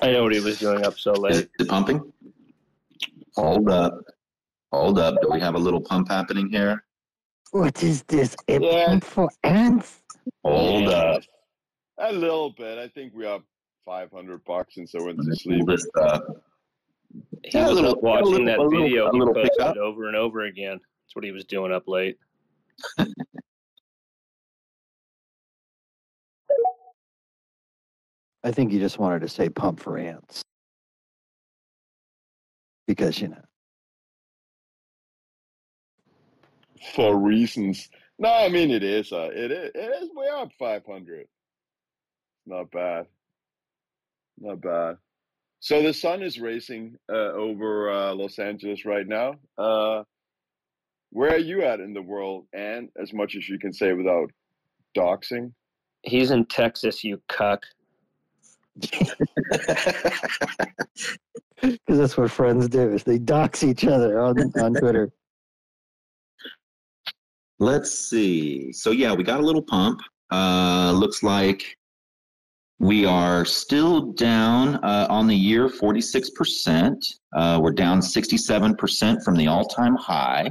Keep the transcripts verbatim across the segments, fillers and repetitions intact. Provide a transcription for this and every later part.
I already was going up so late. Is it pumping? Hold up. Hold up. Do we have a little pump happening here? What is this? A yeah. pump for ants? Hold yeah. up. A little bit. I think we have five hundred bucks and so went to sleep. This up. He yeah, was little, up watching little, that little, video he little posted pickup. over and over again. That's what he was doing up late. I think you just wanted to say pump for ants. Because, you know. For reasons. No, I mean, it is. Uh, it is. It is. We're up five hundred. Not bad. Not bad. So the sun is racing uh, over uh, Los Angeles right now. Uh, where are you at in the world? And as much as you can say without doxing. He's in Texas, you cuck. Because that's what friends do, is they dox each other on, on Twitter. Let's see. So yeah, we got a little pump. Uh, looks like we are still down uh, on the year forty-six percent. Uh, we're down sixty-seven percent from the all-time high.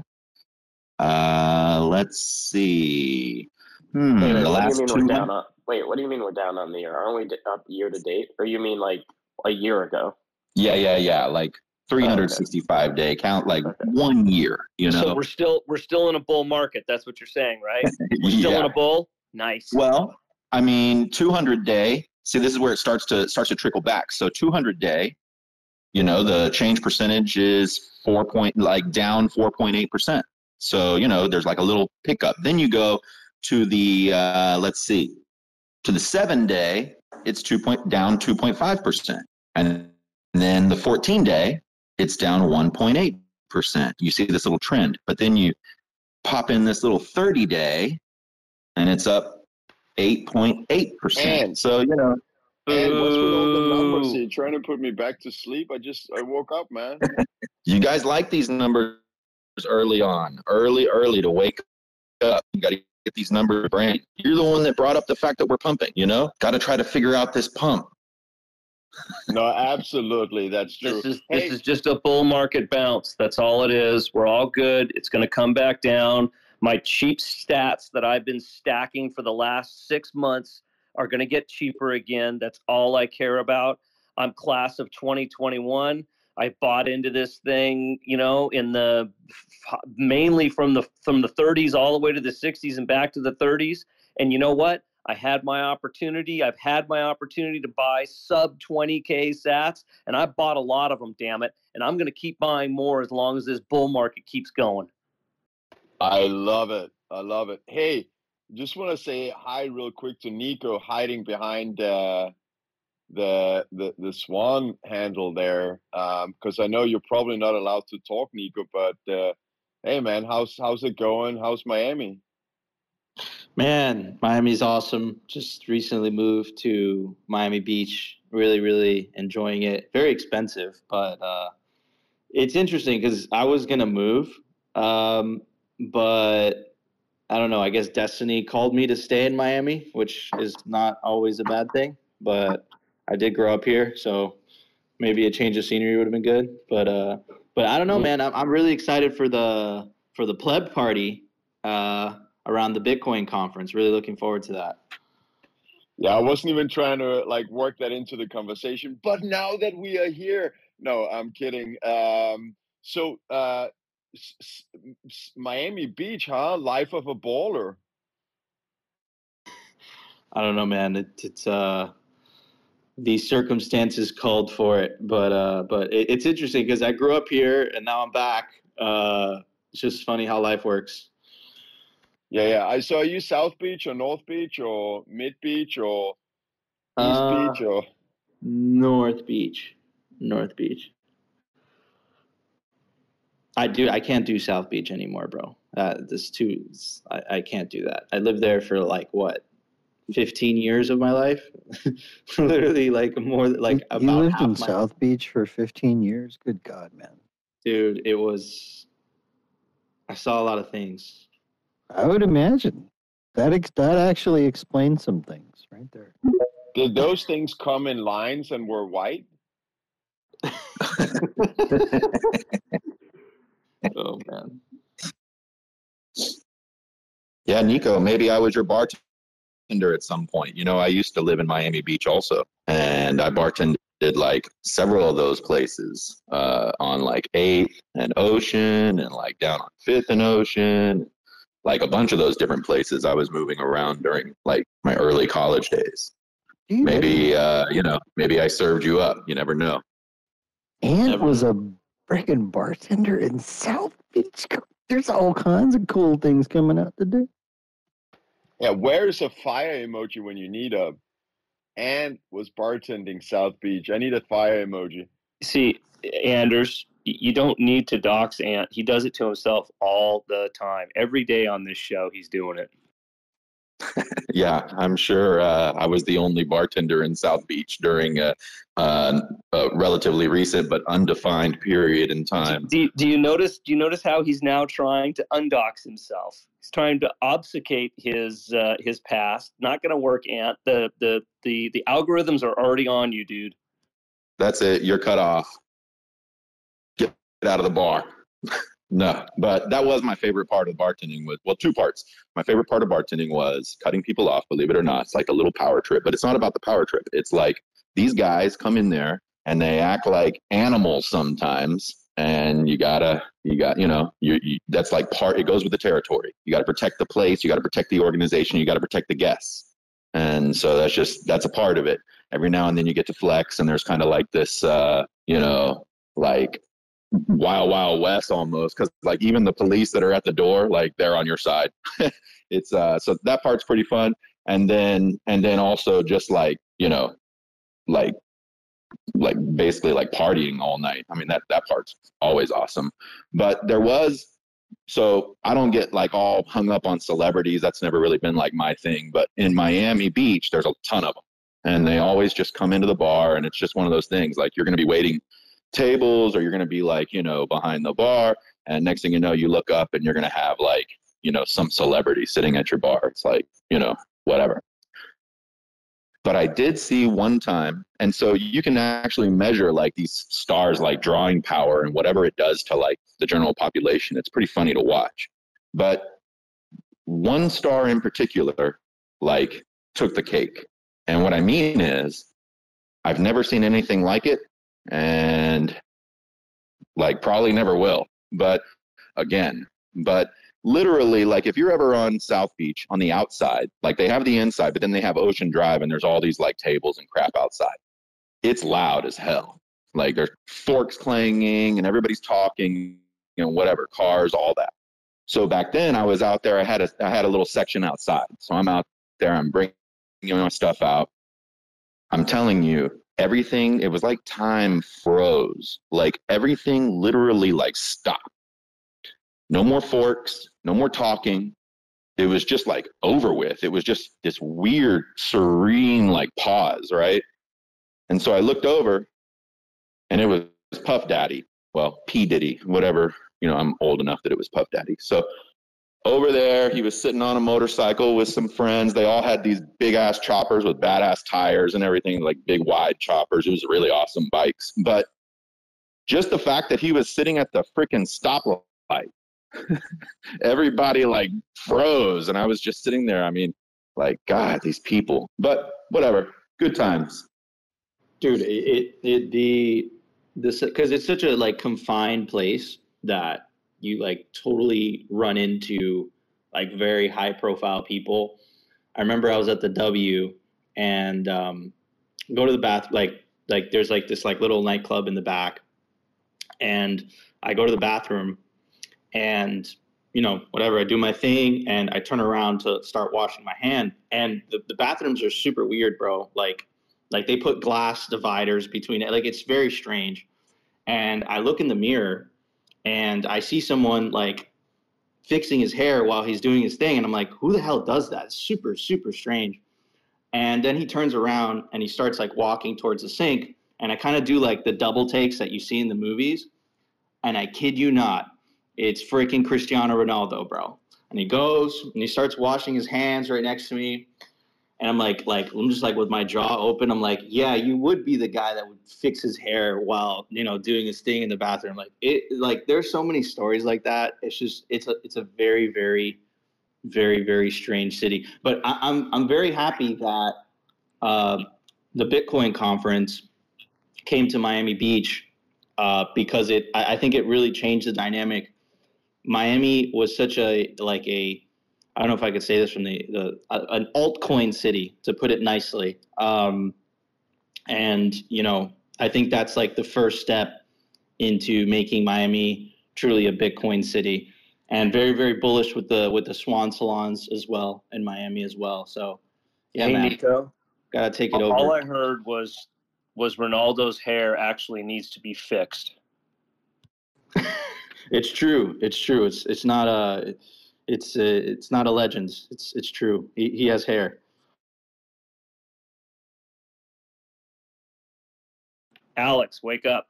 Uh, let's see. Hmm, wait, the last wait, two down up. Wait, what do you mean we're down on the year? Aren't we up year to date? Or you mean like a year ago? Yeah, yeah, yeah. Like three hundred sixty-five oh, okay. day count, like okay. one year. You know. So we're still we're still in a bull market. That's what you're saying, right? We're yeah. still in a bull. Nice. Well, I mean, two hundred day. See, this is where it starts to starts to trickle back. So two hundred day. You know, the change percentage is four point like down four point eight percent. So you know, there's like a little pickup. Then you go to the uh, let's see. To the seven day, it's two point down two point five percent, and then the fourteen day, it's down one point eight percent. You see this little trend, but then you pop in this little thirty day, and it's up eight point eight percent. So you know, and what's with all the numbers? You're trying to put me back to sleep. I just I woke up, man. You guys like these numbers early on, early early to wake up. You got to get these numbers, Brand. You're the one that brought up the fact that we're pumping, you know? Got to try to figure out this pump. No, absolutely. That's true. This is, hey. this is just a bull market bounce. That's all it is. We're all good. It's going to come back down. My cheap stats that I've been stacking for the last six months are going to get cheaper again. That's all I care about. I'm class of twenty twenty-one. I bought into this thing, you know, in the mainly from the from the thirties all the way to the sixties and back to the thirties. And you know what? I had my opportunity. I've had my opportunity to buy sub twenty K sats, and I bought a lot of them, damn it. And I'm going to keep buying more as long as this bull market keeps going. I love it. I love it. Hey, just want to say hi real quick to Nico hiding behind uh The, the the Swan handle there, because um, I know you're probably not allowed to talk, Nico, but uh, hey, man, how's how's it going? How's Miami? Man, Miami's awesome. Just recently moved to Miami Beach. Really, really enjoying it. Very expensive, but uh, it's interesting because I was going to move, um, but I don't know. I guess destiny called me to stay in Miami, which is not always a bad thing, but... I did grow up here, so maybe a change of scenery would have been good. But uh, but I don't know, man. I'm I'm really excited for the for the pleb party uh, around the Bitcoin conference. Really looking forward to that. Yeah, I wasn't even trying to like work that into the conversation, but now that we are here, no, I'm kidding. Um, so uh, s- s- Miami Beach, huh? Life of a baller. I don't know, man. It, it's uh, the circumstances called for it, but uh, but it, it's interesting because I grew up here and now I'm back. Uh, it's just funny how life works. Yeah, yeah. I saw you South Beach or North Beach or Mid Beach or East uh, Beach or North Beach, North Beach. I do. I can't do South Beach anymore, bro. Uh, this too. I, I can't do that. I lived there for like what, fifteen years of my life. Literally, like more like about. You lived half in my South life. Beach for fifteen years. Good God, man. Dude, it was. I saw a lot of things. I would imagine that ex- that actually explains some things right there. Did those things come in lines and were white? Oh man. Yeah, Nico, maybe I was your bartender at some point. You know, I used to live in Miami Beach also, and I bartended like several of those places uh, on like eighth and Ocean, and like down on fifth and Ocean. Like a bunch of those different places I was moving around during like my early college days. Dude, maybe, uh, you know, maybe I served you up. You never know. And never. Was a freaking bartender in South Beach. There's all kinds of cool things coming out to do. Yeah, where is a fire emoji when you need a? And was bartending South Beach. I need a fire emoji. See, Anders, you don't need to dox Ant. He does it to himself all the time. Every day on this show, he's doing it. Yeah, I'm sure uh, I was the only bartender in South Beach during a, uh, a relatively recent but undefined period in time. Do, do you notice? Do you notice how he's now trying to undox himself? He's trying to obfuscate his uh, his past. Not going to work, Ant. The the the the algorithms are already on you, dude. That's it. You're cut off. Out of the bar. No, but that was my favorite part of bartending. Was well, two parts. My favorite part of bartending was cutting people off, believe it or not. It's like a little power trip, but it's not about the power trip. It's like these guys come in there and they act like animals sometimes, and you gotta, you got, you know, you, you that's like part, it goes with the territory. You gotta protect the place, you gotta protect the organization, you gotta protect the guests. And so that's just, that's a part of it. Every now and then you get to flex, and there's kind of like this, uh, you know, like, Wild Wild West almost, because like even the police that are at the door, like they're on your side. It's uh so that part's pretty fun, and then and then also just like, you know, like like basically like partying all night. I mean that that part's always awesome. But there was, so I don't get like all hung up on celebrities. That's never really been like my thing. But in Miami Beach, there's a ton of them, and they always just come into the bar, and it's just one of those things. Like you're going to be waiting tables, or you're going to be like, you know, behind the bar, and next thing you know, you look up and you're going to have like, you know, some celebrity sitting at your bar. It's like, you know, whatever. But I did see one time, and so you can actually measure like these stars, like drawing power and whatever it does to like the general population. It's pretty funny to watch. But one star in particular, like, took the cake. And what I mean is, I've never seen anything like it. And like probably never will, but again, but literally, like if you're ever on South Beach on the outside, like they have the inside, but then they have Ocean Drive, and there's all these like tables and crap outside. It's loud as hell. Like there's forks clanging and everybody's talking, you know, whatever, cars, all that. So back then I was out there. I had a, I had a little section outside. So I'm out there, I'm bringing my stuff out. I'm telling you, everything, it was like time froze. Like everything literally like stopped. No more forks, no more talking. It was just like over with. It was just this weird, serene like pause, right? And so I looked over, and it was Puff Daddy. Well, P. Diddy, whatever. You know, I'm old enough that it was Puff Daddy. So over there, he was sitting on a motorcycle with some friends. They all had these big-ass choppers with badass tires and everything, like big, wide choppers. It was really awesome bikes. But just the fact that he was sitting at the freaking stoplight, everybody, like, froze. And I was just sitting there. I mean, Like, God, these people. But whatever, good times. Dude, it it the this because it's such a like confined place that you like totally run into like very high profile people. I remember I was at the W and um, go to the bath like like there's like this like little nightclub in the back, and I go to the bathroom and you know whatever I do my thing and I turn around to start washing my hand, and the, the bathrooms are super weird, bro. Like. Like they put glass dividers between it. Like it's very strange. And I look in the mirror and I see someone like fixing his hair while he's doing his thing. And I'm like, who the hell does that? It's super, super strange. And then he turns around and he starts like walking towards the sink. And I kind of do like the double takes that you see in the movies. And I kid you not, it's freaking Cristiano Ronaldo, bro. And he goes and he starts washing his hands right next to me. And I'm like, like, I'm just like with my jaw open. I'm like, yeah, you would be the guy that would fix his hair while, you know, doing his thing in the bathroom. Like it, like there's so many stories like that. It's just, it's a, it's a very, very, very, very strange city. But I, I'm, I'm very happy that uh, the Bitcoin conference came to Miami Beach uh, because it, I, I think it really changed the dynamic. Miami was such a, like a, I don't know if I could say this from the, the uh, an altcoin city, to put it nicely. Um, and, you know, I think that's like the first step into making Miami truly a Bitcoin city, and very, very bullish with the, with the Swan salons as well in Miami as well. So yeah, hey, man, Nico, gotta take it all over. All I heard was, was Ronaldo's hair actually needs to be fixed. It's true. It's true. It's, it's not a, it, It's uh, it's not a legend. It's it's true. He he has hair. Alex, wake up!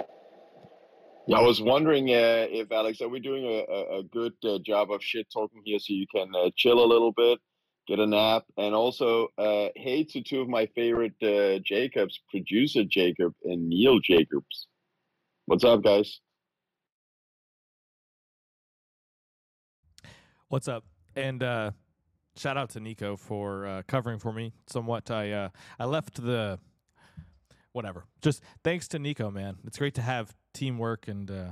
I was wondering uh, if Alex, are we doing a a good uh, job of shit talking here, so you can uh, chill a little bit, get a nap, and also uh, hey to two of my favorite uh, Jacobs, producer Jacob and Neil Jacobs. What's up, guys? What's up? And uh, shout out to Nico for uh, covering for me somewhat. I uh, I left the whatever. Just thanks to Nico, man. It's great to have teamwork and uh,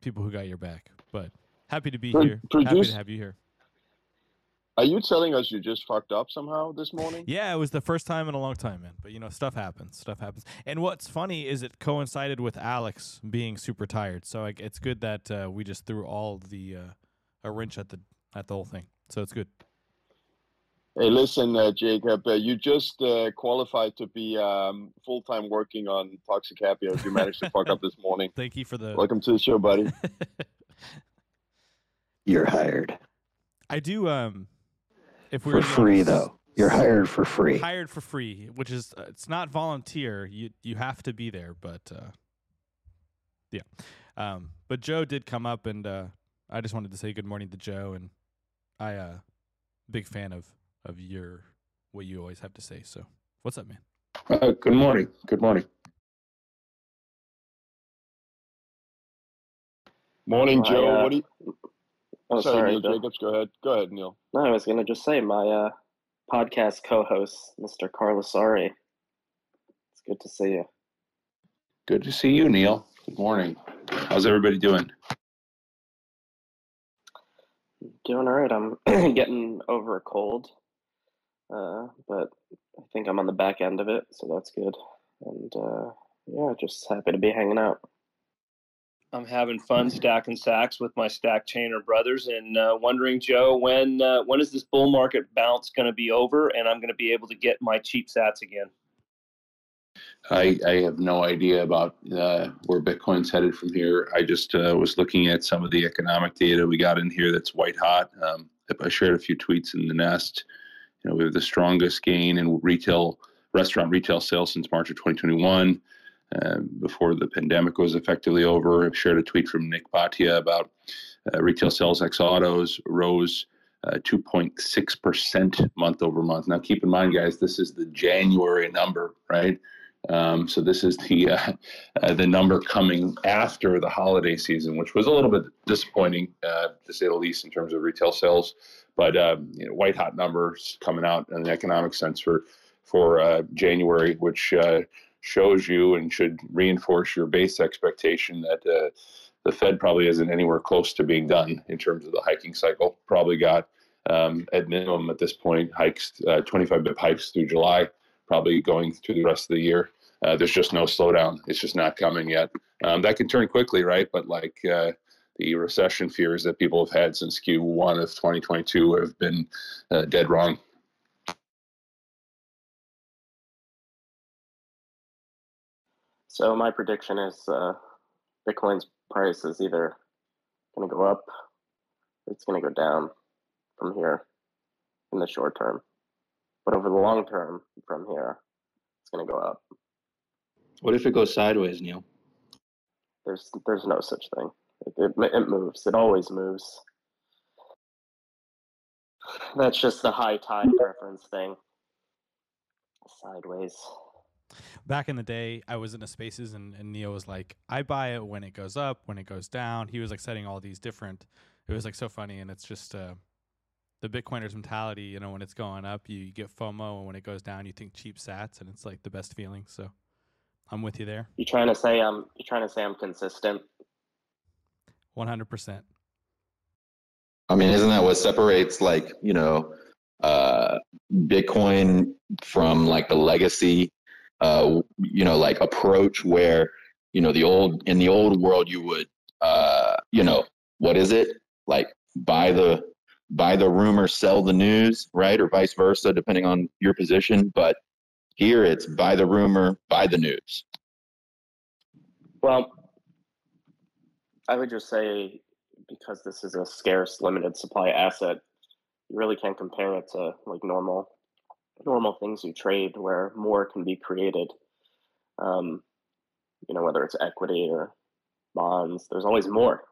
people who got your back. But happy to be Pro- here. Produce- happy to have you here. Are you telling us you just fucked up somehow this morning? Yeah, it was the first time in a long time, man. But, you know, stuff happens. Stuff happens. And what's funny is it coincided with Alex being super tired. So like, it's good that uh, we just threw all the uh, a wrench at the At the whole thing, so it's good. Hey, listen, uh, Jacob, uh, you just uh, qualified to be um, full time working on Toxic Happy. If you managed to fuck up this morning, thank you for the welcome to the show, buddy. You're hired. I do. Um, if we're for free honest, though, you're hired for free. Hired for free, which is uh, it's not volunteer. You you have to be there, but uh, yeah. Um, but Joe did come up, and uh, I just wanted to say good morning to Joe, and I uh big fan of, of your what you always have to say. So what's up, man? Uh, good morning. Good morning. Morning, my, Joe. Uh, what do you? Oh, sorry, sorry Neil Jacobs. Go ahead. Go ahead, Neil. No, I was gonna just say my uh, podcast co-host, Mister Carlosari. It's good to see you. Good to see you, Neil. Good morning. How's everybody doing? Doing all right. I'm getting over a cold, uh, but I think I'm on the back end of it, so that's good. And uh, yeah, just happy to be hanging out. I'm having fun stacking sacks with my stack chainer brothers, and uh, wondering, Joe, when uh, when is this bull market bounce going to be over, and I'm going to be able to get my cheap sats again? I, I have no idea about uh, where Bitcoin's headed from here. I just uh, was looking at some of the economic data we got in here that's white hot. Um, I shared a few tweets in the nest. You know, we have the strongest gain in retail, restaurant retail sales since March of twenty twenty-one, uh, before the pandemic was effectively over. I shared a tweet from Nick Bhatia about uh, retail sales ex autos rose Uh, two point six percent month over month. Now, keep in mind, guys, this is the January number, right? Um, so this is the uh, uh, the number coming after the holiday season, which was a little bit disappointing, uh, to say the least, in terms of retail sales. But uh, you know, white hot numbers coming out in the economic sense for for uh, January, which uh, shows you and should reinforce your base expectation that uh, the Fed probably isn't anywhere close to being done in terms of the hiking cycle. Probably got um, at minimum at this point hikes, uh, twenty-five bip hikes through July, probably going through the rest of the year. Uh, there's just no slowdown. It's just not coming yet. Um, that can turn quickly, right? But like uh, the recession fears that people have had since Q one of twenty twenty-two have been uh, dead wrong. So my prediction is uh, Bitcoin's price is either going to go up or it's going to go down from here in the short term. But over the long term from here, it's going to go up. What if it goes sideways, Neil? There's there's no such thing. It, it, it moves. It always moves. That's just the high tide reference thing. Sideways. Back in the day, I was in a Spaces, and, and Neil was like, I buy it when it goes up, when it goes down. He was like setting all these different. It was like so funny, and it's just uh, the Bitcoiner's mentality. You know, when it's going up, you, you get FOMO, and when it goes down, you think cheap sats, and it's like the best feeling. So I'm with you there. You're trying to say I'm. Um, you're trying to say I'm consistent. One hundred percent. I mean, isn't that what separates, like, you know, uh, Bitcoin from like the legacy, uh, you know, like approach where, you know, the old in the old world you would, uh, you know, what is it like? Buy the buy the rumor, sell the news, right, or vice versa, depending on your position, but. Here it's buy the rumor, buy the news. Well, I would just say because this is a scarce, limited supply asset, you really can't compare it to like normal, normal things you trade where more can be created. Um, you know, whether it's equity or bonds, there's always more.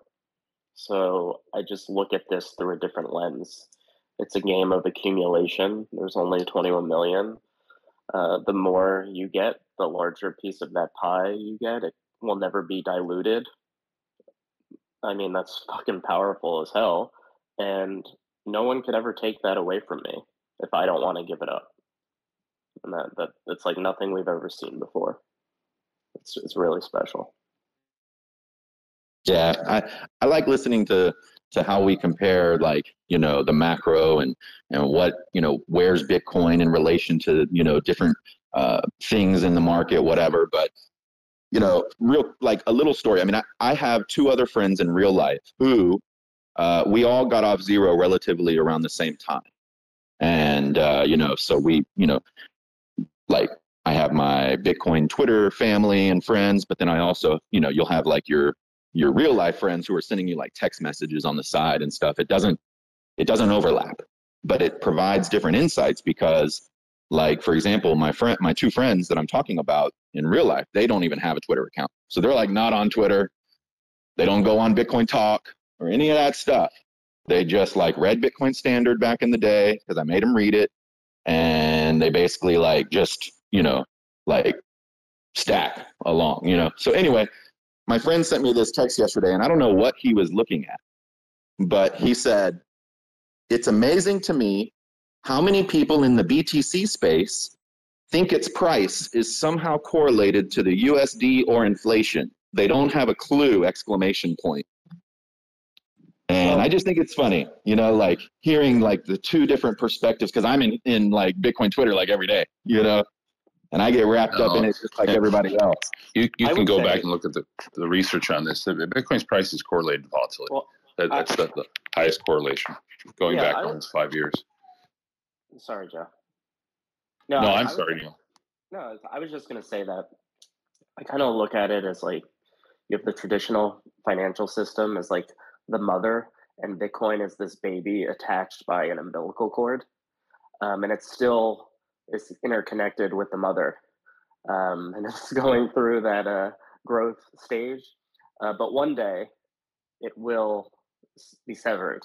So I just look at this through a different lens. It's a game of accumulation. There's only twenty-one million. Uh, the more you get, the larger piece of that pie you get. It will never be diluted. I mean, that's fucking powerful as hell. And no one could ever take that away from me if I don't want to give it up. And that, that it's like nothing we've ever seen before. It's it's really special. Yeah, I, I like listening to to how we compare, like, you know, the macro and, and what, you know, where's Bitcoin in relation to, you know, different uh, things in the market, whatever. But, you know, real, like a little story. I mean, I, I have two other friends in real life who uh, we all got off zero relatively around the same time. And, uh, you know, so we, you know, like I have my Bitcoin Twitter family and friends, but then I also, you know, you'll have like your, your real life friends who are sending you like text messages on the side and stuff. It doesn't, it doesn't overlap, but it provides different insights because, like, for example, my friend, my two friends that I'm talking about in real life, they don't even have a Twitter account. So they're like not on Twitter. They don't go on Bitcoin Talk or any of that stuff. They just like read Bitcoin Standard back in the day because I made them read it. And they basically like, just, you know, like stack along, you know? So anyway, my friend sent me this text yesterday, and I don't know what he was looking at, but he said, it's amazing to me how many people in the B T C space think its price is somehow correlated to the U S D or inflation. They don't have a clue, exclamation point. And I just think it's funny, you know, like hearing like the two different perspectives, because I'm in, in like Bitcoin Twitter like every day, you know. And I get wrapped no. up in it just like everybody else. You you I can go back and look at the, the research on this. Bitcoin's price is correlated to volatility. Well, that, that's I, the, the highest correlation going yeah, back I, almost five years. Sorry, Joe. No, no I, I'm I sorry, Neil. No, I was just going to say that I kind of look at it as like you have the traditional financial system as like the mother, and Bitcoin is this baby attached by an umbilical cord. Um, and it's still... is interconnected with the mother. Um, and it's going through that uh, growth stage. Uh, but one day it will be severed.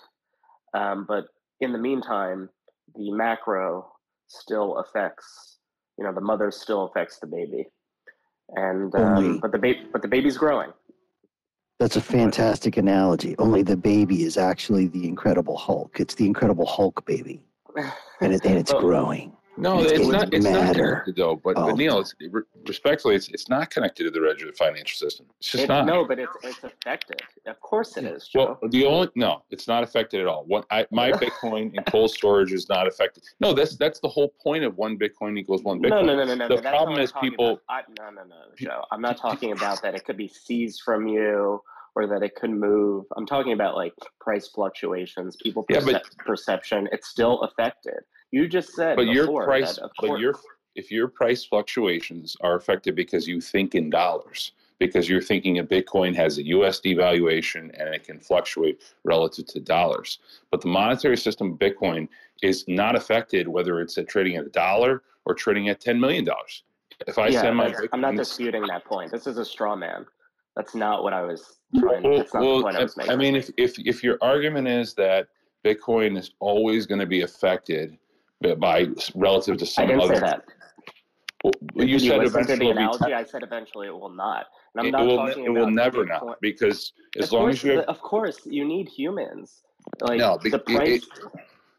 Um, but in the meantime, the macro still affects, you know, the mother still affects the baby. And um, but the ba- but the baby's growing. That's a fantastic analogy. Only the baby is actually the Incredible Hulk. It's the Incredible Hulk baby, and, it, and it's well, growing. No, it's, it's not. It's not connected, though. But, oh. but Neil, it's, respectfully, it's it's not connected to the regular financial system. It's just it, not. No, but it's it's affected. Of course, it is. Joe. Well, the only no, it's not affected at all. What I, my Bitcoin and cold storage is not affected. No, that's that's the whole point of one Bitcoin equals one Bitcoin. No, no, no, no. no the no, problem is people. I, no, no, no, Joe. I'm not talking about that. It could be seized from you, or that it could move. I'm talking about like price fluctuations, people perce- yeah, but, perception. It's still affected. You just said, but your price, that, but your if your price fluctuations are affected because you think in dollars, because you're thinking a Bitcoin has a U S D valuation and it can fluctuate relative to dollars. But the monetary system of Bitcoin is not affected whether it's at trading at a dollar or trading at ten million dollars. If I yeah, send my, Bitcoin, I'm not disputing that point. This is a straw man. That's not what I was trying. Well, that's not well, the point I was making. I mean, if if if your argument is that Bitcoin is always going to be affected by relative to some other. I didn't other say that. Well, you, you said eventually. The analogy, be t- I said eventually it will not. And I'm it not will, talking it about. It will never Bitcoin. Not because as of long course, as you. Of course, you need humans. Like no, the it, price. It,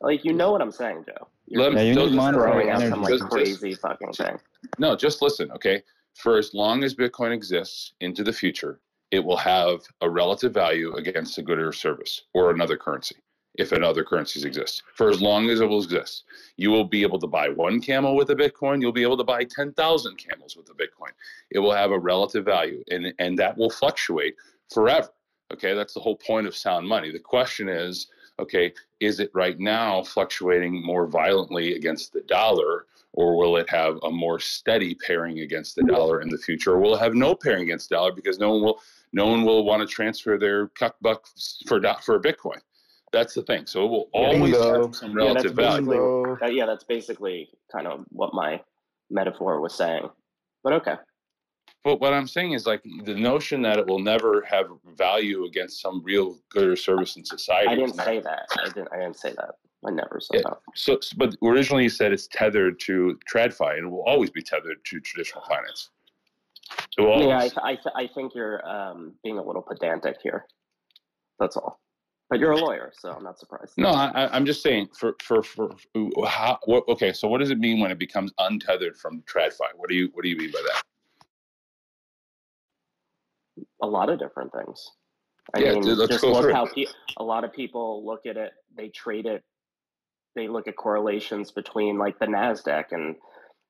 like you know what I'm saying, Joe. You're me, you need throwing out some like just, crazy just, fucking thing. No, just listen, okay. For as long as Bitcoin exists into the future, it will have a relative value against a good or service or another currency, if another currencies exist. For as long as it will exist, you will be able to buy one camel with a Bitcoin. You'll be able to buy ten thousand camels with a Bitcoin. It will have a relative value, and, and that will fluctuate forever. Okay, that's the whole point of sound money. The question is, okay, is it right now fluctuating more violently against the dollar, or will it have a more steady pairing against the dollar in the future, or will it have no pairing against the dollar because no one will no one will want to transfer their cuck buck for for Bitcoin? That's the thing. So it will always Bingo. Have some relative yeah, that's value. Uh, yeah, that's basically kind of what my metaphor was saying. But okay. But what I'm saying is like the notion that it will never have value against some real good or service in society. I didn't say that. I didn't I didn't say that. I never said yeah. that. So, but originally you said it's tethered to TradFi, and it will always be tethered to traditional finance. Always, yeah, I, th- I, th- I think you're um, being a little pedantic here. That's all. But you're a lawyer, so I'm not surprised. No, I, I'm just saying for for for how, what, okay. So, what does it mean when it becomes untethered from TradFi? What do you what do you mean by that? A lot of different things. I yeah, mean, dude, let's just go look through. How pe- a lot of people look at it. They trade it. They look at correlations between like the NASDAQ, and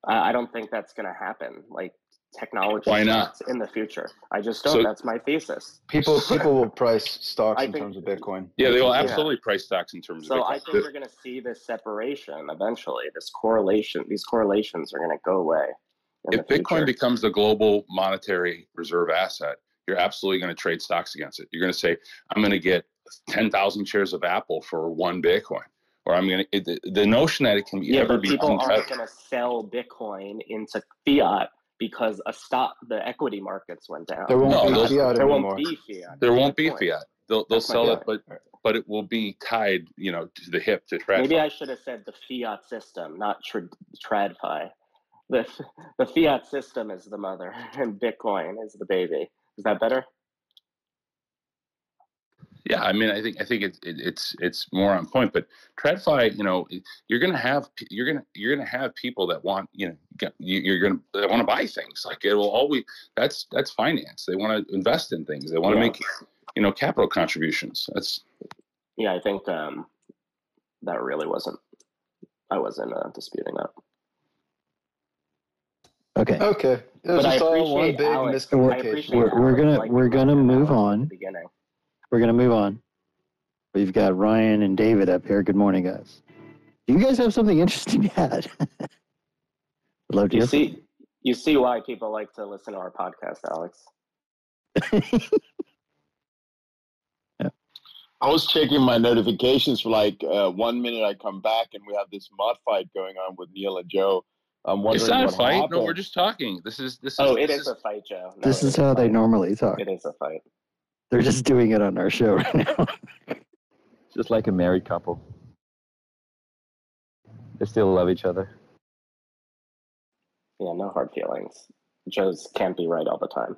uh, I don't think that's going to happen. Like. Technology Why not? In the future. I just don't. So, that's my thesis. People people will price stocks I in think, terms of Bitcoin. Yeah, they will absolutely yeah. price stocks in terms so of Bitcoin. So I think yeah. we're going to see this separation eventually. This correlation, these correlations are going to go away. If Bitcoin becomes the global monetary reserve asset, you're absolutely going to trade stocks against it. You're going to say, I'm going to get ten thousand shares of Apple for one Bitcoin. Or I'm going to, the, the notion that it can yeah, ever be. People aren't going to sell Bitcoin into fiat. Because a stock, the equity markets went down. There won't, no, be, fiat there won't be fiat. There won't be fiat. They'll they'll That's sell it, but but it will be tied, you know, to the hip to TradFi. Maybe I should have said the fiat system, not trad TradFi. The the fiat system is the mother, and Bitcoin is the baby. Is that better? Yeah, I mean, I think I think it's it, it's it's more on point. But TradFi, you know, you're gonna have you're gonna you're gonna have people that want you know you're gonna that want to buy things. Like it will always that's that's finance. They want to invest in things. They want to yeah. make you know capital contributions. That's yeah. I think um, that really wasn't. I wasn't uh, disputing that. Okay. Okay. It was just all one big miscommunication. We're, we're, we're gonna like, we're gonna move on. Beginning. We're going to move on. We've got Ryan and David up here. Good morning, guys. Do you guys have something interesting to add? I'd love to you hear see, from. You see why people like to listen to our podcast, Alex. yeah. I was checking my notifications for like uh, one minute. I come back and we have this mod fight going on with Neil and Joe. I'm wondering it's not what a fight. Happened. No, we're just talking. This is this. Is, oh, it this is, is a fight, Joe. No, this is how they normally talk. It is a fight. They're just doing it on our show right now. Just like a married couple. They still love each other. Yeah, no hard feelings. Joes can't be right all the time.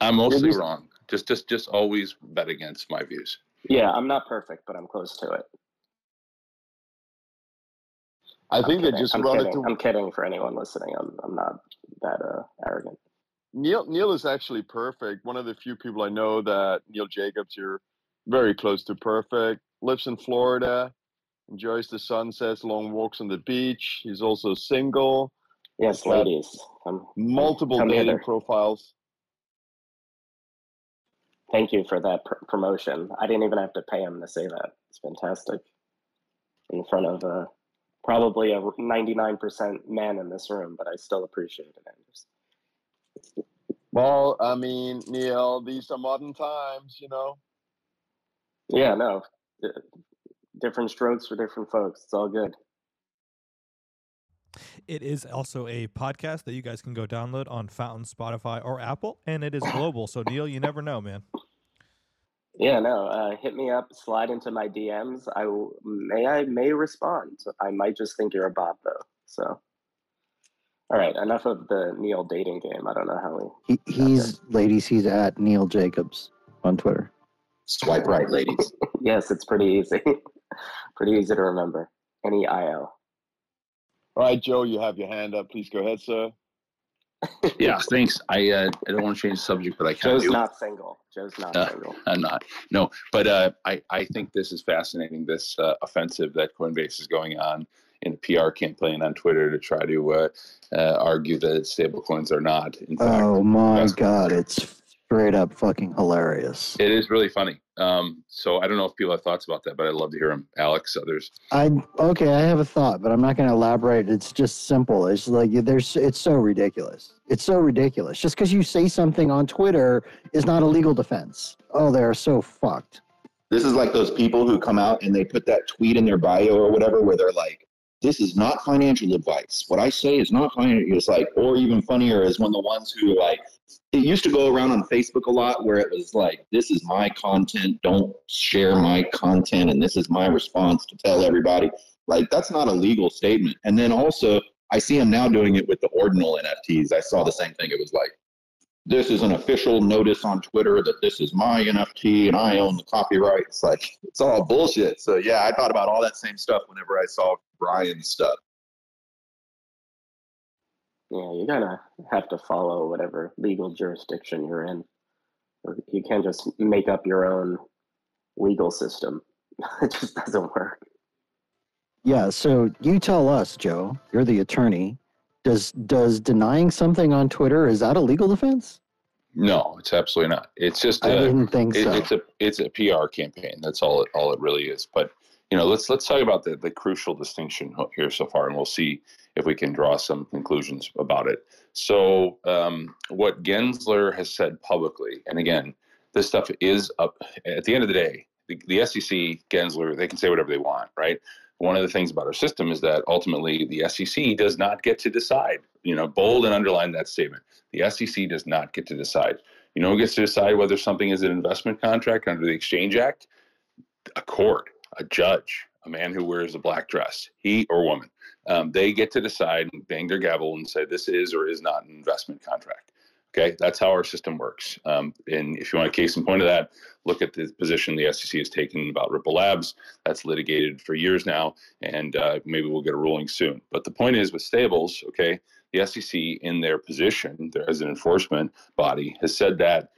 I'm mostly wrong. Just, just, just always bet against my views. Yeah, I'm not perfect, but I'm close to it. I I'm think that just I'm kidding. To... I'm kidding for anyone listening. I'm, I'm not that uh, arrogant. Neil, Neil is actually perfect. One of the few people I know that Neil Jacobs, you're very close to perfect. Lives in Florida, enjoys the sunsets, long walks on the beach. He's also single. Yes, ladies. Um, multiple dating either. profiles. Thank you for that pr- promotion. I didn't even have to pay him to say that. It's fantastic. In front of uh, probably a ninety-nine percent man in this room, but I still appreciate it, Anders. Well, I mean, Neil, these are modern times, you know? Yeah, no. Different strokes for different folks. It's all good. It is also a podcast that you guys can go download on Fountain, Spotify, or Apple, and it is global. So, Neil, you never know, man. Yeah, no. Uh, hit me up. Slide into my D Ms. I will, may I may respond. I might just think you're a bot, though. So, all right. Enough of the Neil dating game. I don't know how we. He, he's ladies. He's at Neil Jacobs on Twitter. Swipe right, ladies. Yes, it's pretty easy. Pretty easy to remember. Any I O. All right, Joe, you have your hand up. Please go ahead, sir. Yeah, thanks. I uh, I don't want to change the subject, but I can't. Joe's do. not single. Joe's not uh, single. I'm not. No, but uh, I, I think this is fascinating, this uh, offensive that Coinbase is going on in a P R campaign on Twitter to try to uh, uh, argue that stablecoins are not. In fact, oh, my God. It's straight up fucking hilarious. It is really funny. Um, so I don't know if people have thoughts about that, but I'd love to hear them. Alex, others. I okay, I have a thought, but I'm not going to elaborate. It's just simple. It's like there's. It's so ridiculous. It's so ridiculous. Just because you say something on Twitter is not a legal defense. Oh, they're so fucked. This is like those people who come out and they put that tweet in their bio or whatever, where they're like, "This is not financial advice. What I say is not financial." It's like, or even funnier is one of the ones who like. It used to go around on Facebook a lot where it was like, this is my content, don't share my content, and this is my response to tell everybody. Like, that's not a legal statement. And then also, I see them now doing it with the ordinal N F Ts. I saw the same thing. It was like, this is an official notice on Twitter that this is my N F T and I own the copyright. It's like, it's all bullshit. So, yeah, I thought about all that same stuff whenever I saw Brian's stuff. Yeah, you're going to have to follow whatever legal jurisdiction you're in. You can't just make up your own legal system. It just doesn't work. Yeah, so you tell us, Joe, you're the attorney. Does does denying something on Twitter, is that a legal defense? No, it's absolutely not. It's just a, I didn't think it, so. It's a it's a P R campaign. That's all it, all it really is. But you know, let's let's talk about the, the crucial distinction here so far, and we'll see if we can draw some conclusions about it. So um, what Gensler has said publicly, and again, this stuff is up at the end of the day, the, the S E C, Gensler, they can say whatever they want, right? One of the things about our system is that ultimately the S E C does not get to decide. You know, bold and underline that statement. The S E C does not get to decide. You know who gets to decide whether something is an investment contract under the Exchange Act? A court. A judge, a man who wears a black dress, he or woman, um, they get to decide and bang their gavel and say this is or is not an investment contract. Okay, that's how our system works. Um, and if you want a case in point of that, look at the position the S E C has taken about Ripple Labs. That's litigated for years now, and uh, maybe we'll get a ruling soon. But the point is with stables, okay, the S E C in their position there as an enforcement body has said that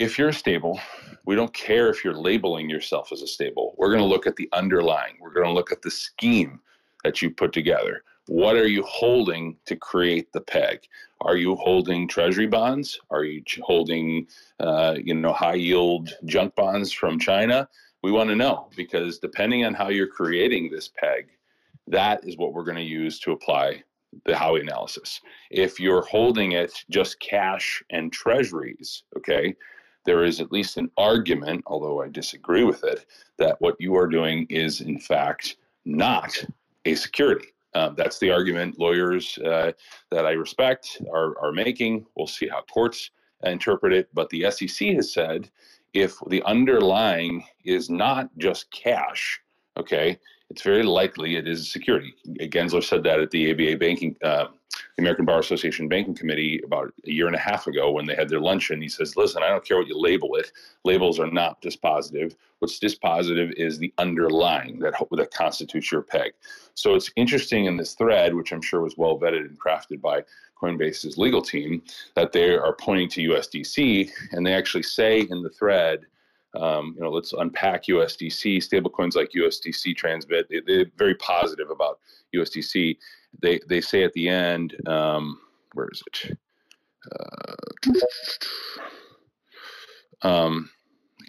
if you're a stable, we don't care if you're labeling yourself as a stable. We're going to look at the underlying. We're going to look at the scheme that you put together. What are you holding to create the peg? Are you holding treasury bonds? Are you holding, uh, you know, high yield junk bonds from China? We want to know because depending on how you're creating this peg, that is what we're going to use to apply the Howey analysis. If you're holding it just cash and treasuries, okay, there is at least an argument, although I disagree with it, that what you are doing is, in fact, not a security. Uh, that's the argument lawyers uh, that I respect are, are making. We'll see how courts interpret it. But the S E C has said if the underlying is not just cash, okay, it's very likely it is a security. Gensler said that at the A B A banking uh, the American Bar Association Banking Committee about a year and a half ago when they had their luncheon. He says, listen, I don't care what you label it. Labels are not dispositive. What's dispositive is the underlying that, that constitutes your peg. So it's interesting in this thread, which I'm sure was well vetted and crafted by Coinbase's legal team, that they are pointing to U S D C, and they actually say in the thread, um, you know, let's unpack U S D C, stablecoins like U S D C Transbit. They, they're very positive about U S D C. They they say at the end, um, where is it? Uh, um,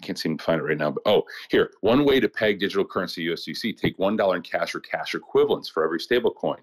I can't seem to find it right now. But oh, here. One way to peg digital currency U S D C, take one dollar in cash or cash equivalents for every stablecoin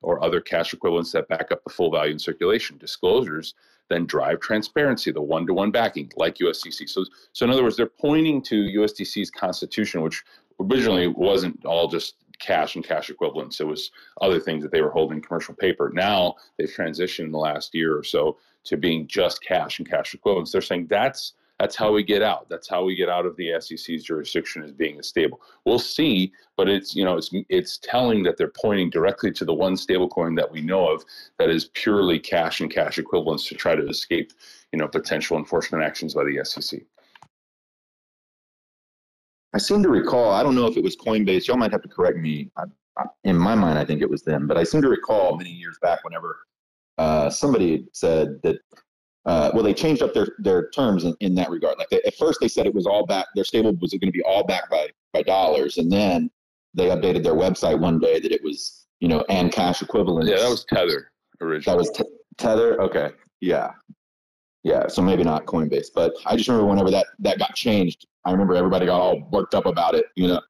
or other cash equivalents that back up the full value in circulation. Disclosures then drive transparency, the one-to-one backing, like U S D C. So, so in other words, they're pointing to U S D C's constitution, which originally wasn't all just cash and cash equivalents. It was other things that they were holding, commercial paper. Now they've transitioned in the last year or so to being just cash and cash equivalents. They're saying that's That's how we get out. That's how we get out of the S E C's jurisdiction as being a stable. We'll see, but it's, you know, it's it's telling that they're pointing directly to the one stablecoin that we know of that is purely cash and cash equivalents to try to escape, you know, potential enforcement actions by the S E C. I seem to recall, I don't know if it was Coinbase. Y'all might have to correct me. I, I, in my mind, I think it was them, but I seem to recall many years back whenever uh, somebody said that. Uh, well, they changed up their, their terms in, in that regard. Like they, at first, they said it was all back. Their stable was going to be all backed by by dollars, and then they updated their website one day that it was, you know, and cash equivalents. Yeah, that was Tether originally. That was te- Tether. Okay. Yeah. Yeah. So maybe not Coinbase, but I just remember whenever that that got changed, I remember everybody got all worked up about it. You know.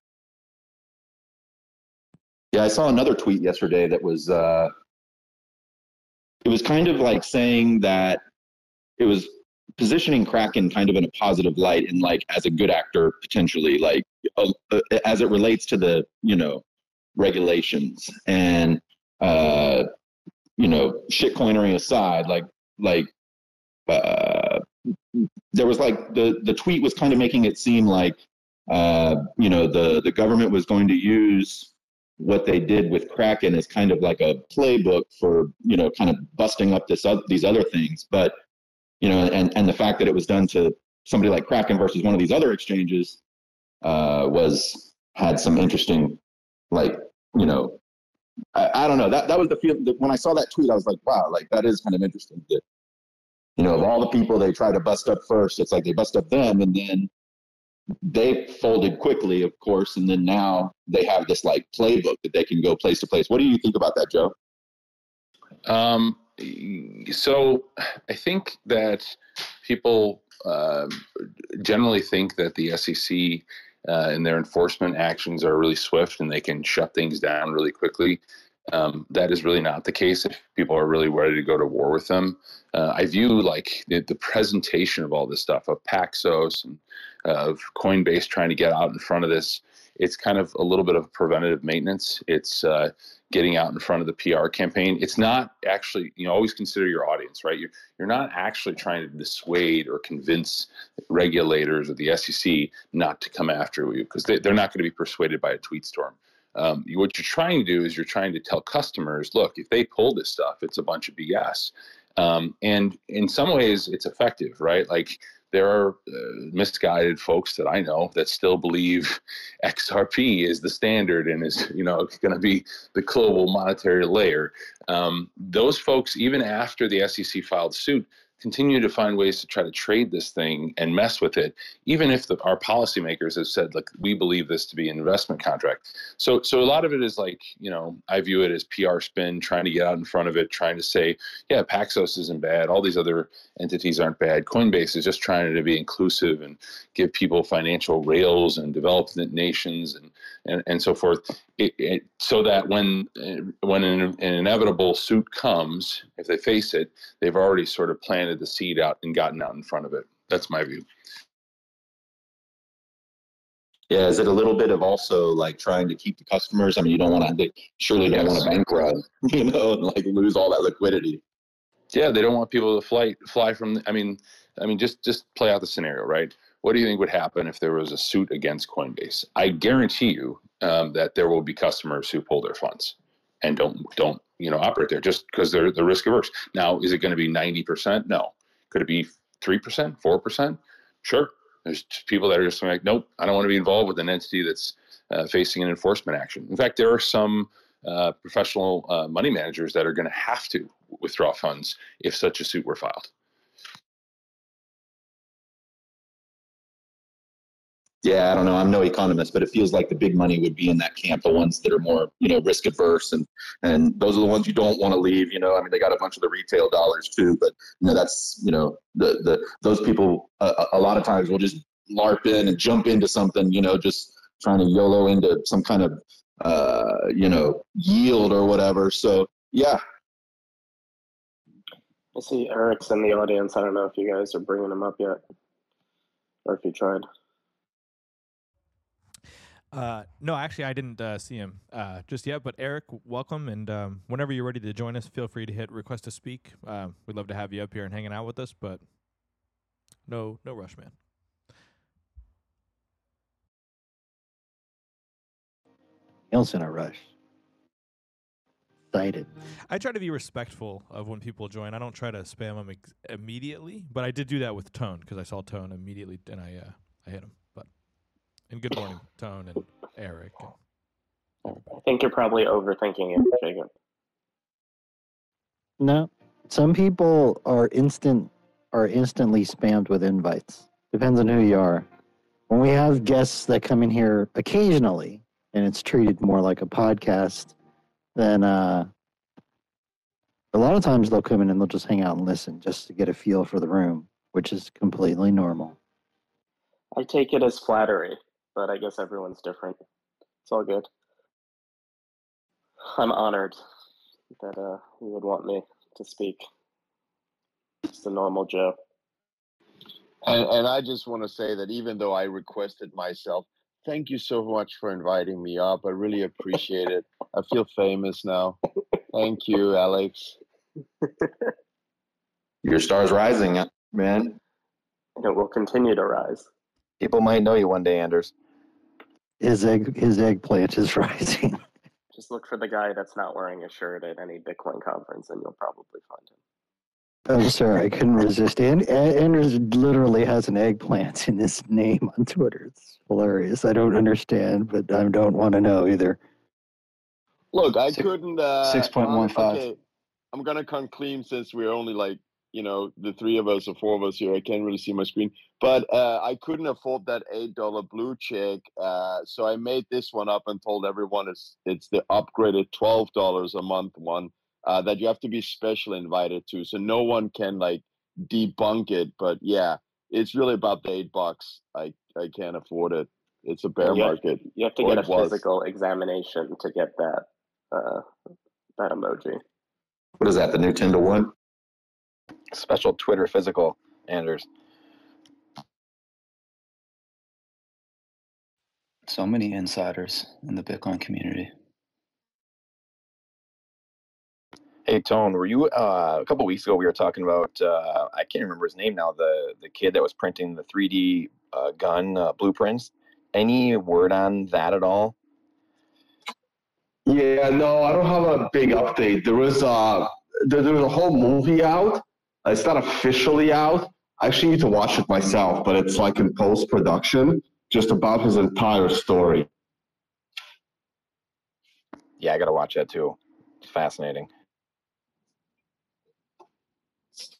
Yeah, I saw another tweet yesterday that was. Uh, it was kind of like saying that. It was positioning Kraken kind of in a positive light and like as a good actor, potentially, like uh, as it relates to the, you know, regulations and, uh, you know, shitcoinery aside, like, like uh, there was like the, the tweet was kind of making it seem like, uh, you know, the, the government was going to use what they did with Kraken as kind of like a playbook for, you know, kind of busting up this, uh, these other things. But, you know, and, and the fact that it was done to somebody like Kraken versus one of these other exchanges uh, was had some interesting, like, you know, I, I don't know. That that was the feeling. When I saw that tweet, I was like, wow, like that is kind of interesting. That, you know, of all the people they tried to bust up first, it's like they bust up them and then they folded quickly, of course. And then now they have this like playbook that they can go place to place. What do you think about that, Joe? Um. So I think that people uh, generally think that the S E C uh, and their enforcement actions are really swift and they can shut things down really quickly. Um, that is really not the case if people are really ready to go to war with them. Uh, I view like the, the presentation of all this stuff, of Paxos and uh, of Coinbase trying to get out in front of this. It's kind of a little bit of preventative maintenance. It's uh, getting out in front of the P R campaign. It's not actually, you know, always consider your audience, right? You're, you're not actually trying to dissuade or convince regulators or the S E C not to come after you because they, they're not going to be persuaded by a tweet storm. Um, what you're trying to do is you're trying to tell customers, look, if they pull this stuff, it's a bunch of B S. Um, and in some ways, it's effective, right? Like, there are uh, misguided folks that I know that still believe X R P is the standard and is, you know, going to be the global monetary layer. Um, those folks, even after the S E C filed suit, continue to find ways to try to trade this thing and mess with it, even if the, our policymakers have said, like, we believe this to be an investment contract. So so a lot of it is like, you know, I view it as P R spin, trying to get out in front of it, trying to say, yeah, Paxos isn't bad. All these other entities aren't bad. Coinbase is just trying to be inclusive and give people financial rails and developed nations and, and, and so forth. It, it, so that when when an, an inevitable suit comes, if they face it, they've already sort of planted the seed out and gotten out in front of it. That's my view. Yeah, is it a little bit of also like trying to keep the customers? I mean, you don't want to surely don't yes. want to bankrupt, you know, and like lose all that liquidity. Yeah, they don't want people to fly fly from. I mean, I mean, just just play out the scenario, right? What do you think would happen if there was a suit against Coinbase? I guarantee you um, that there will be customers who pull their funds. and don't don't you know operate there just because they're they're risk averse. Now, is it going to be ninety percent? No. Could it be three percent, four percent? Sure. There's people that are just like, nope, I don't want to be involved with an entity that's uh, facing an enforcement action. In fact, there are some uh, professional uh, money managers that are going to have to withdraw funds if such a suit were filed. Yeah, I don't know. I'm no economist, but it feels like the big money would be in that camp, the ones that are more, you know, risk adverse. And, and those are the ones you don't want to leave. You know, I mean, they got a bunch of the retail dollars, too. But, you know, that's, you know, the, the those people uh, a lot of times will just LARP in and jump into something, you know, just trying to YOLO into some kind of, uh, you know, yield or whatever. So, yeah. I see Eric's in the audience. I don't know if you guys are bringing him up yet or if you tried. Uh, no, actually, I didn't uh, see him uh, just yet. But Eric, welcome, and um, whenever you're ready to join us, feel free to hit request to speak. Uh, we'd love to have you up here and hanging out with us, but no, no rush, man. Else in a rush. Excited. I try to be respectful of when people join. I don't try to spam them ex- immediately, but I did do that with Tone because I saw Tone immediately, and I uh, I hit him. And good morning, Tone and Eric. I think you're probably overthinking it, Jacob. No. Some people are instant are instantly spammed with invites. Depends on who you are. When we have guests that come in here occasionally, and it's treated more like a podcast, then uh, a lot of times they'll come in and they'll just hang out and listen just to get a feel for the room, which is completely normal. I take it as flattery. But I guess everyone's different. It's all good. I'm honored that uh, you would want me to speak. Just a normal Joe. And, and I just want to say that even though I requested myself, thank you so much for inviting me up. I really appreciate it. I feel famous now. Thank you, Alex. Your star's rising, man. And it will continue to rise. People might know you one day, Anders. His egg, his eggplant is rising. Just look for the guy that's not wearing a shirt at any Bitcoin conference, and you'll probably find him. Oh, sorry, I couldn't resist. And Anders literally has an eggplant in his name on Twitter. It's hilarious. I don't understand, but I don't want to know either. Look, I Six, couldn't. Uh, Six point one five. Okay, I'm gonna come clean since we're only like. You know, the three of us or four of us here, I can't really see my screen. But uh, I couldn't afford that eight dollars blue check. Uh, so I made this one up and told everyone it's it's the upgraded twelve dollars a month one uh, that you have to be special invited to. So no one can, like, debunk it. But, yeah, it's really about the eight bucks. I, I can't afford it. It's a bear you market. Have, you have to get a physical was. examination to get that uh, that emoji. What is that, the new ten to one? Special Twitter physical, Anders. So many insiders in the Bitcoin community. Hey, Tone, were you, uh, a couple weeks ago we were talking about, uh, I can't remember his name now, the, the kid that was printing the three D uh, gun uh, blueprints. Any word on that at all? Yeah, no, I don't have a big update. There was, uh, there, there was a whole movie out. It's not officially out. I actually need to watch it myself, but it's like in post-production, just about his entire story. Yeah, I got to watch that too. It's fascinating.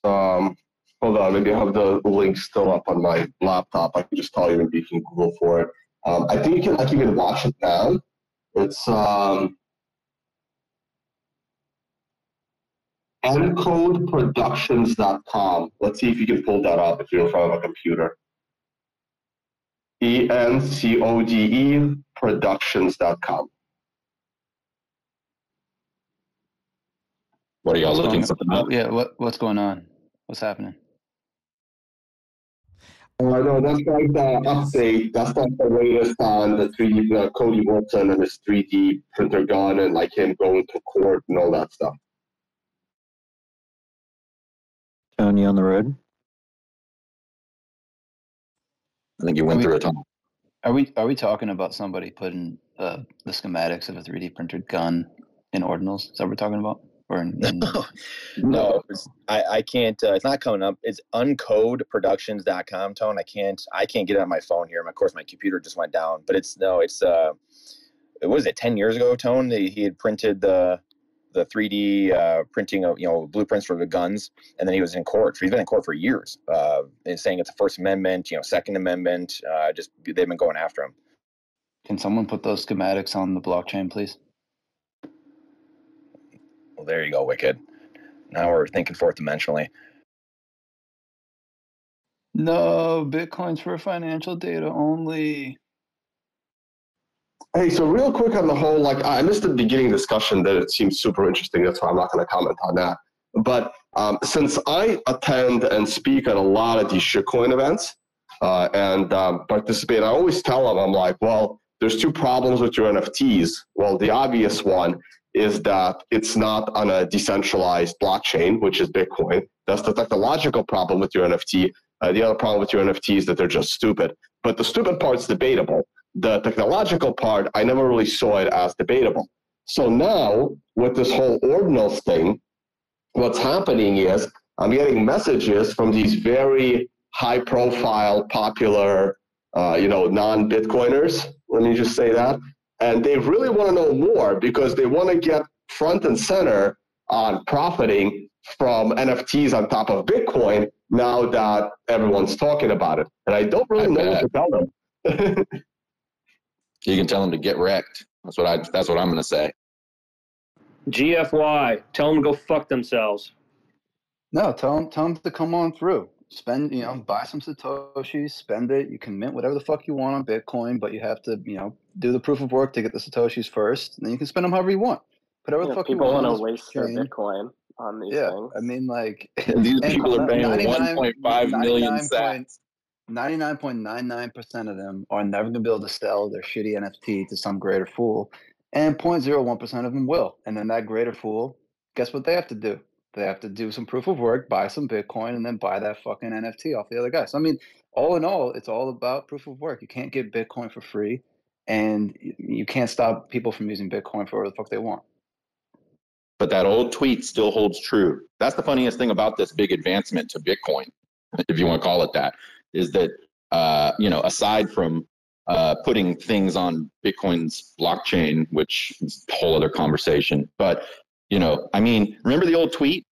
Um, hold on, maybe I have the link still up on my laptop. I can just tell you, maybe you can Google for it. Um, I think you can, I can even watch it now. It's um, encode productions dot com. Let's see if you can pull that up if you're in front of a computer. E N C O D E productions dot com. What are y'all what's looking something up? Yeah, what, what's going on? What's happening? Oh, I know, that's like the update. That's like the latest on the three D, uh, Cody Wilson and his three D printer gun and like him going to court and all that stuff. Tony on the road. I think you went we, through a tunnel. Are we are we talking about somebody putting uh, the schematics of a three D printed gun in ordinals? Is that what we're talking about? Or in, in... No, no it's, I, I can't. Uh, it's not coming up. It's uncode productions dot com, Tone. I can't. I can't get it on my phone here. Of course, my computer just went down. But it's no. It's uh, what was it? Ten years ago, Tone. They, he had printed the the three D uh, printing of, you know, blueprints for the guns, and then he was in court. So he's been in court for years, uh, and saying it's the First Amendment, you know, Second Amendment. Uh, just they've been going after him. Can someone put those schematics on the blockchain, please? Well, there you go, Wicked. Now we're thinking fourth dimensionally. No, Bitcoin's for financial data only. Hey, so real quick on the whole, like, I missed the beginning discussion that it seems super interesting. That's why I'm not going to comment on that. But um, since I attend and speak at a lot of these shitcoin events uh, and um, participate, I always tell them, I'm like, well, there's two problems with your N F Ts. Well, the obvious one is that it's not on a decentralized blockchain, which is Bitcoin. That's the technological problem with your N F T. Uh, the other problem with your N F T is that they're just stupid. But the stupid part's debatable. The technological part, I never really saw it as debatable. So now, with this whole ordinals thing, what's happening is I'm getting messages from these very high-profile, popular, uh, you know, non-Bitcoiners. Let me just say that. And they really want to know more because they want to get front and center on profiting from N F Ts on top of Bitcoin now that everyone's talking about it. And I don't really I know bet. what to tell them. You can tell them to get wrecked. That's what, I, that's what I'm going to say. G F Y. Tell them to go fuck themselves. No, tell them, tell them to come on through. Spend, you know, buy some Satoshis, spend it. You can mint whatever the fuck you want on Bitcoin, but you have to, you know, do the proof of work to get the Satoshis first, and then you can spend them however you want. Whatever yeah, the fuck people you want. People want to waste their Bitcoin on these yeah, things. I mean, like... These people are paying one point five million cents. ninety-nine point nine nine percent of them are never going to be able to sell their shitty N F T to some greater fool, and zero point zero one percent of them will. And then that greater fool, guess what they have to do? They have to do some proof of work, buy some Bitcoin, and then buy that fucking N F T off the other guy. So, I mean, all in all, it's all about proof of work. You can't get Bitcoin for free, and you can't stop people from using Bitcoin for whatever the fuck they want. But that old tweet still holds true. That's the funniest thing about this big advancement to Bitcoin, if you want to call it that, is that, uh, you know, aside from uh, putting things on Bitcoin's blockchain, which is a whole other conversation, but you know, I mean, remember the old tweet?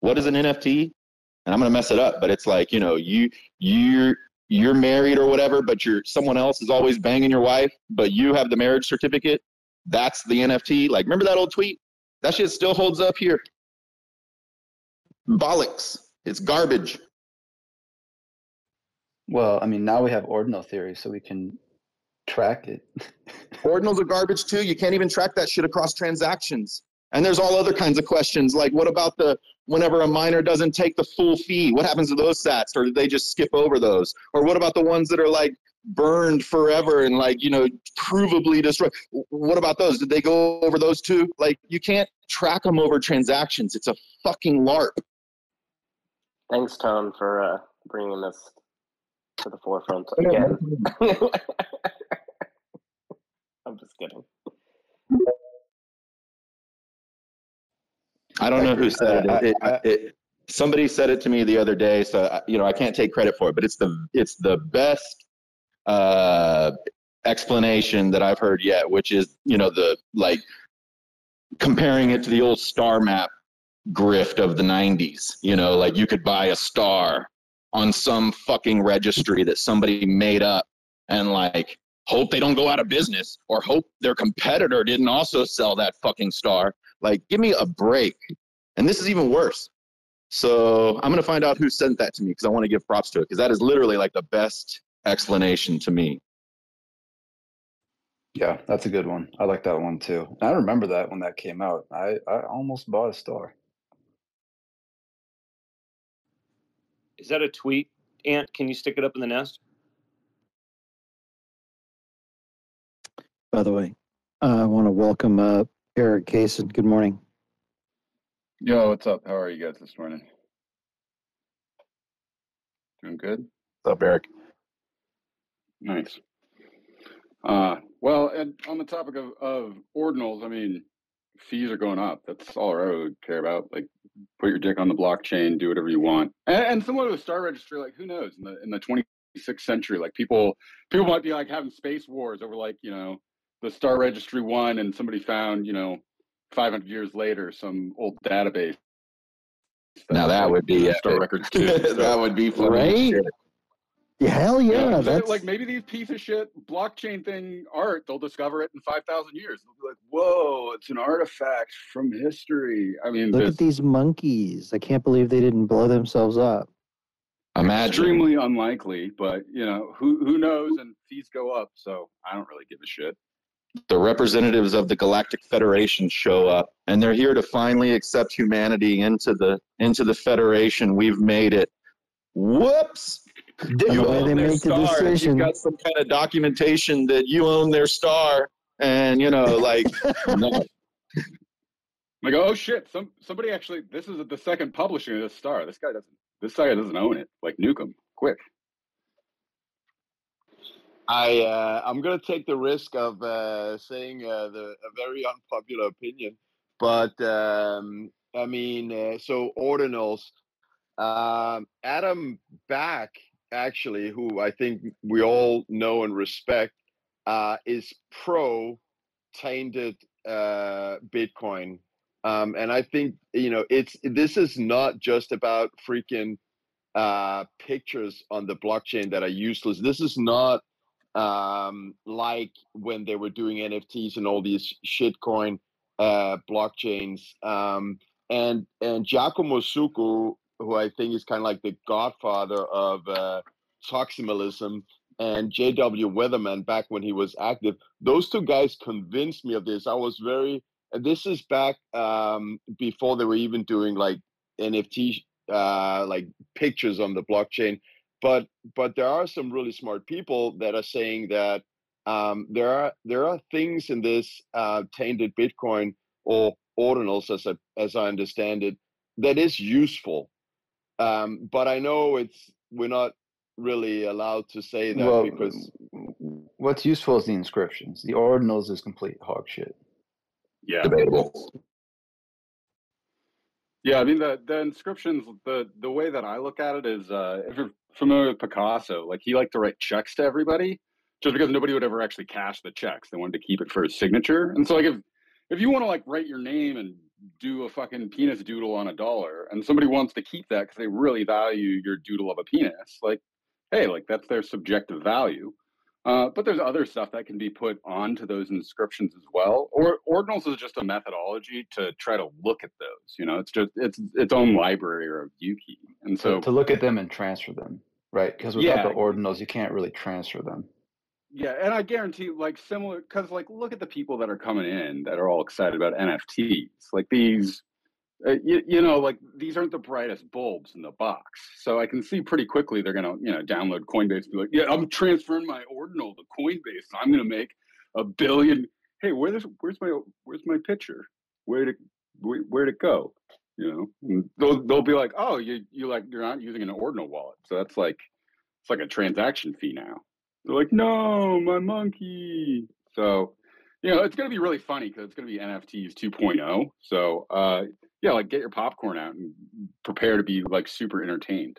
What is an N F T? And I'm going to mess it up, but it's like, you know, you, you're, you're married or whatever, but you're, someone else is always banging your wife, but you have the marriage certificate. That's the N F T. Like, remember that old tweet? That shit still holds up here. Bollocks. It's garbage. Well, I mean, now we have ordinal theory, so we can track it. Ordinals are garbage too. You can't even track that shit across transactions. And there's all other kinds of questions, like what about the whenever a miner doesn't take the full fee? What happens to those sats? Or do they just skip over those? Or what about the ones that are like burned forever and like, you know, provably destroyed? What about those? Did they go over those too? Like, you can't track them over transactions. It's a fucking LARP. Thanks, Tom, for uh, bringing this to the forefront again. I'm just kidding. I don't know who said it. It, it, it. Somebody said it to me the other day, so you know I can't take credit for it. But it's the it's the best uh, explanation that I've heard yet, which is you know the like comparing it to the old star map grift of the nineties. You know, like you could buy a star on some fucking registry that somebody made up, and like hope they don't go out of business, or hope their competitor didn't also sell that fucking star. Like, give me a break. And this is even worse. So I'm going to find out who sent that to me because I want to give props to it because that is literally like the best explanation to me. Yeah, that's a good one. I like that one too. I remember that when that came out. I, I almost bought a star. Is that a tweet? Ant, can you stick it up in the nest? By the way, uh, I want to welcome up. Uh, Erik Cason, good morning. Yo, what's up? How are you guys this morning? Doing good? What's up, Erik? Nice. Uh, well, and on the topic of, of ordinals, I mean, fees are going up. That's all I would care about. Like, put your dick on the blockchain, do whatever you want. And, and similar to the Star Registry, like, who knows? In the in the twenty-sixth century, like, people people might be like having space wars over, like, you know, the Star Registry won, and somebody found, you know, five hundred years later, some old database. Now that, like, would be Star epic. Records too. So, that would be funny. Right? Yeah, hell yeah! yeah that's... Like, maybe these piece of shit blockchain thing art, they'll discover it in five thousand years. They'll be like, "Whoa, it's an artifact from history." I mean, look this... at these monkeys! I can't believe they didn't blow themselves up. Imagine. Extremely unlikely, but you know, who who knows? And fees go up, so I don't really give a shit. The representatives of the Galactic Federation show up, and they're here to finally accept humanity into the into the Federation. We've made it. Whoops. You own they their make the star. Decision. You've got some kind of documentation that you own their star, and you know, like, no. Like, oh shit! Some somebody actually. This is the second publishing of this star. This guy doesn't. This guy doesn't own it. Like, nuke him quick. I uh, I'm gonna take the risk of uh, saying uh, the a very unpopular opinion, but um, I mean, uh, so ordinals. Um, Adam Back. Actually, who I think we all know and respect, uh, is pro tainted uh, Bitcoin, um, and I think you know it's this is not just about freaking uh, pictures on the blockchain that are useless. This is not um, like when they were doing N F Ts and all these shitcoin uh, blockchains. Um, and and Giacomo Suku, who I think is kind of like the godfather of uh, toximalism, and J W Weatherman back when he was active. Those two guys convinced me of this. I was very, and this is back um, before they were even doing like N F T, uh, like pictures on the blockchain. But but there are some really smart people that are saying that um, there are there are things in this uh, tainted Bitcoin or ordinals, as I, as I understand it, that is useful. Um, but I know it's we're not really allowed to say that well, because what's useful is the inscriptions. The ordinals is complete hog shit. Yeah, debatable. Yeah, I mean the, the inscriptions. The the way that I look at it is, uh, if you're familiar with Picasso, like he liked to write checks to everybody, just because nobody would ever actually cash the checks. They wanted to keep it for his signature. And so, like if if you want to like write your name and do a fucking penis doodle on a dollar, and somebody wants to keep that because they really value your doodle of a penis. Like, hey, like that's their subjective value. Uh, but there's other stuff that can be put onto those inscriptions as well. Or ordinals is just a methodology to try to look at those. You know, it's just it's its own library or a view key. And so to look at them and transfer them, right? Because without yeah, the ordinals, you can't really transfer them. Yeah, and I guarantee, like, similar, because, like, look at the people that are coming in that are all excited about N F Ts. Like, these, uh, you, you know, like, these aren't the brightest bulbs in the box. So I can see pretty quickly they're going to, you know, download Coinbase and be like, yeah, I'm transferring my ordinal to Coinbase. So I'm going to make a billion. Hey, where's where's my where's my picture? Where'd it, where, where'd it go? You know, they'll, they'll be like, oh, you, you like, you're not using an ordinal wallet. So that's like, it's like a transaction fee now. They're like, no, my monkey. So, you know, it's going to be really funny because it's going to be N F Ts two point oh. So, uh, yeah, like get your popcorn out and prepare to be like super entertained.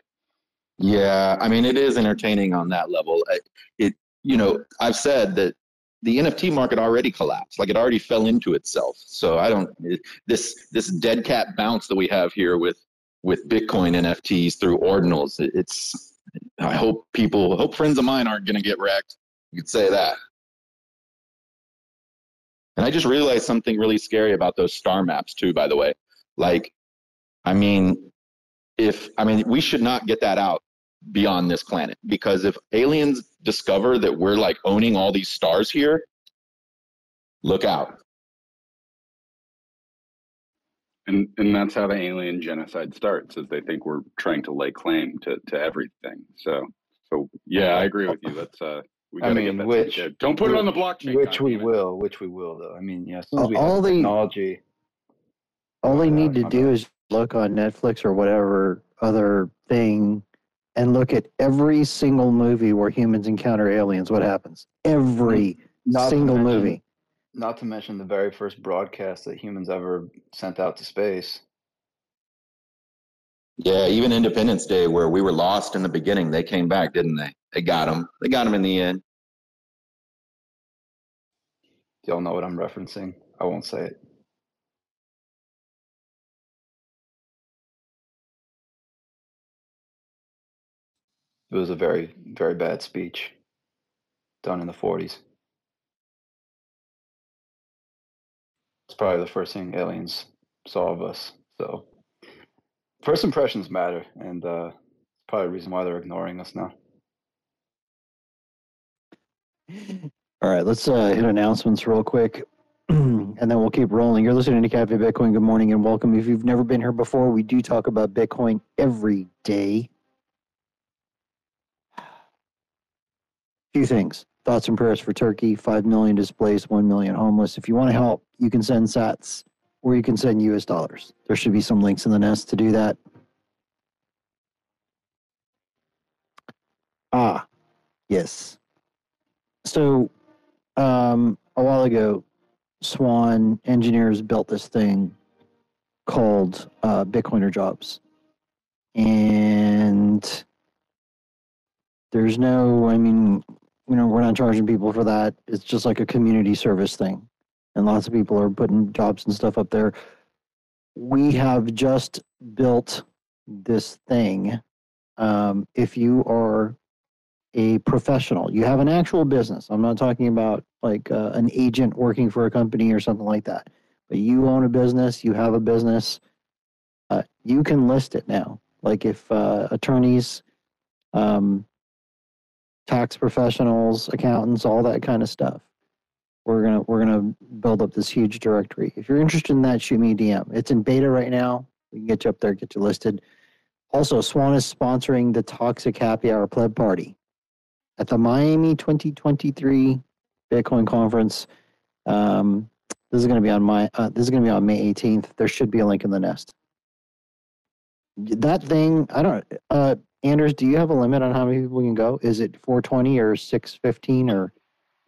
Yeah, I mean, it is entertaining on that level. It, it you know, I've said that the N F T market already collapsed. Like it already fell into itself. So I don't this this dead cat bounce that we have here with with Bitcoin N F Ts through ordinals. It, it's I hope people, hope friends of mine aren't going to get wrecked. You could say that. And I just realized something really scary about those star maps too, by the way. Like, I mean, if, I mean, we should not get that out beyond this planet, because if aliens discover that we're like owning all these stars here, look out. And and that's how the alien genocide starts, is they think we're trying to lay claim to, to everything. So so yeah, I agree with you. That's uh, we gotta I mean, get that which together. Don't put which, it on the blockchain. Which we will, which we will though. I mean, yeah, as soon as we all have they, technology. All they uh, need to do is look on Netflix or whatever other thing, and look at every single movie where humans encounter aliens. What happens? Every single movie. Not to mention the very first broadcast that humans ever sent out to space. Yeah, even Independence Day, where we were lost in the beginning, they came back, didn't they? They got them. They got them in the end. Y'all know what I'm referencing. I won't say it. It was a very, very bad speech done in the forties. It's probably the first thing aliens saw of us. So first impressions matter, and uh, it's probably the reason why they're ignoring us now. All right, let's uh, hit announcements real quick, and then we'll keep rolling. You're listening to Cafe Bitcoin. Good morning and welcome. If you've never been here before, we do talk about Bitcoin every day. Few things. Thoughts and prayers for Turkey, five million displaced, one million homeless. If you want to help, you can send sats or you can send U S dollars. There should be some links in the nest to do that. Ah, yes. So um, a while ago, Swan engineers built this thing called uh, Bitcoiner Jobs. And there's no, I mean, you know, we're not charging people for that. It's just like a community service thing. And lots of people are putting jobs and stuff up there. We have just built this thing. Um, if you are a professional, you have an actual business. I'm not talking about like uh, an agent working for a company or something like that. But you own a business, you have a business, uh, you can list it now. Like if uh, attorneys, um, tax professionals, accountants, all that kind of stuff. We're gonna we're gonna build up this huge directory. If you're interested in that, shoot me a D M. It's in beta right now. We can get you up there, get you listed. Also, Swan is sponsoring the Toxic Happy Hour Pleb Party at the Miami twenty twenty-three Bitcoin Conference. Um, this is gonna be on my uh, this is gonna be on May eighteenth. There should be a link in the nest. That thing, I don't. Uh, Anders, do you have a limit on how many people can go? Is it four twenty or six fifteen or?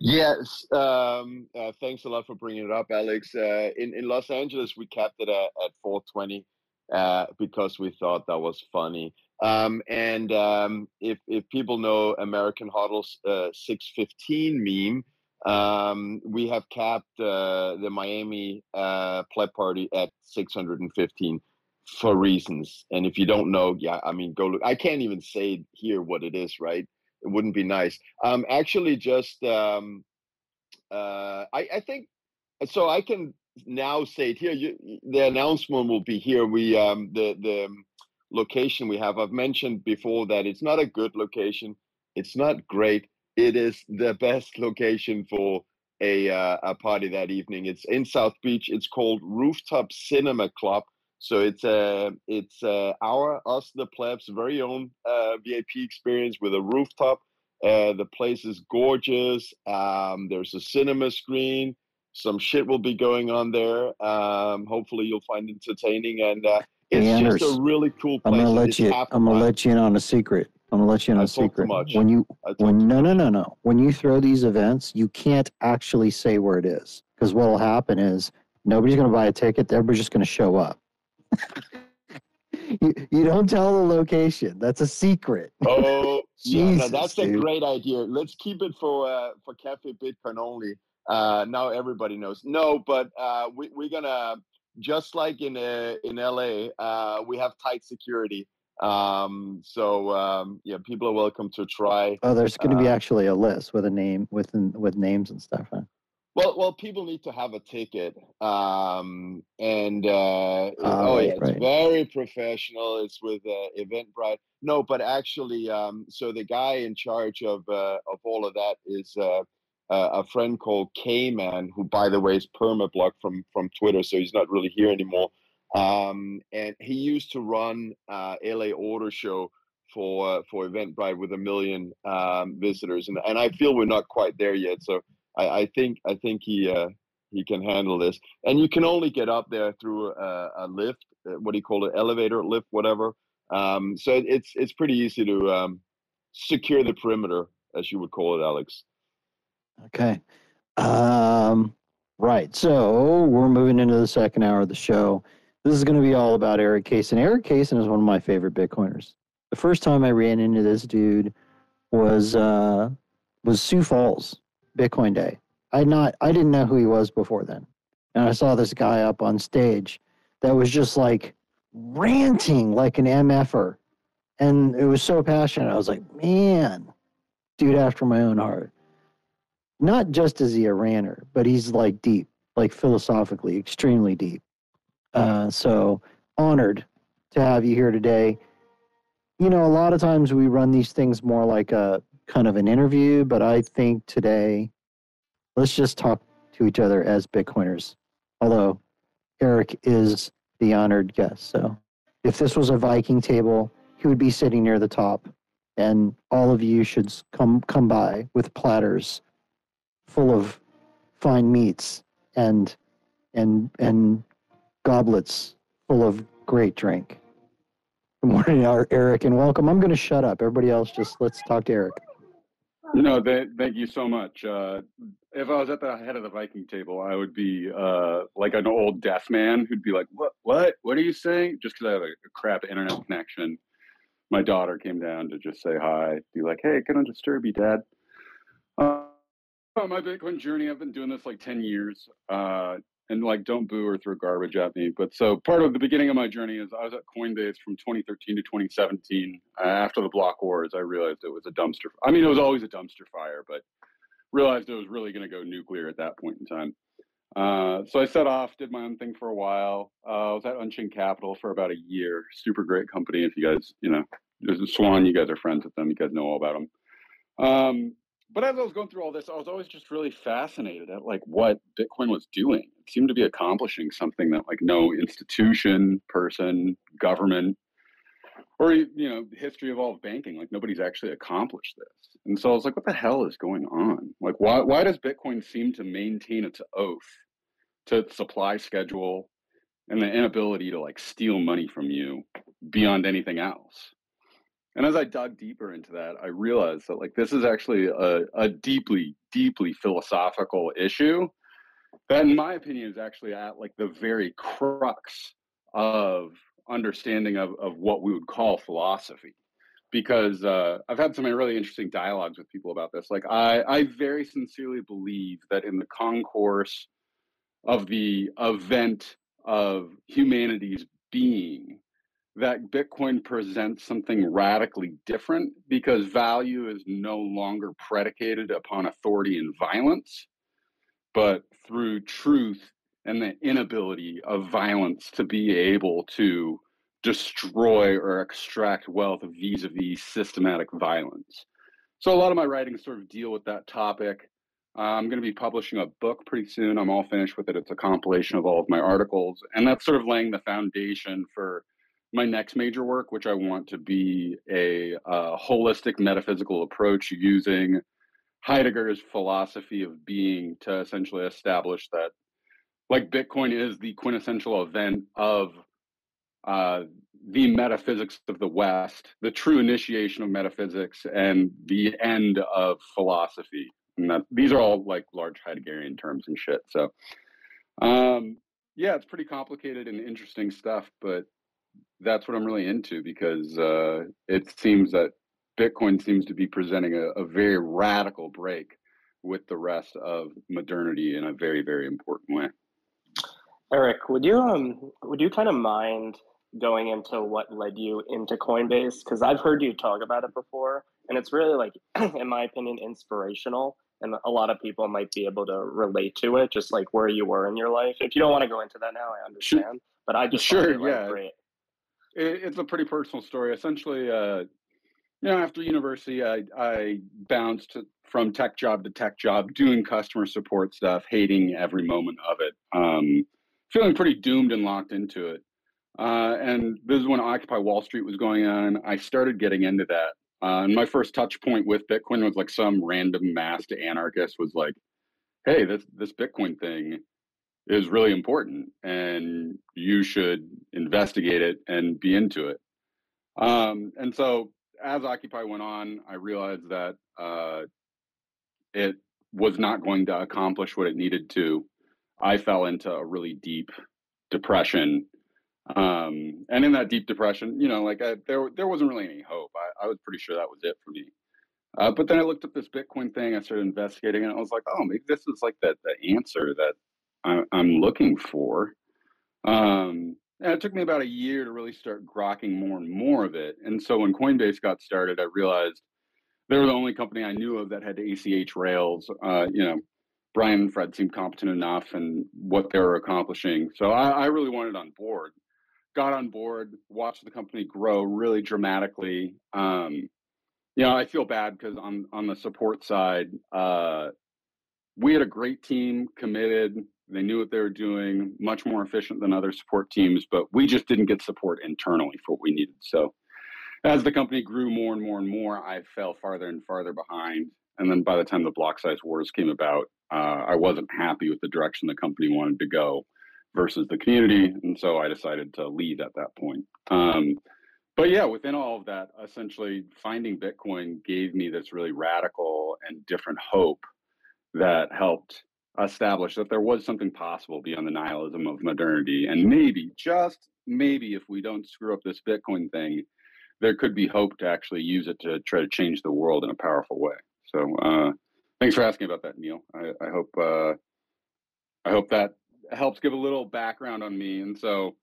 Yes. Um, uh, thanks a lot for bringing it up, Alex. Uh, in in Los Angeles, we capped it at, at four twenty uh, because we thought that was funny. Um, and um, if if people know American Hoddle's uh, six fifteen meme, um, we have capped uh, the Miami uh, pleb party at six hundred fifteen. For reasons, and if you don't know, yeah, I mean, go look. I can't even say here what it is, right? It wouldn't be nice. Um, actually, just um, uh, I, I think so. I can now say it here. You, the announcement will be here. We um, the the location we have. I've mentioned before that it's not a good location. It's not great. It is the best location for a uh, a party that evening. It's in South Beach. It's called Rooftop Cinema Club. So it's uh, it's uh, our, us, the plebs, very own uh, V I P experience with a rooftop. Uh, the place is gorgeous. Um, there's a cinema screen. Some shit will be going on there. Um, hopefully you'll find it entertaining. And uh, it's hey, Anders, just a really cool place. I'm gonna let you. I'm gonna let you in on a secret. I'm gonna let you in on I a secret. Much. When you when no no no no when you throw these events, you can't actually say where it is, because what will happen is nobody's gonna buy a ticket. Everybody's just gonna show up. you, you don't tell the location. That's a secret. Oh, Jesus, no, no, that's dude. a great idea. Let's keep it for uh, for Cafe Bitcoin only. Uh, now everybody knows. No, but uh, we, we're gonna, just like in uh, in L A, uh, we have tight security. Um, so um, yeah, people are welcome to try. Oh, there's going to uh, be actually a list with a name with with names and stuff, huh? Well, well, people need to have a ticket, um, and uh, uh, oh, yeah, right. It's very professional. It's with uh, Eventbrite. No, but actually, um, so the guy in charge of uh, of all of that is uh, uh, a friend called K-Man, who, by the way, is permablocked from from Twitter, so he's not really here anymore. Um, and he used to run uh, L A Order Show for uh, for Eventbrite with a million um, visitors, and and I feel we're not quite there yet. So. I, I think I think he uh, he can handle this, and you can only get up there through a, a lift. What do you call it? Elevator, lift, whatever. Um, so it's it's pretty easy to um, secure the perimeter, as you would call it, Alex. Okay. Um, Right. So we're moving into the second hour of the show. This is going to be all about Erik Cason. Erik Cason is one of my favorite Bitcoiners. The first time I ran into this dude was uh, was Sioux Falls Bitcoin Day. I not I didn't know who he was before then, and I saw this guy up on stage that was just like ranting like an M F-er, and it was so passionate. I was like, man, dude, after my own heart. Not just is he a ranter, but he's like deep, like philosophically, extremely deep. Uh, so honored to have you here today. You know, a lot of times we run these things more like a kind of an interview, but I think today let's just talk to each other as Bitcoiners. Although Erik is the honored guest. So if this was a Viking table, he would be sitting near the top, and all of you should come, come by with platters full of fine meats and, and, and, goblets full of great drink. Good morning, Erik, and welcome. I'm going to shut up. Everybody else, just let's talk to Erik. You know, th- thank you so much. Uh, if I was at the head of the Viking table, I would be uh, like an old deaf man who'd be like, what, what, what are you saying? Just because I have a, a crap internet connection. My daughter came down to just say hi, be like, hey, I don't disturb you, Dad. Uh, on my Bitcoin journey, I've been doing this like ten years. Uh, And like, don't boo or throw garbage at me. But so part of the beginning of my journey is I was at Coinbase from twenty thirteen to twenty seventeen. Uh, after the block wars, I realized it was a dumpster. I mean, it was always a dumpster fire, but realized it was really going to go nuclear at that point in time. Uh, so I set off, did my own thing for a while. Uh, I was at Unchained Capital for about a year. Super great company. If you guys, you know, there's a Swan, you guys are friends with them. You guys know all about them. Um, But as I was going through all this, I was always just really fascinated at like what Bitcoin was doing. It seemed to be accomplishing something that like no institution, person, government, or, you know, the history of all of banking, like nobody's actually accomplished this. And so I was like, what the hell is going on? Like, why why does Bitcoin seem to maintain its oath to its supply schedule and the inability to like steal money from you beyond anything else? And as I dug deeper into that, I realized that like this is actually a, a deeply, deeply philosophical issue that, in my opinion, is actually at like the very crux of understanding of, of what we would call philosophy. Because uh, I've had some really interesting dialogues with people about this. Like I, I very sincerely believe that in the concourse of the event of humanity's being, that Bitcoin presents something radically different because value is no longer predicated upon authority and violence, but through truth and the inability of violence to be able to destroy or extract wealth vis-a-vis systematic violence. So a lot of my writings sort of deal with that topic. Uh, I'm going to be publishing a book pretty soon. I'm all finished with it. It's a compilation of all of my articles, and that's sort of laying the foundation for my next major work, which I want to be a uh, holistic metaphysical approach using Heidegger's philosophy of being to essentially establish that like Bitcoin is the quintessential event of uh, the metaphysics of the West, the true initiation of metaphysics, and the end of philosophy. And that, these are all like large Heideggerian terms and shit. So um, yeah, it's pretty complicated and interesting stuff, but that's what I'm really into because uh, it seems that Bitcoin seems to be presenting a, a very radical break with the rest of modernity in a very, very important way. Erik, would you um would you kind of mind going into what led you into Coinbase? Because I've heard you talk about it before, and it's really like, in my opinion, inspirational, and a lot of people might be able to relate to it, just like where you were in your life. If you don't want to go into that now, I understand, sure. But I just sure, find it, like, yeah. Great. It's a pretty personal story. Essentially, uh, you know, after university, I, I bounced from tech job to tech job, doing customer support stuff, hating every moment of it, um, feeling pretty doomed and locked into it. Uh, and this is when Occupy Wall Street was going on. I started getting into that. Uh, and my first touch point with Bitcoin was like some random masked anarchist was like, hey, this this Bitcoin thing is really important and you should investigate it and be into it. Um, and so as Occupy went on, I realized that uh, it was not going to accomplish what it needed to. I fell into a really deep depression. Um, and in that deep depression, you know, like I, there, there wasn't really any hope. I, I was pretty sure that was it for me. Uh, but then I looked up this Bitcoin thing. I started investigating, and I was like, "Oh, maybe this is like that the answer that I, I'm looking for." Um, and it took me about a year to really start grokking more and more of it. And so when Coinbase got started, I realized they were the only company I knew of that had A C H rails. Uh, you know, Brian and Fred seemed competent enough, and what they were accomplishing. So I, I really wanted on board. Got on board, watched the company grow really dramatically. Um, You know, I feel bad because on, on the support side, uh, we had a great team, committed. They knew what they were doing, much more efficient than other support teams, but we just didn't get support internally for what we needed. So as the company grew more and more and more, I fell farther and farther behind. And then by the time the block size wars came about, uh, I wasn't happy with the direction the company wanted to go versus the community. And so I decided to leave at that point. Um, But yeah, within all of that, essentially finding Bitcoin gave me this really radical and different hope that helped establish that there was something possible beyond the nihilism of modernity. And maybe, just maybe, if we don't screw up this Bitcoin thing, there could be hope to actually use it to try to change the world in a powerful way. So uh, thanks for asking about that, Neil. I, I hope uh, I hope that helps give a little background on me. And so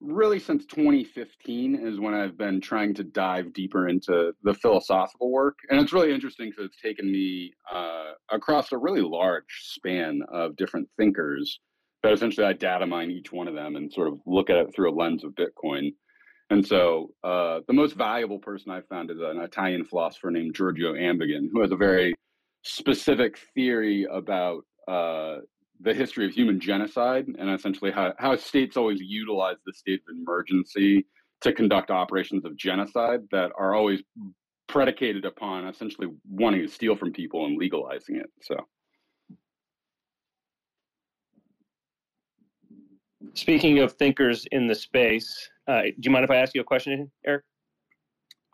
really, since twenty fifteen is when I've been trying to dive deeper into the philosophical work. And it's really interesting because it's taken me uh, across a really large span of different thinkers that essentially I data mine each one of them and sort of look at it through a lens of Bitcoin. And so uh, the most valuable person I found is an Italian philosopher named Giorgio Agamben, who has a very specific theory about uh the history of human genocide and essentially how, how states always utilize the state of emergency to conduct operations of genocide that are always predicated upon essentially wanting to steal from people and legalizing it. So, speaking of thinkers in the space, uh, do you mind if I ask you a question, Eric?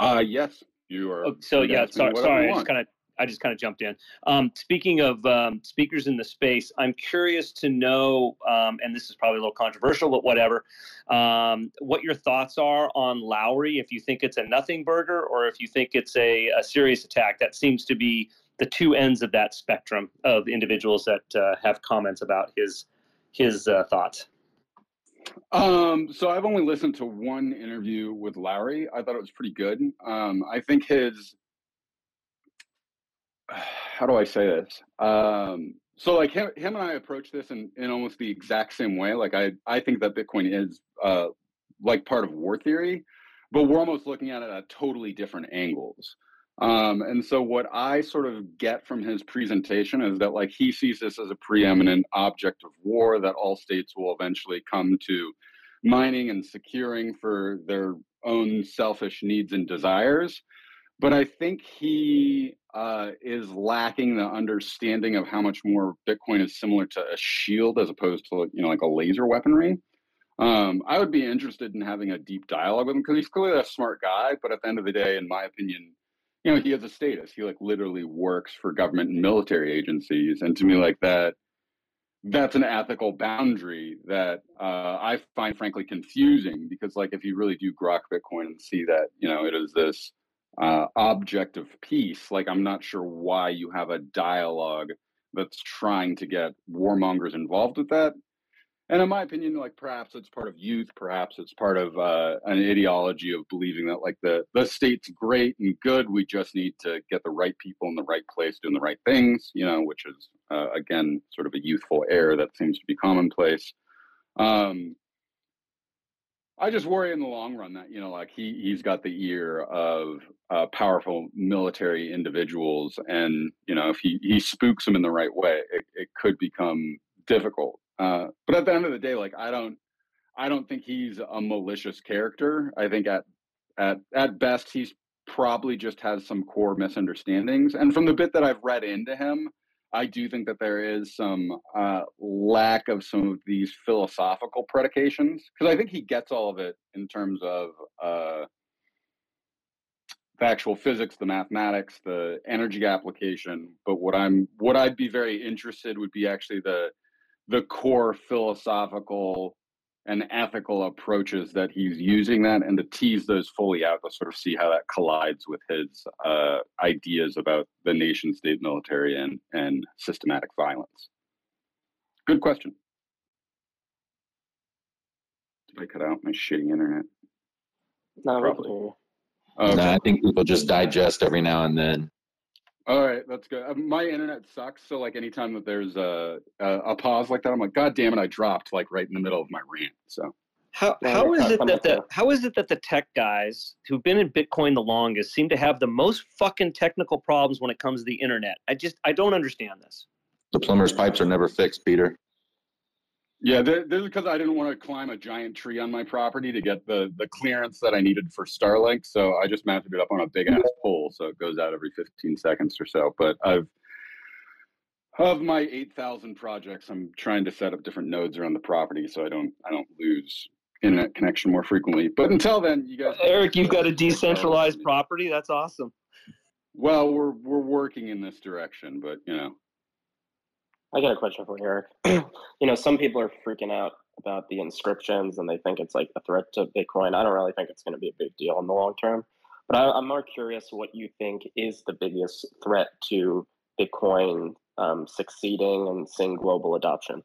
Uh, yes, you are. Oh, so yeah, sorry, sorry I just kind of I just kind of jumped in. Um, speaking of um, speakers in the space, I'm curious to know, um, and this is probably a little controversial, but whatever, um, what your thoughts are on Lowry, if you think it's a nothing burger or if you think it's a, a serious attack. That seems to be the two ends of that spectrum of individuals that uh, have comments about his his uh, thoughts. Um, so I've only listened to one interview with Lowry. I thought it was pretty good. Um, I think his... How do I say this? Um, so like him, him and I approach this in, in almost the exact same way. Like I, I think that Bitcoin is uh, like part of war theory, but we're almost looking at it at totally different angles. Um, and so what I sort of get from his presentation is that like he sees this as a preeminent object of war that all states will eventually come to mining and securing for their own selfish needs and desires. But I think he uh, is lacking the understanding of how much more Bitcoin is similar to a shield as opposed to, you know, like a laser weaponry. Um, I would be interested in having a deep dialogue with him because he's clearly a smart guy. But at the end of the day, in my opinion, you know, he has a status. He like literally works for government and military agencies. And to me, like that, that's an ethical boundary that uh, I find, frankly, confusing, because like if you really do grok Bitcoin and see that, you know, it is this uh object of peace, like I'm not sure why you have a dialogue that's trying to get warmongers involved with that. And in my opinion, like perhaps it's part of youth, perhaps it's part of uh an ideology of believing that like the the state's great and good, we just need to get the right people in the right place doing the right things, you know, which is uh, again sort of a youthful error that seems to be commonplace. um I just worry in the long run that, you know, like he, he's got the ear of uh, powerful military individuals. And, you know, if he, he spooks them in the right way, it, it could become difficult. Uh, but at the end of the day, like, I don't I don't think he's a malicious character. I think at at at best, he's probably just has some core misunderstandings. And from the bit that I've read into him, I do think that there is some uh, lack of some of these philosophical predications, because I think he gets all of it in terms of uh, the actual physics, the mathematics, the energy application. But what I'm, what I'd be very interested would be actually the the core philosophical and ethical approaches that he's using that, and to tease those fully out, to sort of see how that collides with his uh, ideas about the nation state military and, and systematic violence. Good question. Did I cut out my shitty internet? Not Probably. Really. Okay. No, I think people just digest every now and then. All right, that's good. My internet sucks, so like anytime that there's a, a a pause like that, I'm like, God damn it, I dropped like right in the middle of my rant. So how how is it that the how is it that the tech guys who've been in Bitcoin the longest seem to have the most fucking technical problems when it comes to the internet? I just I don't understand this. The plumber's pipes are never fixed, Peter. Yeah, this is because I didn't want to climb a giant tree on my property to get the, the clearance that I needed for Starlink, so I just mounted it up on a big-ass pole, so it goes out every fifteen seconds or so. But I've of my eight thousand projects, I'm trying to set up different nodes around the property so I don't I don't lose internet connection more frequently. But until then, you guys... Eric, you've got a decentralized property? That's awesome. Well, we're we're working in this direction, but, you know. I got a question for Eric. You know, some people are freaking out about the inscriptions and they think it's like a threat to Bitcoin. I don't really think it's going to be a big deal in the long term, but I, I'm more curious what you think is the biggest threat to Bitcoin um, succeeding and seeing global adoption.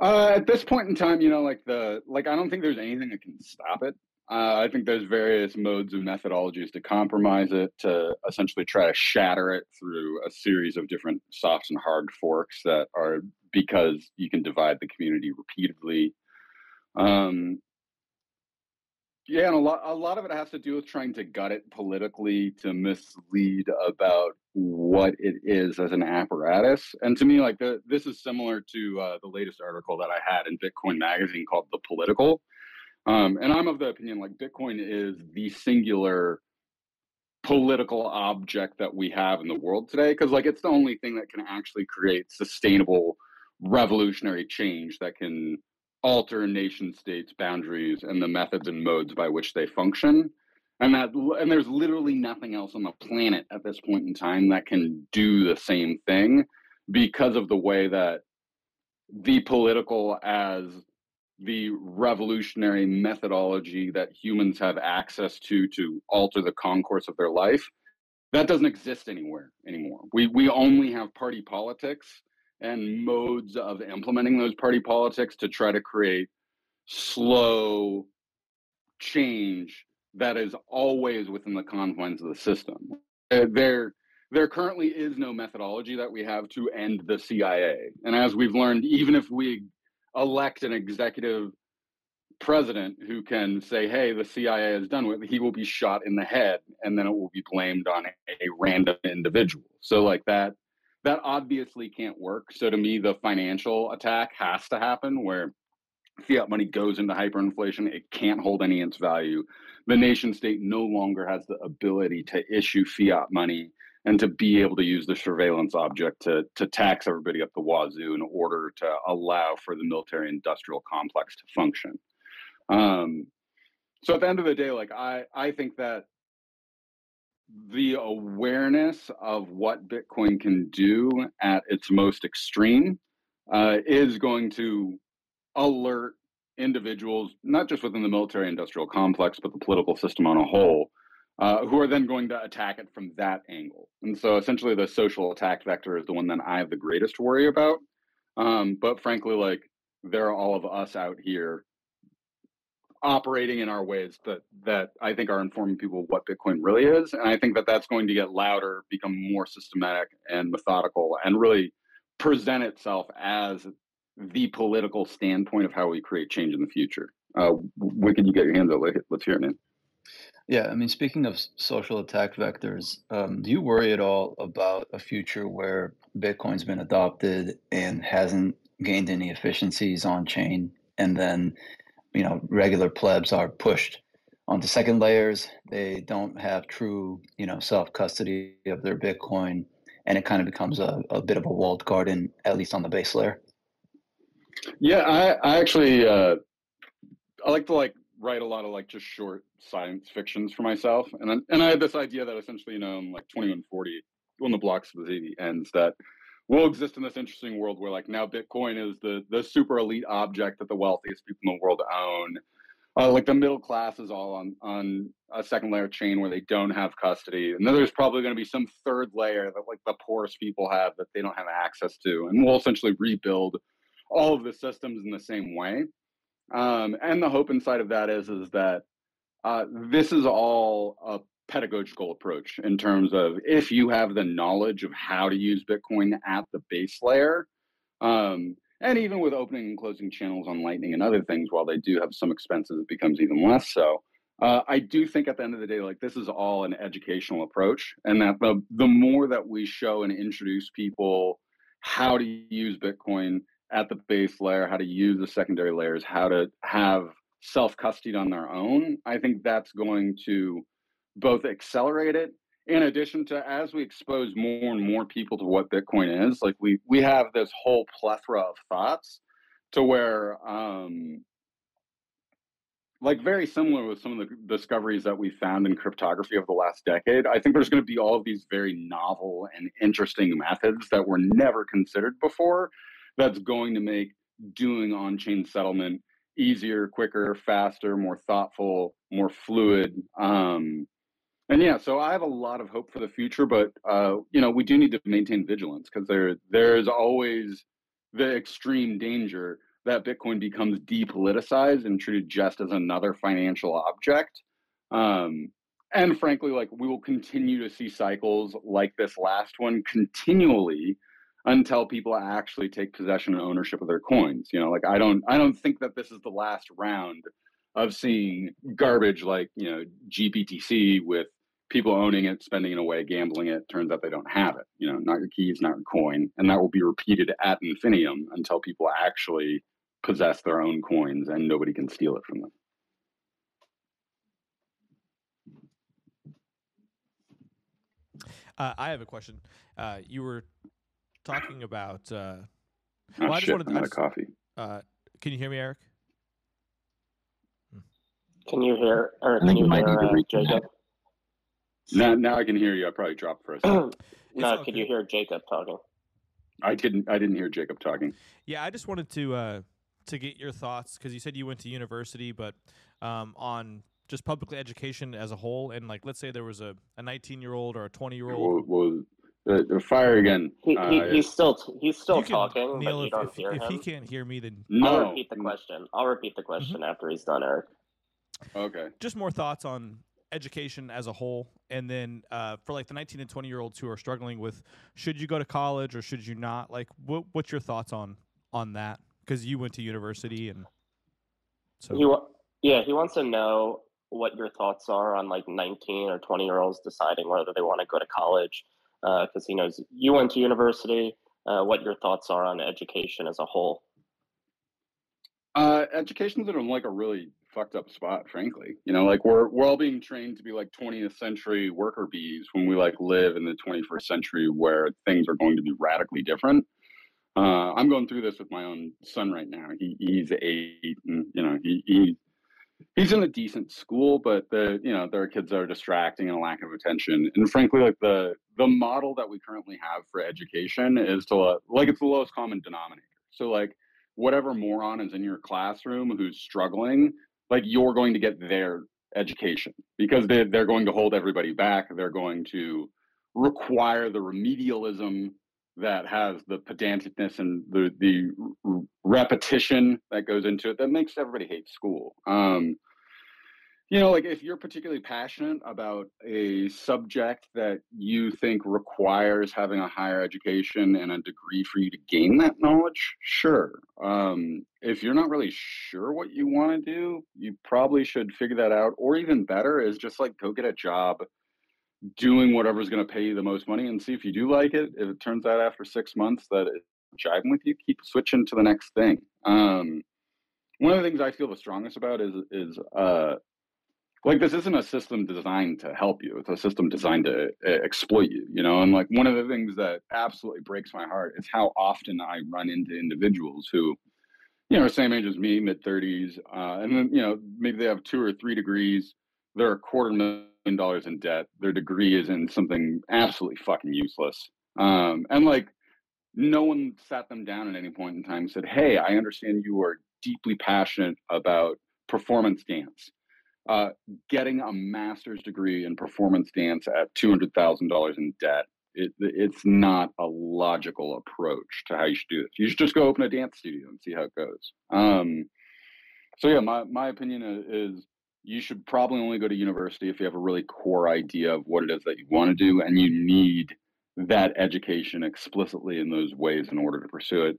Uh, at this point in time, you know, like the like, I don't think there's anything that can stop it. Uh, I think there's various modes and methodologies to compromise it, to essentially try to shatter it through a series of different soft and hard forks that are because you can divide the community repeatedly. Um, yeah, and a lot, a lot of it has to do with trying to gut it politically to mislead about what it is as an apparatus. And to me, like the, this is similar to uh, the latest article that I had in Bitcoin Magazine called "The Political." Um, and I'm of the opinion, like, Bitcoin is the singular political object that we have in the world today, because, like, it's the only thing that can actually create sustainable revolutionary change that can alter nation states' boundaries and the methods and modes by which they function. And that, and there's literally nothing else on the planet at this point in time that can do the same thing because of the way that the political as... the revolutionary methodology that humans have access to to alter the concourse of their life, that doesn't exist anywhere anymore. We we only have party politics and modes of implementing those party politics to try to create slow change that is always within the confines of the system. There, there currently is no methodology that we have to end the C I A. And as we've learned, even if we elect an executive president who can say, hey, the C I A is done with it, he will be shot in the head, and then it will be blamed on a random individual. So like that, that obviously can't work. So to me, the financial attack has to happen where fiat money goes into hyperinflation. It can't hold any of its value. The nation state no longer has the ability to issue fiat money and to be able to use the surveillance object to to tax everybody up the wazoo in order to allow for the military-industrial complex to function. Um, so at the end of the day, like I, I think that the awareness of what Bitcoin can do at its most extreme uh, is going to alert individuals, not just within the military-industrial complex, but the political system on a whole, Uh, who are then going to attack it from that angle. And so essentially the social attack vector is the one that I have the greatest worry about. Um, but frankly, like, there are all of us out here operating in our ways that, that I think are informing people what Bitcoin really is. And I think that that's going to get louder, become more systematic and methodical, and really present itself as the political standpoint of how we create change in the future. Uh, when can you get your hands up? Let's hear it, man. Yeah, I mean, speaking of social attack vectors, um, do you worry at all about a future where Bitcoin's been adopted and hasn't gained any efficiencies on chain, and then, you know, regular plebs are pushed onto second layers? They don't have true, you know, self-custody of their Bitcoin, and it kind of becomes a, a bit of a walled garden, at least on the base layer. Yeah, I, I actually uh, I like to like. write a lot of like just short science fictions for myself. And I, and I had this idea that essentially, you know, in like twenty-one forty, when the block subsidy ends, that we'll exist in this interesting world where, like, now Bitcoin is the the super elite object that the wealthiest people in the world own. Uh, like the middle class is all on, on a second layer chain where they don't have custody. And then there's probably going to be some third layer that like the poorest people have that they don't have access to. And we'll essentially rebuild all of the systems in the same way. Um, and the hope inside of that is, is that uh, this is all a pedagogical approach in terms of if you have the knowledge of how to use Bitcoin at the base layer, um, and even with opening and closing channels on Lightning and other things, while they do have some expenses, it becomes even less so. Uh, I do think at the end of the day, like this is all an educational approach, and that the, the more that we show and introduce people how to use Bitcoin at the base layer, how to use the secondary layers, how to have self-custody on their own, I think that's going to both accelerate it. In addition to, as we expose more and more people to what Bitcoin is, like we we have this whole plethora of thoughts to where, um, like very similar with some of the discoveries that we found in cryptography over the last decade, I think there's going to be all of these very novel and interesting methods that were never considered before that's going to make doing on-chain settlement easier, quicker, faster, more thoughtful, more fluid, um, and yeah, so I have a lot of hope for the future, but, uh, you know, we do need to maintain vigilance because there there's always the extreme danger that Bitcoin becomes depoliticized and treated just as another financial object. Um, and frankly, like we will continue to see cycles like this last one continually until people actually take possession and ownership of their coins. You know, like I don't I don't think that this is the last round of seeing garbage like, you know, G B T C with people owning it, spending it away, gambling it. Turns out they don't have it. You know, not your keys, not your coin. And that will be repeated ad infinitum until people actually possess their own coins and nobody can steal it from them. Uh, I have a question. Uh, you were talking about... Uh, well, oh, I just shit, wanted I'm out of coffee. Uh, can you hear me, Eric? Can you hear, or can you hear, uh, Jacob? Now, now I can hear you. I probably dropped for a second. No, okay. Could you hear Jacob talking? I didn't. I didn't hear Jacob talking. Yeah, I just wanted to uh, to get your thoughts because you said you went to university, but um, on just public education as a whole, and like, let's say there was a nineteen-year-old or a twenty-year-old. Well, well uh, fire again. He, he, uh, he's still he's still talking, Neil, but you if, don't if, hear if him. If he can't hear me, then no. I'll repeat the question. I'll repeat the question mm-hmm. after he's done, Eric. Okay. Just more thoughts on education as a whole, and then uh, for like the nineteen and twenty year olds who are struggling with should you go to college or should you not? Like, what what's your thoughts on on that? Because you went to university, and so he wa- yeah, he wants to know what your thoughts are on like nineteen or twenty year olds deciding whether they want to go to college. Because uh, he knows you went to university. Uh, what your thoughts are on education as a whole? Uh, education's in like a really fucked up spot, frankly. You know, like we're we're all being trained to be like twentieth century worker bees when we like live in the twenty-first century where things are going to be radically different. Uh, I'm going through this with my own son right now. He he's eight, and you know he, he he's in a decent school, but the you know there are kids that are distracting and a lack of attention. And frankly, like the the model that we currently have for education is to like it's the lowest common denominator. So like whatever moron is in your classroom who's struggling, like you're going to get their education because they're, they're going to hold everybody back. They're going to require the remedialism that has the pedanticness and the, the repetition that goes into it that makes everybody hate school. Um, you know, like if you're particularly passionate about a subject that you think requires having a higher education and a degree for you to gain that knowledge, sure. Um, if you're not really sure what you want to do, you probably should figure that out. Or even better is just like go get a job doing whatever's going to pay you the most money and see if you do like it. If it turns out after six months that it's jiving with you, keep switching to the next thing. Um, one of the things I feel the strongest about is is uh, like this isn't a system designed to help you. It's a system designed to uh, exploit you, you know? And like one of the things that absolutely breaks my heart is how often I run into individuals who, you know, are same age as me, mid thirties, uh, and then, you know, maybe they have two or three degrees. They're a quarter million dollars in debt. Their degree is in something absolutely fucking useless. Um, and like no one sat them down at any point in time and said, hey, I understand you are deeply passionate about performance dance. Uh, getting a master's degree in performance dance at two hundred thousand dollars in debt, it, it's not a logical approach to how you should do this. You should just go open a dance studio and see how it goes. Um, so yeah, my, my opinion is you should probably only go to university if you have a really core idea of what it is that you want to do, and you need that education explicitly in those ways in order to pursue it.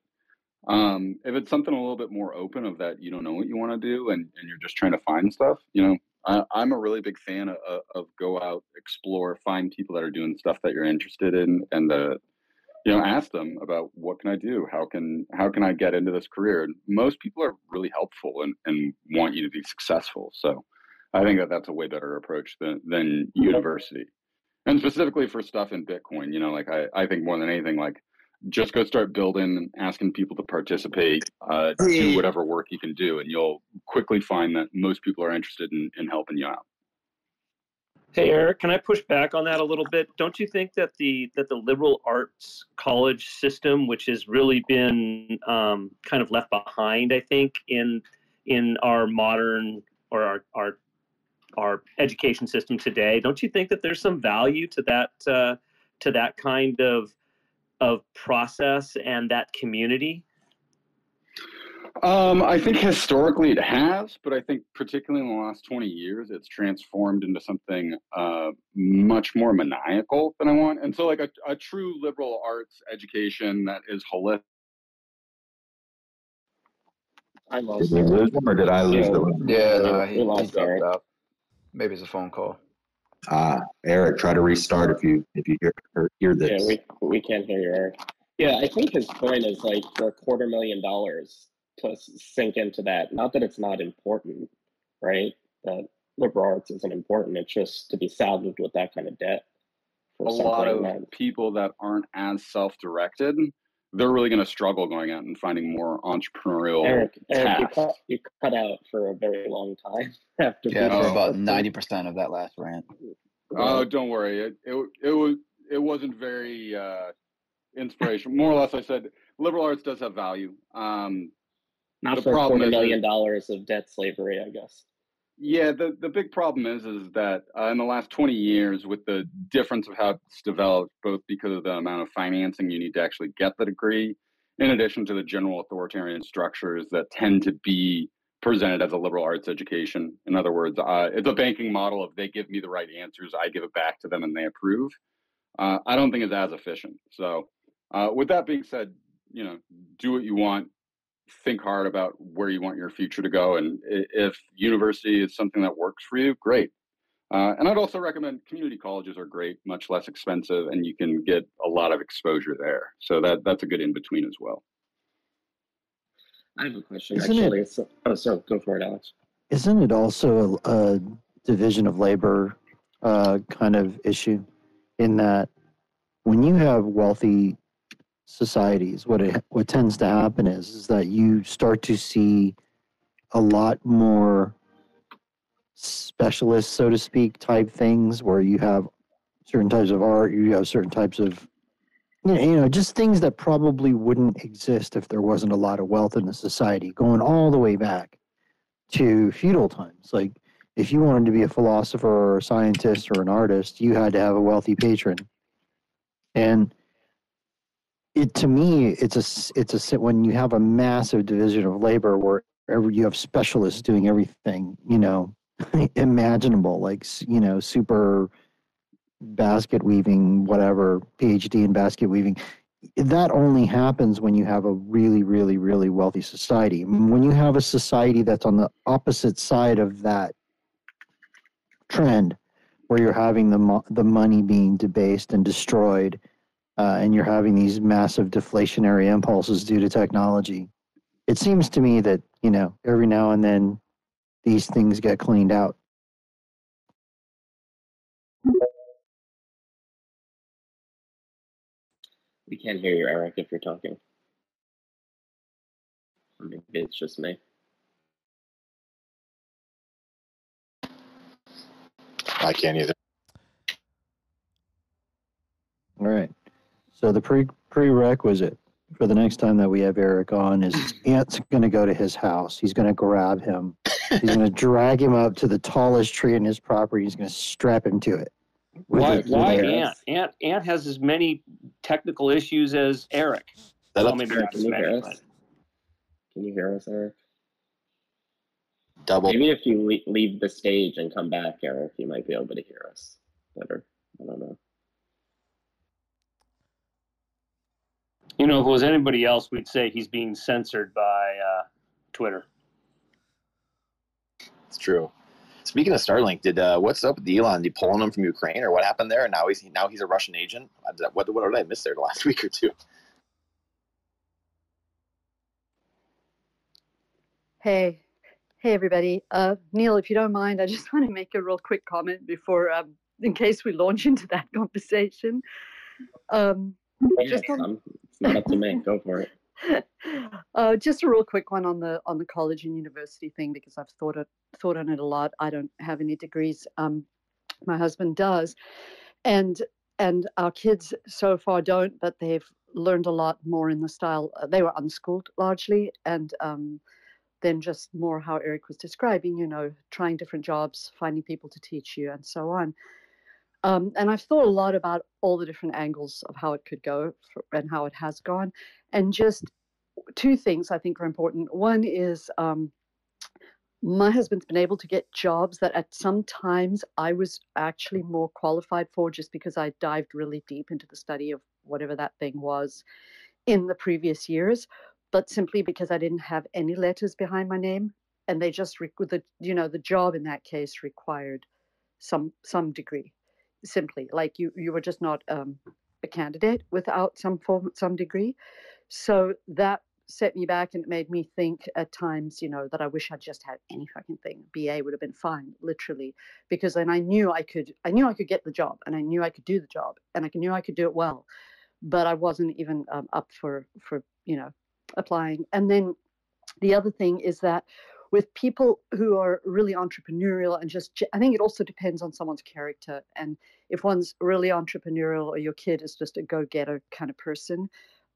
Um, if it's something a little bit more open of that, you don't know what you want to do and, and you're just trying to find stuff, you know, I, I'm a really big fan of, of go out, explore, find people that are doing stuff that you're interested in, and, uh, you know, ask them about what can I do? How can, how can I get into this career? And most people are really helpful and, and want you to be successful. So I think that that's a way better approach than, than university, and specifically for stuff in Bitcoin, you know, like I, I think more than anything, like, just go start building, asking people to participate, uh, do whatever work you can do, and you'll quickly find that most people are interested in, in helping you out. Hey, Eric, can I push back on that a little bit? Don't you think that the that the liberal arts college system, which has really been um, kind of left behind, I think, in in our modern or our our our education system today, don't you think that there's some value to that uh, to that kind of of process and that community? Um, I think historically it has, but I think particularly in the last twenty years, it's transformed into something uh, much more maniacal than I want. And so like a, a true liberal arts education that is holistic. I lost did you lose them or did I lose yeah. them? Yeah, no, he, he lost Eric. Up. Maybe it's a phone call. Uh, Eric, try to restart if you if you hear, hear this. Yeah, we we can't hear you, Eric. Yeah, I think his point is like for a quarter million dollars to sink into that. Not that it's not important, right? That liberal arts isn't important. It's just to be salvaged with that kind of debt. For a lot of that. People that aren't as self-directed, they're really going to struggle going out and finding more entrepreneurial Eric, Eric you, cut, you cut out for a very long time. After yeah, oh, about ninety percent of that last rant. Oh, uh, don't worry. It, it, it, was, it wasn't very uh, inspirational. More or less, I said, liberal arts does have value. Um, Not the for problem forty million dollars is, of debt slavery, I guess. Yeah, the, the big problem is is that uh, in the last twenty years, with the difference of how it's developed, both because of the amount of financing you need to actually get the degree, in addition to the general authoritarian structures that tend to be presented as a liberal arts education. In other words, uh, it's a banking model of they give me the right answers, I give it back to them, and they approve. Uh, I don't think it's as efficient. So uh, with that being said, you know, do what you want. Think hard about where you want your future to go. And if university is something that works for you, great. Uh, and I'd also recommend community colleges are great, much less expensive, and you can get a lot of exposure there. So that that's a good in-between as well. I have a question, isn't actually. It, so, oh, sorry, go for it, Alex. Isn't it also a, a division of labor uh, kind of issue in that when you have wealthy societies, what it, what tends to happen is, is that you start to see a lot more specialists, so to speak, type things where you have certain types of art, you have certain types of, you know, just things that probably wouldn't exist if there wasn't a lot of wealth in the society, going all the way back to feudal times. Like if you wanted to be a philosopher or a scientist or an artist, you had to have a wealthy patron. And It, to me, it's a, it's a, when you have a massive division of labor where you have specialists doing everything, you know, imaginable, like, you know, super basket weaving, whatever, PhD in basket weaving. That only happens when you have a really, really, really wealthy society. When you have a society that's on the opposite side of that trend, where you're having the mo- the money being debased and destroyed, Uh, and you're having these massive deflationary impulses due to technology, it seems to me that, you know, every now and then these things get cleaned out. We can't hear you, Eric, if you're talking. Maybe it's just me. I can't either. All right. So the pre- prerequisite for the next time that we have Erik on is his aunt's going to go to his house. He's going to grab him. He's going to drag him up to the tallest tree in his property. He's going to strap him to it. Why, it, why Ant? Ant? Ant has as many technical issues as Erik. Well, maybe not as many, but... Can you hear us, Erik? Double. Maybe if you leave the stage and come back, Erik, you might be able to hear us better. I don't know. You know, if it was anybody else, we'd say he's being censored by uh, Twitter. It's true. Speaking of Starlink, did uh, what's up with Elon? Did he pulling him from Ukraine, or what happened there? And now he's now he's a Russian agent. What what did I miss there the last week or two? Hey, hey everybody, uh, Neil. If you don't mind, I just want to make a real quick comment before, um, in case we launch into that conversation. Um, yeah, just on, it's not up to me. Go for it. Uh, just a real quick one on the on the college and university thing, because I've thought it, thought on it a lot. I don't have any degrees. Um, my husband does, and and our kids so far don't, but they've learned a lot more in the style. Uh, they were unschooled largely, and um, then just more how Erik was describing. You know, trying different jobs, finding people to teach you, and so on. Um, and I've thought a lot about all the different angles of how it could go for, and how it has gone. And just two things I think are important. One is um, my husband's been able to get jobs that at some times I was actually more qualified for, just because I dived really deep into the study of whatever that thing was in the previous years, but simply because I didn't have any letters behind my name. And they just, re- the, you know, the job in that case required some some degree. Simply, like you, you were just not um, a candidate without some form, some degree. So that set me back, and it made me think at times, you know, that I wish I just had any fucking thing. B A would have been fine, literally, because then I knew I could, I knew I could get the job, and I knew I could do the job, and I knew I could do it well. But I wasn't even um, up for for you know applying. And then the other thing is that with people who are really entrepreneurial and just, I think it also depends on someone's character. And if one's really entrepreneurial, or your kid is just a go-getter kind of person,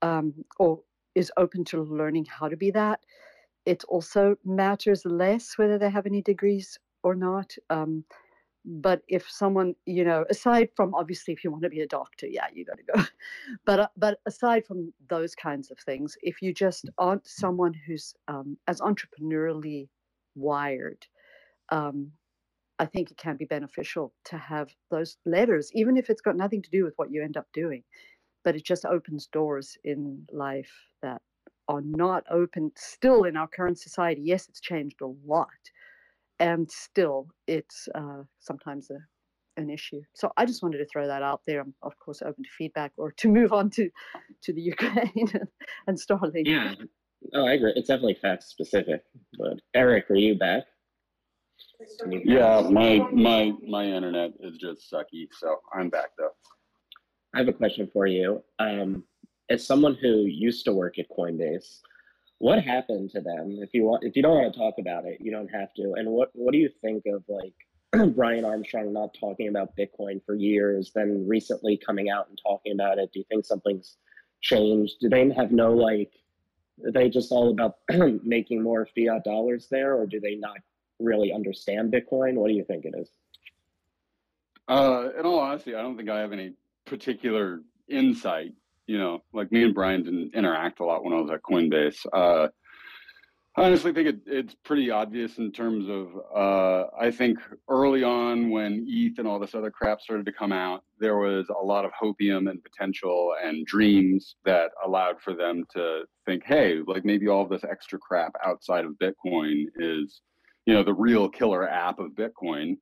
um, or is open to learning how to be that, it also matters less whether they have any degrees or not. Um, but if someone, you know, aside from, obviously, if you want to be a doctor, yeah, you got to go. But, uh, but aside from those kinds of things, if you just aren't someone who's um, as entrepreneurially wired, um, I think it can be beneficial to have those letters, even if it's got nothing to do with what you end up doing. But it just opens doors in life that are not open still in our current society. Yes, it's changed a lot. And still, it's uh, sometimes a, an issue. So I just wanted to throw that out there. I'm, of course, open to feedback, or to move on to, to the Ukraine and Starlink. Yeah. Oh, I agree. It's definitely fact-specific. But Erik, are you back? You yeah, back? my my my internet is just sucky, so I'm back, though. I have a question for you. Um, as someone who used to work at Coinbase, what happened to them? If you want, if you don't want to talk about it, you don't have to. And what, what do you think of, like, Brian Armstrong not talking about Bitcoin for years, then recently coming out and talking about it? Do you think something's changed? Do they have no, like, are they just all about making more fiat dollars there, or do they not really understand Bitcoin? What do you think it is? Uh, in all honesty, I don't think I have any particular insight. You know, like, me and Brian didn't interact a lot when I was at Coinbase. Uh, I honestly think it, it's pretty obvious in terms of, uh, I think early on when E T H and all this other crap started to come out, there was a lot of hopium and potential and dreams that allowed for them to think, hey, like, maybe all this extra crap outside of Bitcoin is, you know, the real killer app of Bitcoin.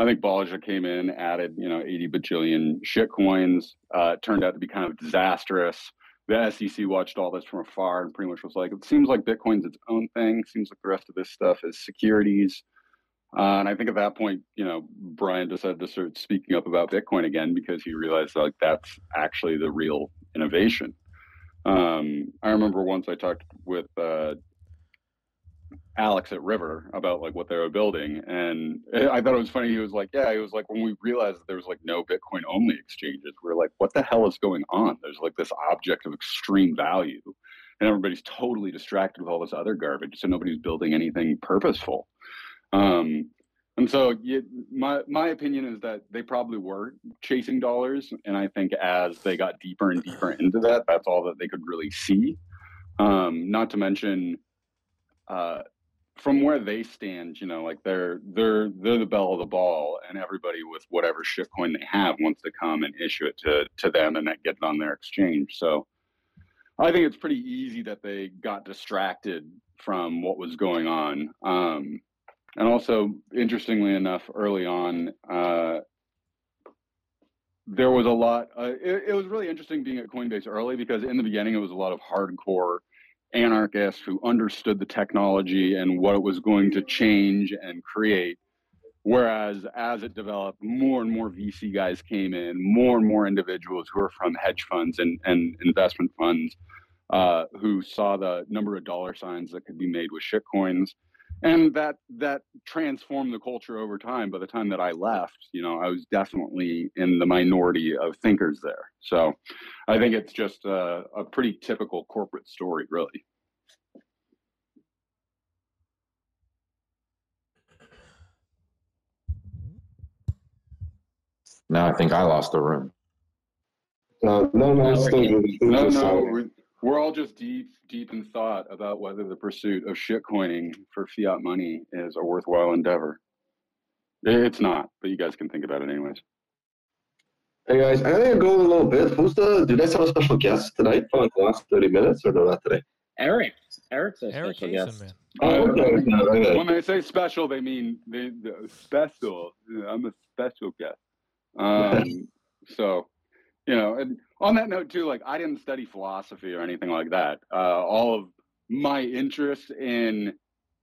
I think Bollinger came in, added, you know, eighty bajillion shitcoins, uh, turned out to be kind of disastrous. The S E C watched all this from afar and pretty much was like, it seems like Bitcoin's its own thing. Seems like the rest of this stuff is securities. Uh, and I think at that point, you know, Brian decided to start speaking up about Bitcoin again, because he realized, like, that's actually the real innovation. Um, I remember once I talked with uh, Alex at River about like what they were building, and I thought it was funny. He was like, yeah, it was like when we realized that there was like no Bitcoin only exchanges, we're like, what the hell is going on? There's like this object of extreme value and everybody's totally distracted with all this other garbage, so nobody's building anything purposeful. Um, and so it, my my opinion is that they probably were chasing dollars, and I think as they got deeper and deeper into that, that's all that they could really see. Um, not to mention, uh, from where they stand, you know, like they're they're they're the belle of the ball, and everybody with whatever shitcoin they have wants to come and issue it to to them and that get it on their exchange. So I think it's pretty easy that they got distracted from what was going on. Um, and also, interestingly enough, early on, uh, there was a lot, uh, it, it was really interesting being at Coinbase early, because in the beginning, it was a lot of hardcore anarchists who understood the technology and what it was going to change and create. Whereas as it developed, more and more V C guys came in, more and more individuals who are from hedge funds and, and investment funds uh, who saw the number of dollar signs that could be made with shitcoins. And that that transformed the culture over time. By the time that I left, you know, I was definitely in the minority of thinkers there. So I think it's just a, a pretty typical corporate story, really. Now I think I lost the room. No, no, no, no, still, no, no we're, we're all just deep, deep in thought about whether the pursuit of shitcoining for fiat money is a worthwhile endeavor. It's not, but you guys can think about it anyways. Hey guys, I gotta go in a little bit. Who's the? Do you guys have a special guest tonight for like the last thirty minutes, or no, not today? Eric, Eric's a Erik special Cason, guest. Man. Oh, okay. No, okay. When they say special, they mean they, they're special. I'm a special guest. Um, so, you know, and on that note too, like I didn't study philosophy or anything like that. Uh, all of my interest in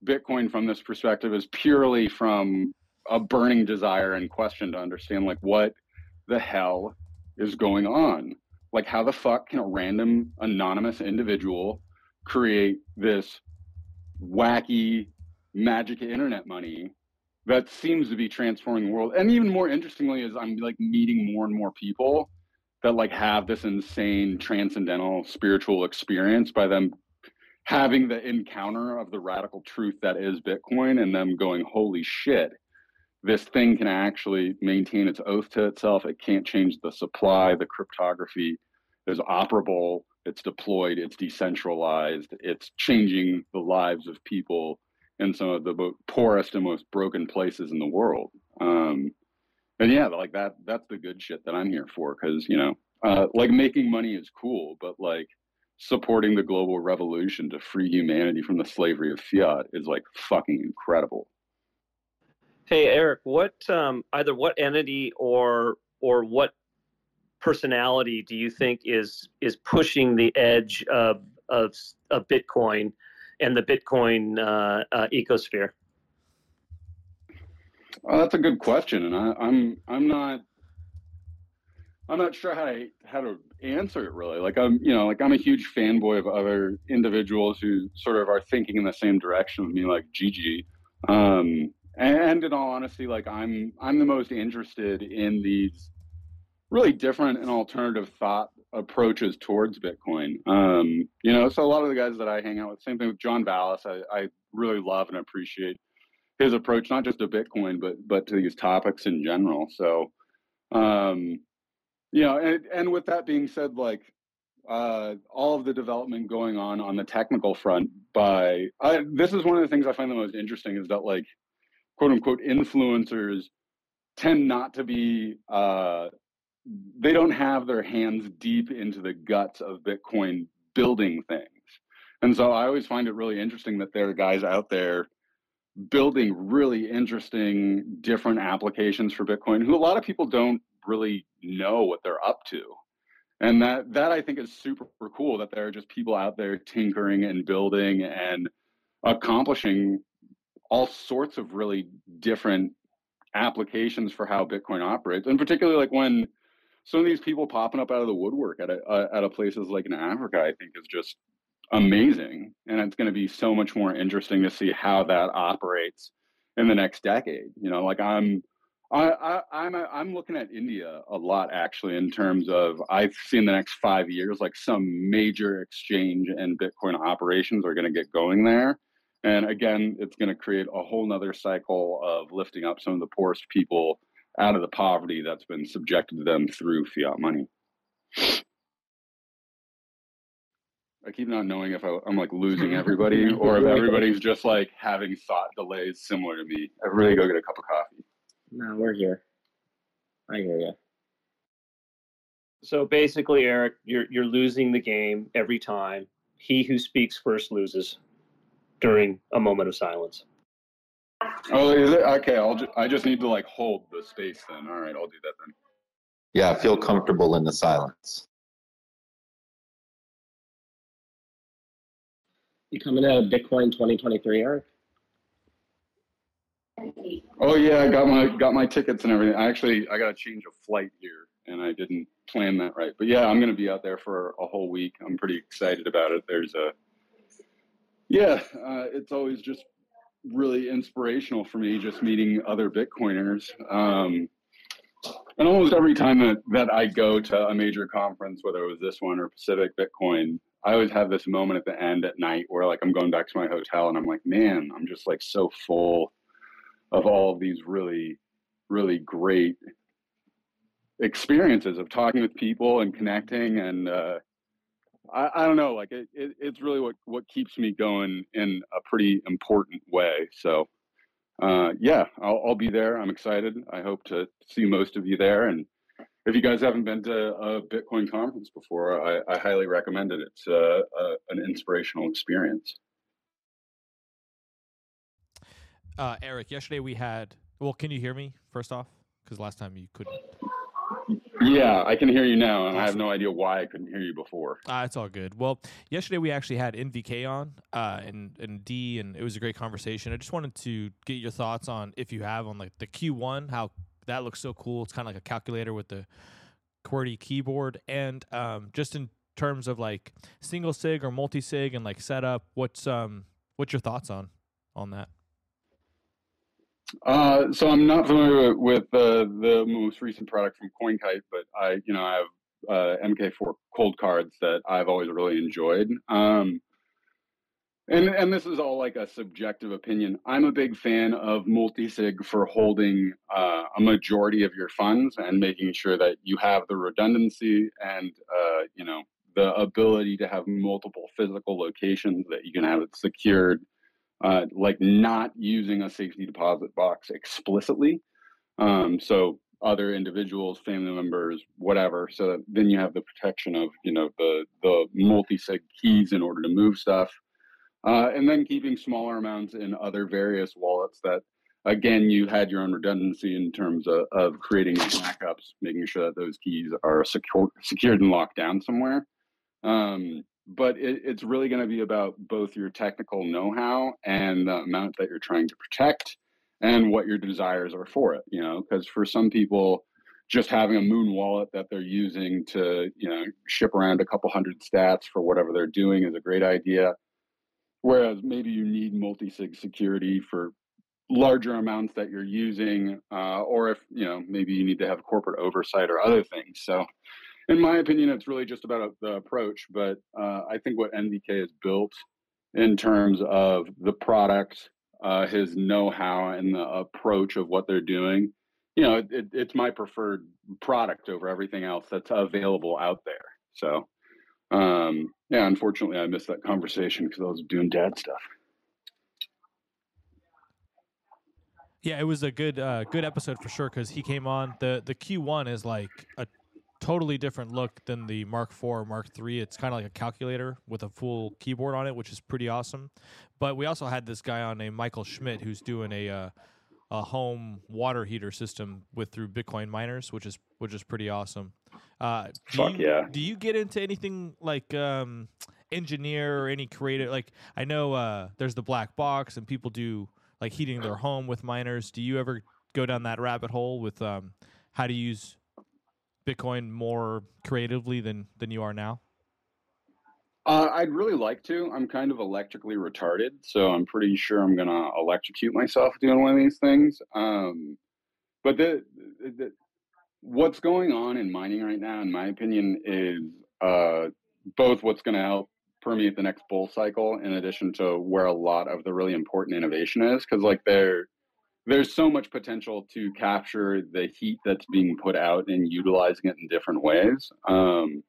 Bitcoin from this perspective is purely from a burning desire and question to understand like what the hell is going on? Like how the fuck can a random anonymous individual create this wacky magic internet money that seems to be transforming the world? And even more interestingly is I'm like meeting more and more people that like have this insane transcendental spiritual experience by them having the encounter of the radical truth that is Bitcoin and them going, holy shit, this thing can actually maintain its oath to itself. It can't change the supply, the cryptography is operable, it's deployed, it's decentralized, it's changing the lives of people in some of the poorest and most broken places in the world. Um, and yeah, like that, that's the good shit that I'm here for. Cause you know, uh, like making money is cool, but like supporting the global revolution to free humanity from the slavery of fiat is like fucking incredible. Hey, Eric, what, um, either what entity or, or what personality do you think is, is pushing the edge of, of, of Bitcoin and the Bitcoin uh, uh, ecosphere? Well, that's a good question, and I, I'm I'm not I'm not sure how to how to answer it really. Like I'm you know like I'm a huge fanboy of other individuals who sort of are thinking in the same direction with me, like Gigi. Um, and in all honesty, like I'm I'm the most interested in these really different and alternative thought approaches towards Bitcoin. Um, you know, so a lot of the guys that I hang out with, same thing with John Vallis, I, I really love and appreciate his approach, not just to Bitcoin, but but to these topics in general. So, um, you know, and, and with that being said, like uh, all of the development going on on the technical front by, I, this is one of the things I find the most interesting is that like, quote unquote, influencers tend not to be, uh, they don't have their hands deep into the guts of Bitcoin building things. And so I always find it really interesting that there are guys out there building really interesting, different applications for Bitcoin who a lot of people don't really know what they're up to. And that, that I think is super cool that there are just people out there tinkering and building and accomplishing all sorts of really different applications for how Bitcoin operates. And particularly like when some of these people popping up out of the woodwork at a, uh, at a places like in Africa, I think is just amazing. And it's going to be so much more interesting to see how that operates in the next decade. You know, like I'm, I, I, I'm, I'm looking at India a lot, actually, in terms of I've seen the next five years, like some major exchange and Bitcoin operations are going to get going there. And again, it's going to create a whole nother cycle of lifting up some of the poorest people out of the poverty that's been subjected to them through fiat money. I keep not knowing if I, I'm like losing everybody or if everybody's just like having thought delays similar to me. Everybody go get a cup of coffee. No, we're here. I hear you. So basically, Eric, you're you're losing the game every time. He who speaks first loses during a moment of silence. Oh, is it? Okay, I'll ju- I just need to like hold the space then. All right, I'll do that then. Yeah, feel comfortable in the silence. You coming out of Bitcoin twenty twenty-three, Eric? Oh yeah, I got my got my tickets and everything. I actually I got to change a flight here, and I didn't plan that right. But yeah, I'm going to be out there for a whole week. I'm pretty excited about it. There's a yeah, uh, it's always just really inspirational for me just meeting other Bitcoiners. Um, and almost every time that, that I go to a major conference, whether it was this one or Pacific Bitcoin, I always have this moment at the end at night where like I'm going back to my hotel and I'm like, man, I'm just like so full of all of these really, really great experiences of talking with people and connecting. And uh, I, I don't know, like it, it, it's really what, what keeps me going in a pretty important way. So uh, yeah, I'll, I'll be there. I'm excited. I hope to see most of you there. And if you guys haven't been to a Bitcoin conference before, I, I highly recommend it. It's uh, uh, an inspirational experience. Uh, Eric, yesterday we had, well, can you hear me first off? Because last time you couldn't. Yeah, I can hear you now, and I have no idea why I couldn't hear you before. Uh, it's all good. Well, yesterday we actually had N V K on uh, and, and D, and it was a great conversation. I just wanted to get your thoughts on, if you have, on like the Q one, how that looks so cool. It's kind of like a calculator with the QWERTY keyboard. And um, just in terms of like single sig or multi sig and like setup, what's um what's your thoughts on on that? Uh, so I'm not familiar with uh, the most recent product from CoinKite, but I you know I have uh, M K four cold cards that I've always really enjoyed. Um, And and this is all like a subjective opinion. I'm a big fan of multi-sig for holding uh, a majority of your funds and making sure that you have the redundancy and, uh, you know, the ability to have multiple physical locations that you can have it secured, uh, like not using a safety deposit box explicitly. Um, so other individuals, family members, whatever. So then you have the protection of, you know, the, the multi-sig keys in order to move stuff. Uh, and then keeping smaller amounts in other various wallets that, again, you had your own redundancy in terms of, of creating backups, making sure that those keys are secure, secured and locked down somewhere. Um, but it, it's really going to be about both your technical know-how and the amount that you're trying to protect and what your desires are for it, you know, because for some people, just having a moon wallet that they're using to, you know, ship around a couple hundred sats for whatever they're doing is a great idea. Whereas maybe you need multi-sig security for larger amounts that you're using, uh, or if, you know, maybe you need to have corporate oversight or other things. So in my opinion, it's really just about the approach. But uh, I think what N V K has built in terms of the product, uh, his know-how and the approach of what they're doing, you know, it, it's my preferred product over everything else that's available out there. So. Um, yeah, unfortunately, I missed that conversation because I was doing dad stuff. Yeah, it was a good uh, good episode for sure because he came on. The the Q one is like a totally different look than the Mark four, Mark three. It's kind of like a calculator with a full keyboard on it, which is pretty awesome. But we also had this guy on named Michael Schmidt who's doing a uh, a home water heater system with through Bitcoin miners, which is which is pretty awesome. Uh, do Fuck you, yeah. Do you get into anything like um, engineer or any creative? Like I know uh, there's the black box and people do like heating their home with miners. Do you ever go down that rabbit hole with um, how to use Bitcoin more creatively than, than you are now? Uh, I'd really like to. I'm kind of electrically retarded, so I'm pretty sure I'm going to electrocute myself doing one of these things. Um, but the, the, what's going on in mining right now, in my opinion, is uh, both what's going to help permeate the next bull cycle, in addition to where a lot of the really important innovation is. Because like there, there's so much potential to capture the heat that's being put out and utilizing it in different ways. Um,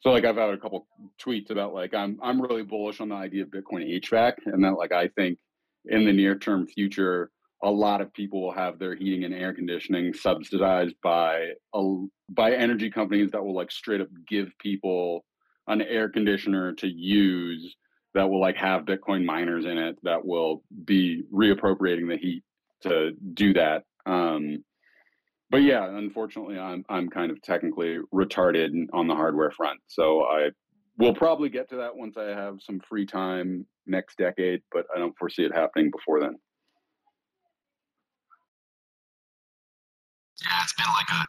So like I've had a couple tweets about like I'm I'm really bullish on the idea of Bitcoin H V A C, and that like I think in the near term future a lot of people will have their heating and air conditioning subsidized by a, by energy companies that will like straight up give people an air conditioner to use that will like have Bitcoin miners in it that will be reappropriating the heat to do that. Um, But yeah, unfortunately, I'm I'm kind of technically retarded on the hardware front. So I will probably get to that once I have some free time next decade, but I don't foresee it happening before then. Yeah, it's been like a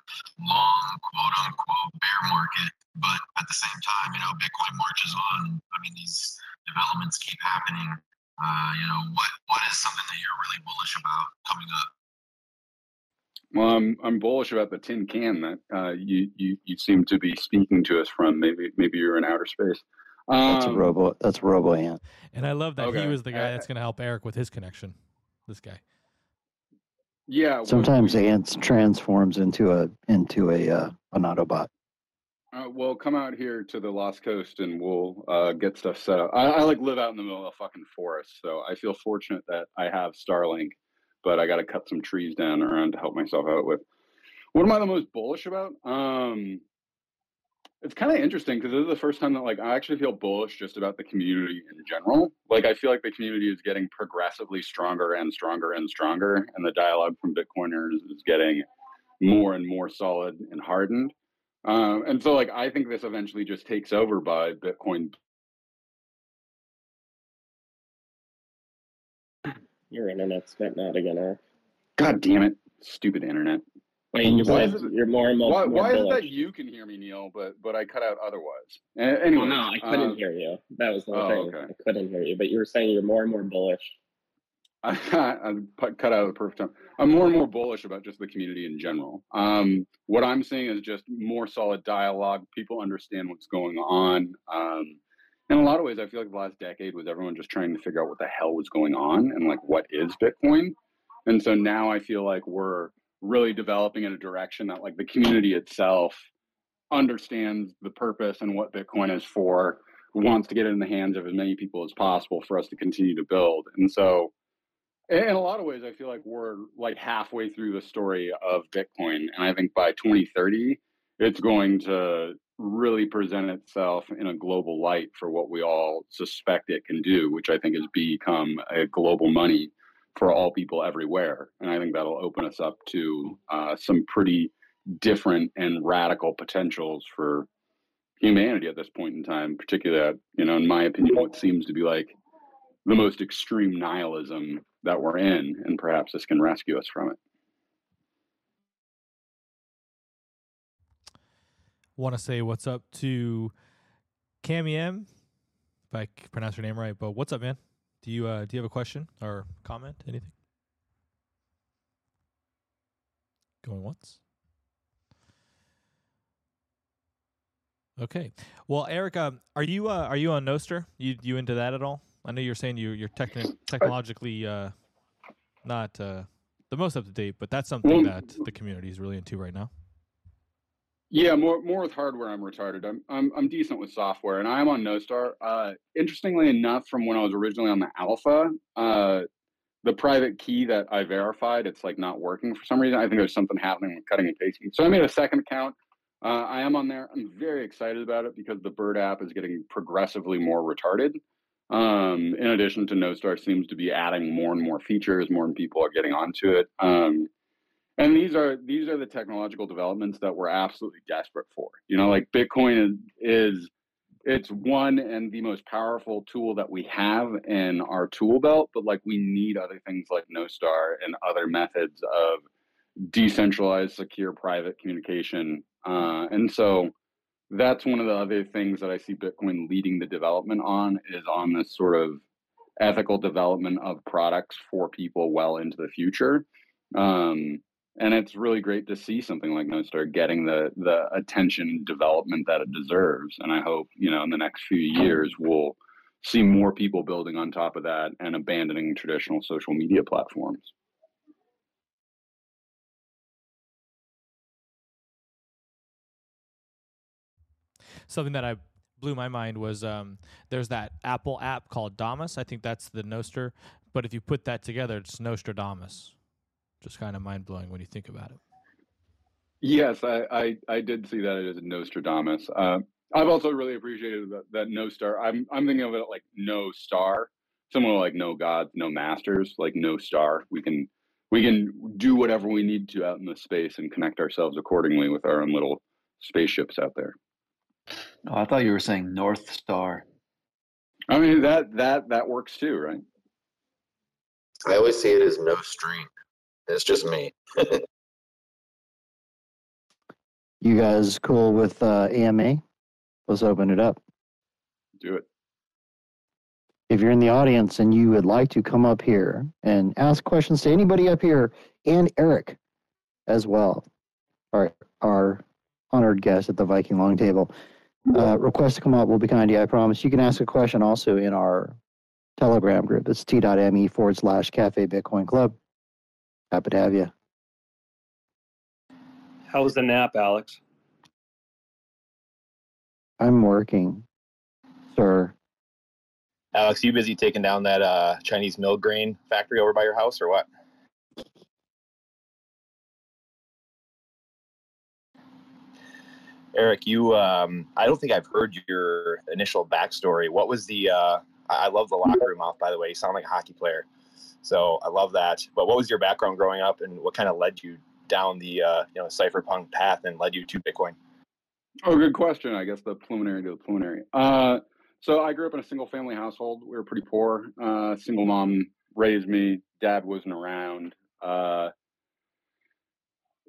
long, quote-unquote, bear market. But at the same time, you know, Bitcoin marches on. I mean, these developments keep happening. Uh, you know, what what is something that you're really bullish about coming up? Well, I'm I'm bullish about the tin can that uh, you, you you seem to be speaking to us from. Maybe maybe you're in outer space. Um, that's a robo. That's a robo ant. And I love that okay. He was the guy that's going to help Eric with his connection. This guy. Yeah. Sometimes well, ants transforms into a into a uh, an Autobot. Uh, well, come out here to the Lost Coast and we'll uh, get stuff set up. I, I like live out in the middle of a fucking forest, so I feel fortunate that I have Starlink. But I got to cut some trees down around to help myself out with. What am I the most bullish about? Um, it's kind of interesting because this is the first time that like I actually feel bullish just about the community in general. Like I feel like the community is getting progressively stronger and stronger and stronger, and the dialogue from Bitcoiners is getting more and more solid and hardened. Um, and so like I think this eventually just takes over by Bitcoin. Your internet's getting out again, Eric. God damn it. Stupid internet. I mean, you're, why is it, you're more and more Why, more why is it that you can hear me, Neil, but but I cut out otherwise? Anyway, well, no, I couldn't um, hear you. That was the oh, thing. Okay. I couldn't hear you, but you were saying you're more and more bullish. I, I cut out of the perfect time. I'm more and more bullish about just the community in general. Um, what I'm seeing is just more solid dialogue. People understand what's going on. Um In a lot of ways, I feel like the last decade was everyone just trying to figure out what the hell was going on and like what is Bitcoin. And so now I feel like we're really developing in a direction that like the community itself understands the purpose and what Bitcoin is for, wants to get it in the hands of as many people as possible for us to continue to build. And so in a lot of ways, I feel like we're like halfway through the story of Bitcoin. And I think by twenty thirty, it's going to really present itself in a global light for what we all suspect it can do, which I think is become a global money for all people everywhere. And I think that'll open us up to uh, some pretty different and radical potentials for humanity at this point in time, particularly, at, you know, in my opinion, what seems to be like the most extreme nihilism that we're in, and perhaps this can rescue us from it. Want to say what's up to Cammy M, if I pronounce her name right. But what's up, man? Do you uh, do you have a question or comment? Anything? Going once. Okay. Well, Eric, um, are you uh, are you on Nostr? You you into that at all? I know you're saying you you're techni- technologically uh, not uh, the most up to date, but that's something that the community is really into right now. Yeah, more more with hardware, I'm retarded. I'm I'm I'm decent with software, and I'm on Nostr. Uh, interestingly enough, from when I was originally on the alpha, uh, the private key that I verified, it's like not working for some reason. I think there's something happening with cutting and pasting. So I made a second account. Uh, I am on there. I'm very excited about it because the Bird app is getting progressively more retarded. Um, in addition to Nostr, seems to be adding more and more features. More and people are getting onto it. Um, And these are these are the technological developments that we're absolutely desperate for. You know, like Bitcoin is, is it's one and the most powerful tool that we have in our tool belt, but like we need other things like Nostr and other methods of decentralized, secure, private communication. Uh, and so that's one of the other things that I see Bitcoin leading the development on, is on this sort of ethical development of products for people well into the future. Um, and it's really great to see something like Nostr getting the the attention and development that it deserves. And I hope, you know, in the next few years, we'll see more people building on top of that and abandoning traditional social media platforms. Something that I blew my mind was um, there's that Apple app called Damus. I think that's the Nostr. But if you put that together, it's Nostradamus. Just kind of mind-blowing when you think about it. Yes, I, I, I did see that as a Nostradamus. Uh, I've also really appreciated that, that Nostr. I'm I'm thinking of it like no star, similar like no gods, no masters, like no star. We can we can do whatever we need to out in the space and connect ourselves accordingly with our own little spaceships out there. Oh, I thought you were saying North Star. I mean, that that that works too, right? I always see it as no string. It's just me. You guys cool with uh, E M A? Let's open it up. Do it. If you're in the audience and you would like to come up here and ask questions to anybody up here, and Erik as well, our, our honored guest at the Viking Long Table, uh, request to come up. We'll be kind to you, I promise. You can ask a question also in our Telegram group. It's t.me forward slash Cafe Bitcoin Club. Happy to have you. How was the nap, Alex? I'm working, sir. Alex, you busy taking down that uh, Chinese mill grain factory over by your house, or what? Erik, you, um, I don't think I've heard your initial backstory. What was the, uh, I love the locker room off, by the way. You sound like a hockey player. So I love that. But what was your background growing up, and what kind of led you down the uh, you know, cypherpunk path and led you to Bitcoin? Oh, good question. I guess the preliminary to the preliminary. Uh, so I grew up in a single-family household. We were pretty poor. Uh, single mom raised me. Dad wasn't around. Uh,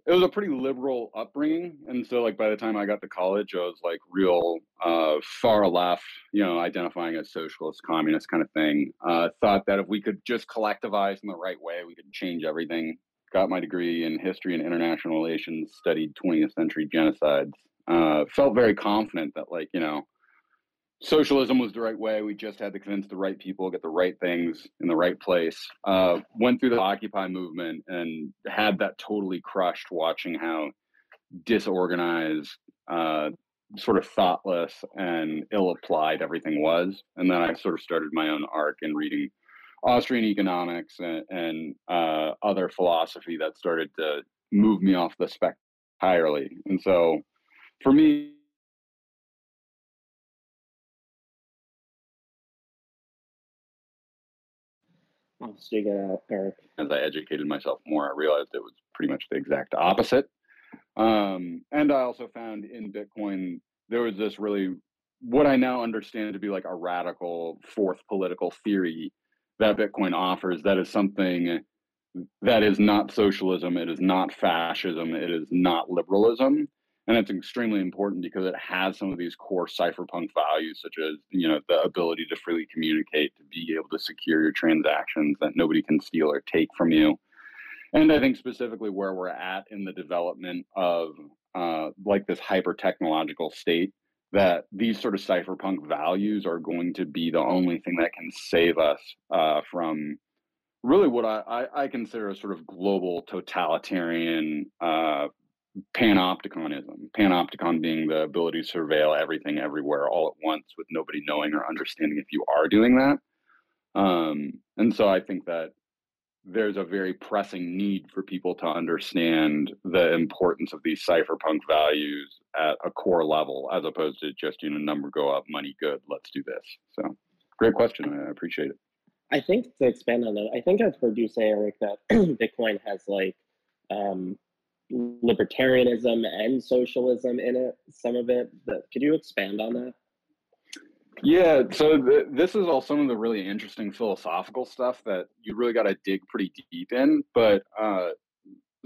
it was a pretty liberal upbringing. And so, like, by the time I got to college, I was, like, real uh, far left, you know, identifying as socialist, communist kind of thing. Uh, thought that if we could just collectivize in the right way, we could change everything. Got my degree in history and international relations, studied twentieth century genocides. Uh, felt very confident that, like, you know, socialism was the right way. We just had to convince the right people, get the right things in the right place. Uh, went through the Occupy movement and had that totally crushed watching how disorganized, uh, sort of thoughtless and ill-applied everything was. And then I sort of started my own arc in reading Austrian economics and, and uh, other philosophy that started to move me off the spectrum entirely. And so, for me, I'll stick it out, Erik. As I educated myself more, I realized it was pretty much the exact opposite. Um, and I also found in Bitcoin, there was this really, what I now understand to be like a radical fourth political theory that Bitcoin offers, that is something that is not socialism, it is not fascism, it is not liberalism. And it's extremely important because it has some of these core cypherpunk values, such as, you know, the ability to freely communicate, to be able to secure your transactions, that nobody can steal or take from you. And I think specifically where we're at in the development of uh, like this hyper-technological state, that these sort of cypherpunk values are going to be the only thing that can save us uh, from really what I, I, I consider a sort of global totalitarian uh panopticonism, panopticon being the ability to surveil everything everywhere all at once with nobody knowing or understanding if you are doing that. Um, and so I think that there's a very pressing need for people to understand the importance of these cypherpunk values at a core level, as opposed to just, you know, number go up, money good, let's do this. So great question. I appreciate it. I think to expand on that, I think I've heard you say, Erik, that Bitcoin has like, um, libertarianism and socialism in it, some of it. But could you expand on that? Yeah, so th- this is all some of the really interesting philosophical stuff that you really got to dig pretty deep in. But uh,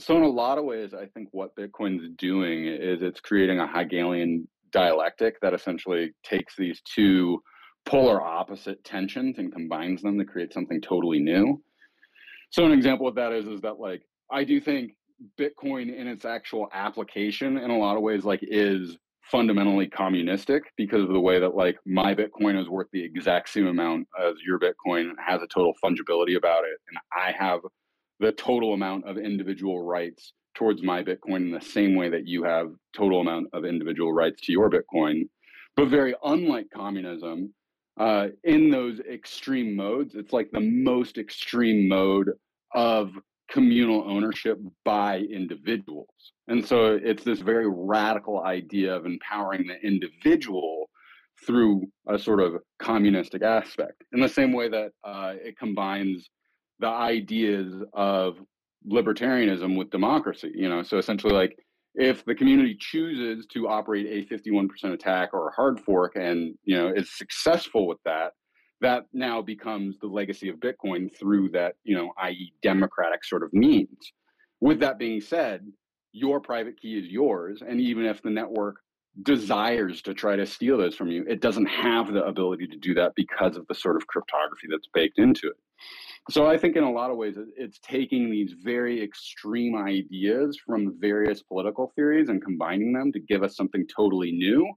so in a lot of ways, I think what Bitcoin's doing is it's creating a Hegelian dialectic that essentially takes these two polar opposite tensions and combines them to create something totally new. So an example of that is, is that like, I do think Bitcoin in its actual application in a lot of ways, like, is fundamentally communistic because of the way that like my Bitcoin is worth the exact same amount as your Bitcoin and has a total fungibility about it. And I have the total amount of individual rights towards my Bitcoin in the same way that you have total amount of individual rights to your Bitcoin. But very unlike communism, uh, in those extreme modes, it's like the most extreme mode of communal ownership by individuals. And so it's this very radical idea of empowering the individual through a sort of communistic aspect, in the same way that uh, it combines the ideas of libertarianism with democracy, you know. So essentially, like, if the community chooses to operate a fifty-one percent attack or a hard fork and, you know, is successful with that, that now becomes the legacy of Bitcoin through that, you know, that is democratic sort of means. With that being said, your private key is yours. And even if the network desires to try to steal those from you, it doesn't have the ability to do that because of the sort of cryptography that's baked into it. So I think in a lot of ways, it's taking these very extreme ideas from various political theories and combining them to give us something totally new.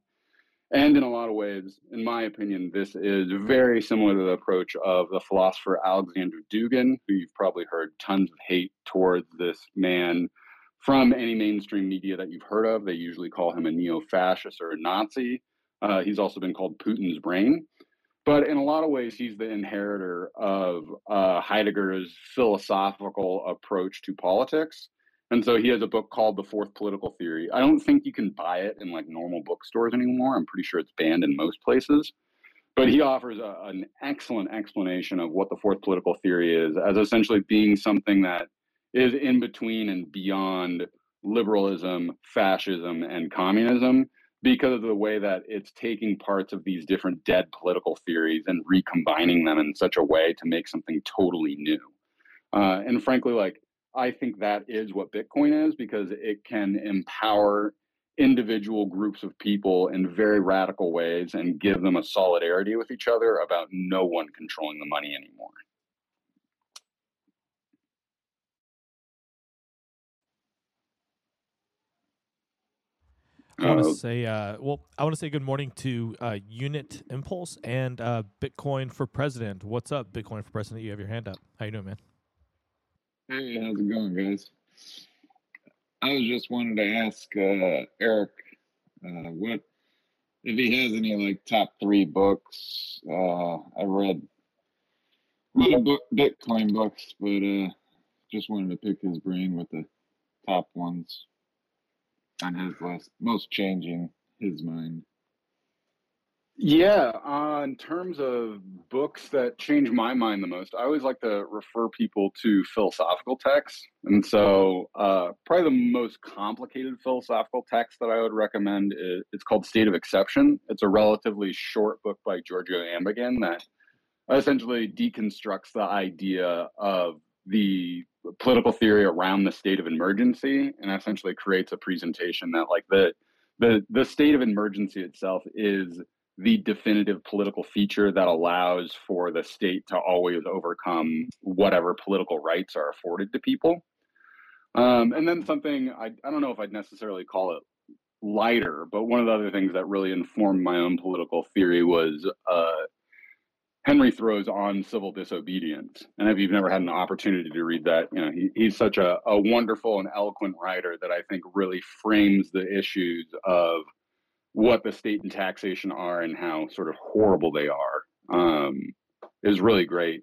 And in a lot of ways, in my opinion, this is very similar to the approach of the philosopher Alexander Dugin, who you've probably heard tons of hate towards this man from any mainstream media that you've heard of. They usually call him a neo-fascist or a Nazi. Uh, he's also been called Putin's brain. But in a lot of ways, he's the inheritor of uh, Heidegger's philosophical approach to politics. And so he has a book called The Fourth Political Theory. I don't think you can buy it in like normal bookstores anymore. I'm pretty sure it's banned in most places. But he offers a, an excellent explanation of what the fourth political theory is as essentially being something that is in between and beyond liberalism, fascism, and communism, because of the way that it's taking parts of these different dead political theories and recombining them in such a way to make something totally new. Uh, and frankly, like, I think that is what Bitcoin is, because it can empower individual groups of people in very radical ways and give them a solidarity with each other about no one controlling the money anymore. I want to say, uh, well, I want to say good morning to uh, Unit Impulse and uh, Bitcoin for President. What's up, Bitcoin for President? You have your hand up. How you doing, man? Hey, how's it going, guys? I was just wanted to ask uh, Eric uh, what if he has any like top three books. Uh, I read a lot of book, Bitcoin books, but uh, just wanted to pick his brain with the top ones on his list, most changing his mind. Yeah, uh, in terms of books that change my mind the most, I always like to refer people to philosophical texts. And so uh, probably the most complicated philosophical text that I would recommend is, it's called State of Exception. It's a relatively short book by Giorgio Agamben that essentially deconstructs the idea of the political theory around the state of emergency and essentially creates a presentation that like the the the state of emergency itself is the definitive political feature that allows for the state to always overcome whatever political rights are afforded to people. Um, and then something, I, I don't know if I'd necessarily call it lighter, but one of the other things that really informed my own political theory was uh, Henry Thoreau's On Civil Disobedience. And if you've never had an opportunity to read that, you know, he, he's such a, a wonderful and eloquent writer that I think really frames the issues of what the state and taxation are and how sort of horrible they are, um, is really great.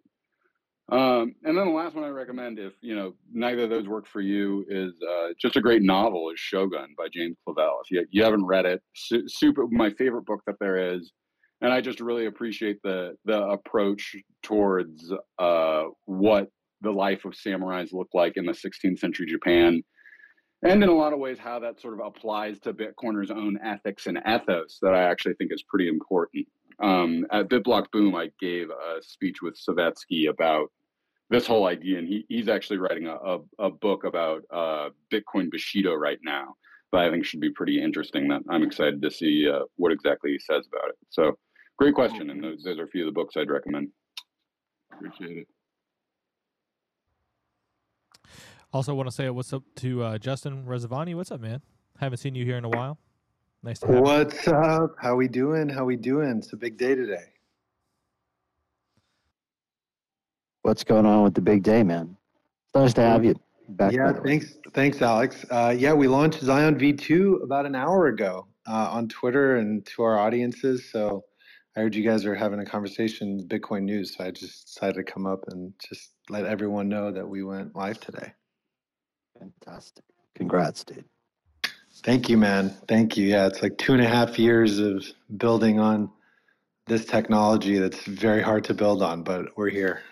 Um, and then the last one I recommend, if, you know, neither of those work for you, is uh, just a great novel is Shogun by James Clavell. If you, you haven't read it, su- super my favorite book that there is. And I just really appreciate the the approach towards uh, what the life of samurais looked like in the sixteenth century Japan, and in a lot of ways how that sort of applies to Bitcoiner's own ethics and ethos that I actually think is pretty important. Um, at BitBlock Boom, I gave a speech with Savetsky about this whole idea, and he, he's actually writing a, a, a book about uh, Bitcoin Bushido right now. that I think should be pretty interesting, that I'm excited to see uh, what exactly he says about it. So great question. And those, those are a few of the books I'd recommend. Appreciate it. Also want to say what's up to uh, Justin Rezavani. What's up, man? Haven't seen you here in a while. Nice to have you. What's up? How we doing? How we doing? It's a big day today. What's going on with the big day, man? It's nice to have you back. Yeah, thanks, thanks, Alex. Uh, yeah, we launched Zion V two about an hour ago uh, on Twitter and to our audiences. So I heard you guys are having a conversation, Bitcoin news. So I just decided to come up and just let everyone know that we went live today. Fantastic. Congrats, dude. Thank you, man. Thank you. Yeah, it's like two and a half years of building on this technology that's very hard to build on, but we're here.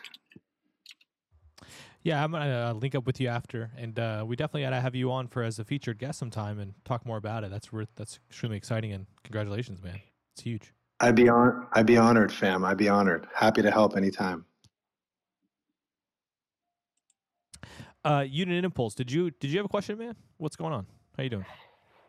Yeah, I'm going to link up with you after, and uh, we definitely got to have you on for as a featured guest sometime and talk more about it. That's worth, that's extremely exciting, and congratulations, man. It's huge. I'd be on, I'd be honored, fam. I'd be honored. Happy to help anytime. Uh, Unit Impulse, did you did you have a question, man? What's going on? How you doing?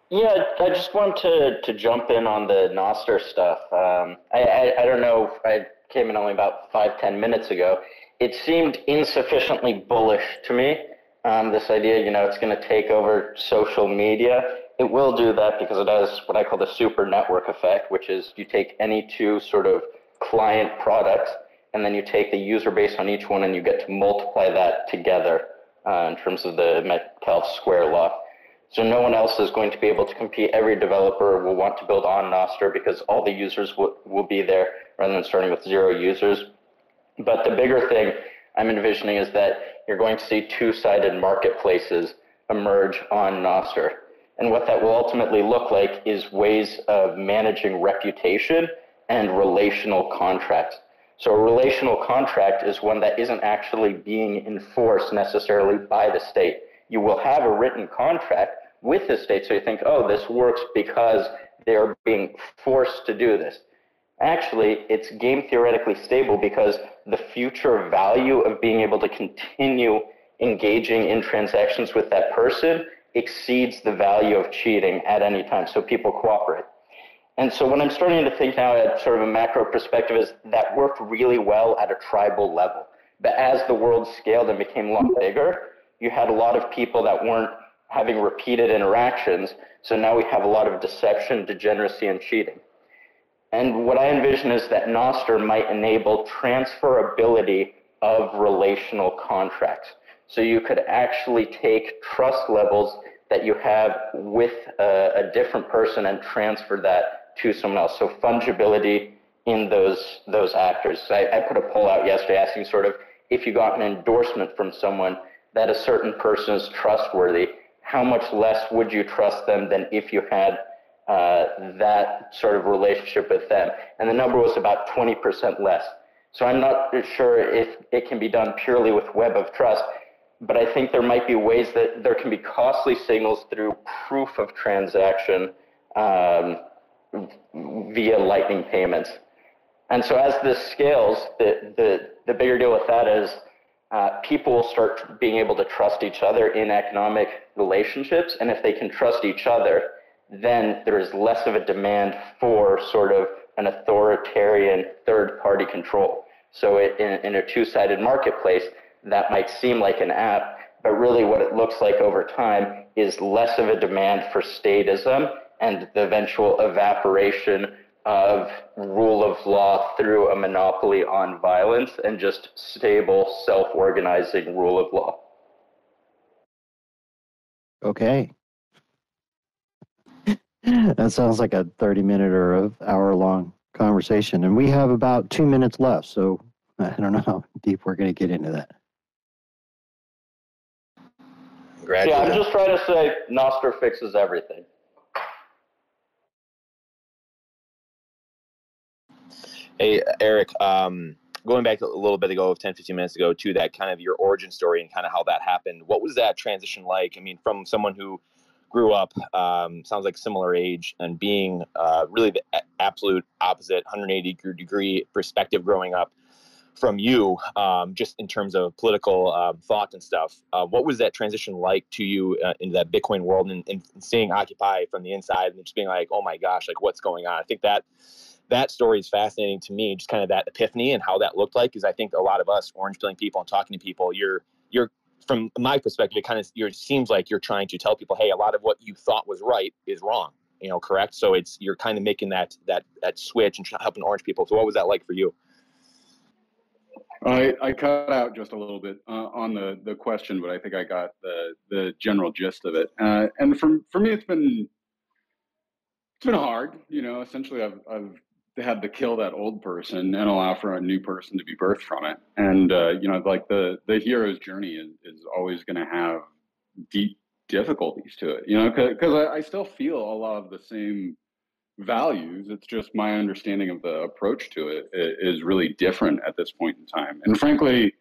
Yeah, I just want to, to jump in on the Nostr stuff. Um, I, I I don't know. I came in only about five ten minutes ago. It seemed insufficiently bullish to me, um, this idea, you know, it's going to take over social media. It will do that because it has what I call the super network effect, which is you take any two sort of client products, and then you take the user base on each one, and you get to multiply that together uh, in terms of the Metcalfe square law. So no one else is going to be able to compete. Every developer will want to build on Nostr because all the users will, will be there rather than starting with zero users. But the bigger thing I'm envisioning is that you're going to see two-sided marketplaces emerge on Nostr. And what that will ultimately look like is ways of managing reputation and relational contracts. So a relational contract is one that isn't actually being enforced necessarily by the state. You will have a written contract with the state, so you think, oh, this works because they're being forced to do this. Actually, it's game theoretically stable because the future value of being able to continue engaging in transactions with that person exceeds the value of cheating at any time. So people cooperate. And so what I'm starting to think now at sort of a macro perspective is that worked really well at a tribal level. But as the world scaled and became a lot bigger, you had a lot of people that weren't having repeated interactions. So now we have a lot of deception, degeneracy, and cheating. And what I envision is that Nostr might enable transferability of relational contracts. So you could actually take trust levels that you have with a, a different person and transfer that to someone else. So fungibility in those those actors. So I, I put a poll out yesterday asking sort of, if you got an endorsement from someone that a certain person is trustworthy, how much less would you trust them than if you had Uh, that sort of relationship with them? And the number was about twenty percent less. So I'm not sure if it can be done purely with web of trust, but I think there might be ways that there can be costly signals through proof of transaction um, via lightning payments. And so as this scales, the, the, the bigger deal with that is uh, people will start being able to trust each other in economic relationships. And if they can trust each other, then there is less of a demand for sort of an authoritarian third-party control. So it, in, in a two-sided marketplace, that might seem like an app, but really what it looks like over time is less of a demand for statism and the eventual evaporation of rule of law through a monopoly on violence and just stable, self-organizing rule of law. Okay. That sounds like a thirty-minute or an hour-long conversation. And we have about two minutes left, so I don't know how deep we're going to get into that. Congrats. Yeah, I'm just trying to say Nostr fixes everything. Hey, Eric, um, going back a little bit ago, ten, fifteen minutes ago, to that kind of your origin story and kind of how that happened, what was that transition like? I mean, from someone who grew up, um, sounds like similar age, and being uh, really the absolute opposite one hundred eighty degree perspective growing up from you, um, just in terms of political uh, thought and stuff. Uh, what was that transition like to you uh, into that Bitcoin world and, and seeing Occupy from the inside and just being like, oh my gosh, like what's going on? I think that that story is fascinating to me, just kind of that epiphany and how that looked like, because I think a lot of us orange pilling people and talking to people, you're, you're from my perspective, it kind of you're, it seems like you're trying to tell people, hey, a lot of what you thought was right is wrong, you know, correct? So it's, you're kind of making that, that, that switch and helping orange people. So what was that like for you? I, I cut out just a little bit uh, on the, the question, but I think I got the, the general gist of it. Uh, and for for me, it's been it's been hard. You know, essentially, I've I've had to kill that old person and allow for a new person to be birthed from it. And uh, you know, like the the hero's journey is, is always going to have deep difficulties to it. You know, because I, I still feel a lot of the same values. It's just my understanding of the approach to it is really different at this point in time. And frankly,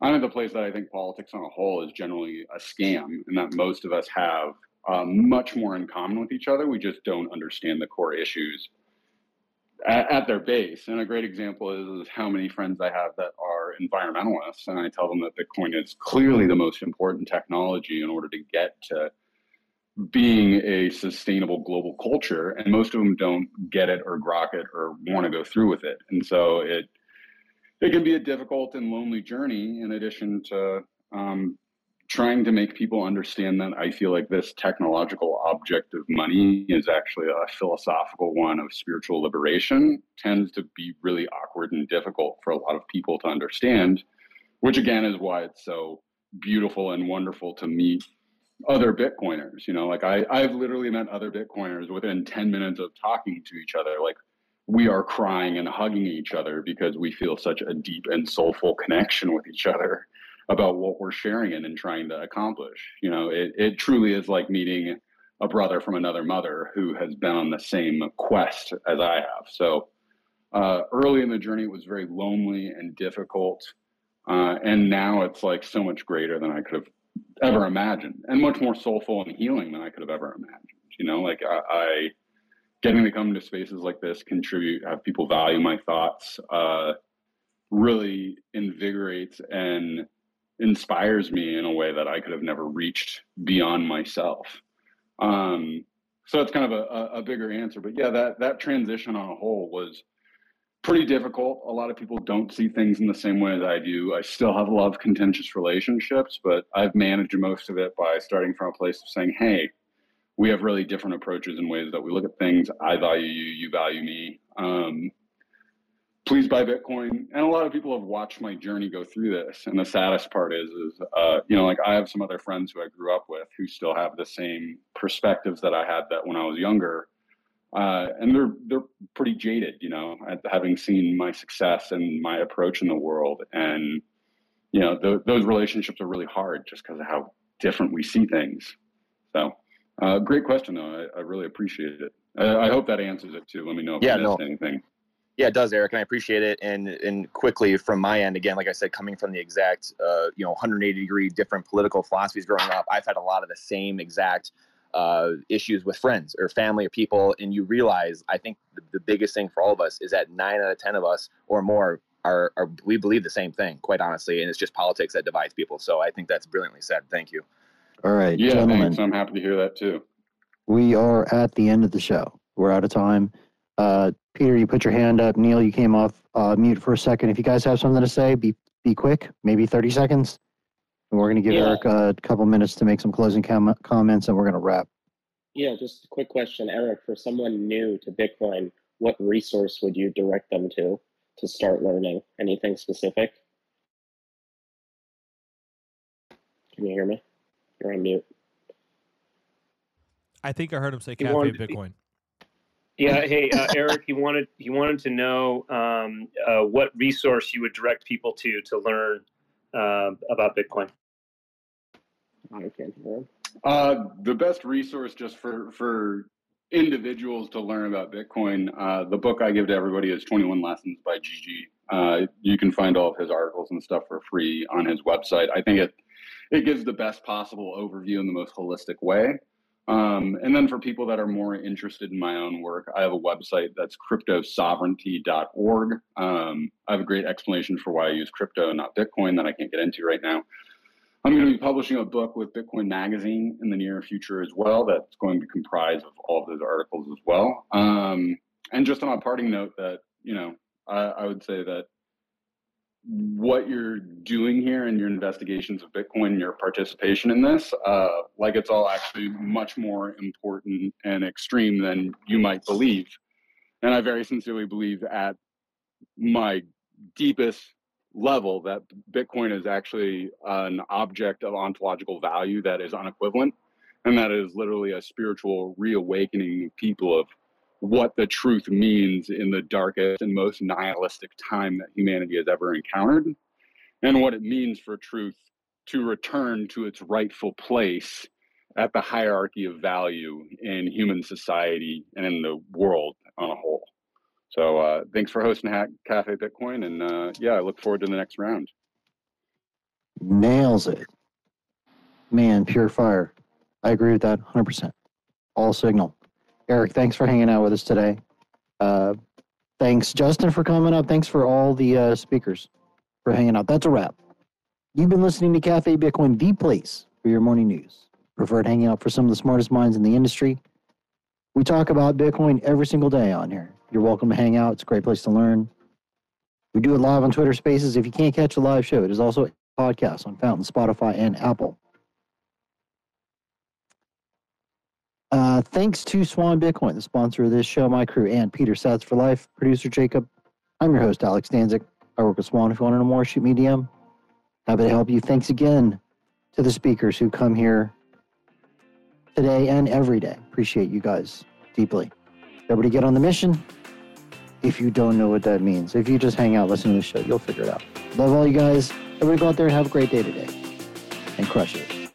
I'm at the place that I think politics on a whole is generally a scam, and that most of us have uh, much more in common with each other. We just don't understand the core issues at, at their base. And a great example is, is how many friends I have that are environmentalists, and I tell them that Bitcoin is clearly the most important technology in order to get to being a sustainable global culture, and most of them don't get it or grok it or want to go through with it. And so it it can be a difficult and lonely journey, in addition to um, trying to make people understand that I feel like this technological object of money is actually a philosophical one of spiritual liberation tends to be really awkward and difficult for a lot of people to understand, which again is why it's so beautiful and wonderful to meet other Bitcoiners. You know, like I, I've literally met other Bitcoiners within ten minutes of talking to each other. Like, we are crying and hugging each other because we feel such a deep and soulful connection with each other about what we're sharing and, and trying to accomplish. You know, it, it truly is like meeting a brother from another mother who has been on the same quest as I have. So uh, early in the journey, it was very lonely and difficult. Uh, and now it's like so much greater than I could have ever imagined, and much more soulful and healing than I could have ever imagined. You know, like I, I getting to come to spaces like this, contribute, have people value my thoughts, uh, really invigorates and inspires me in a way that I could have never reached beyond myself. Um, so it's kind of a, a bigger answer, but yeah, that, that transition on a whole was pretty difficult. A lot of people don't see things in the same way as I do. I still have a lot of contentious relationships, but I've managed most of it by starting from a place of saying, hey, we have really different approaches and ways that we look at things. I value you, you value me. Um, please buy Bitcoin. And a lot of people have watched my journey go through this. And the saddest part is, is uh, you know, like I have some other friends who I grew up with who still have the same perspectives that I had that when I was younger. Uh, and they're they're pretty jaded, you know, at having seen my success and my approach in the world. And, you know, th- those relationships are really hard just because of how different we see things. So uh, great question, though. I, I really appreciate it. I, I hope that answers it, too. Let me know if yeah, I missed no. anything. Yeah, it does, Eric, and I appreciate it. And and quickly from my end, again, like I said, coming from the exact, uh, you know, one hundred eighty degree different political philosophies growing up, I've had a lot of the same exact Uh, issues with friends or family or people, and you realize, I think the, the biggest thing for all of us is that nine out of ten of us or more are, are we believe the same thing, quite honestly, and it's just politics that divides people. So I think that's brilliantly said. Thank you. All right, yeah, gentlemen, thanks. I'm happy to hear that too. We are at the end of the show. We're out of time. Uh, Peter, you put your hand up. Neil, you came off uh, mute for a second. If you guys have something to say, be be quick. Maybe thirty seconds. And we're going to give yeah. Eric a couple minutes to make some closing com- comments, and we're going to wrap. Yeah, just a quick question, Eric. For someone new to Bitcoin, what resource would you direct them to to start learning? Anything specific? Can you hear me? You're on mute. I think I heard him say he Cafe wanted, Bitcoin. Yeah, hey, uh, Eric, he wanted, he wanted to know um, uh, what resource you would direct people to to learn Uh, about Bitcoin. I can't hear. Uh, the best resource just for, for individuals to learn about Bitcoin, uh, the book I give to everybody is twenty-one Lessons by Gigi. Uh, you can find all of his articles and stuff for free on his website. I think it, it gives the best possible overview in the most holistic way. Um, and then for people that are more interested in my own work, I have a website that's crypto sovereignty dot org. Um, I have a great explanation for why I use crypto and not Bitcoin that I can't get into right now. I'm going to be publishing a book with Bitcoin Magazine in the near future as well. That's going to comprise of all of those articles as well. Um, and just on a parting note that, you know, I, I would say that what you're doing here and your investigations of Bitcoin, your participation in this, uh, like it's all actually much more important and extreme than you might believe. And I very sincerely believe at my deepest level that Bitcoin is actually an object of ontological value that is unequivalent. And that is literally a spiritual reawakening of people of what the truth means in the darkest and most nihilistic time that humanity has ever encountered, and what it means for truth to return to its rightful place at the hierarchy of value in human society and in the world on a whole. So uh, thanks for hosting Cafe Bitcoin, and uh, yeah, I look forward to the next round. Nails it. Man, pure fire. I agree with that one hundred percent. All signal. Erik, thanks for hanging out with us today. Uh, thanks, Justin, for coming up. Thanks for all the uh, speakers for hanging out. That's a wrap. You've been listening to Cafe Bitcoin, the place for your morning news. Preferred hanging out for some of the smartest minds in the industry. We talk about Bitcoin every single day on here. You're welcome to hang out. It's a great place to learn. We do it live on Twitter Spaces. If you can't catch a live show, it is also a podcast on Fountain, Spotify, and Apple. Uh, thanks to Swan Bitcoin, the sponsor of this show, my crew, and Peter Sats for Life, producer Jacob. I'm your host, Alex Stanczyk. I work with Swan. If you want to know more, shoot me a D M. Happy to help you. Thanks again to the speakers who come here today and every day. Appreciate you guys deeply. Everybody get on the mission. If you don't know what that means, if you just hang out, listen to the show, you'll figure it out. Love all you guys. Everybody go out there and have a great day today. And crush it.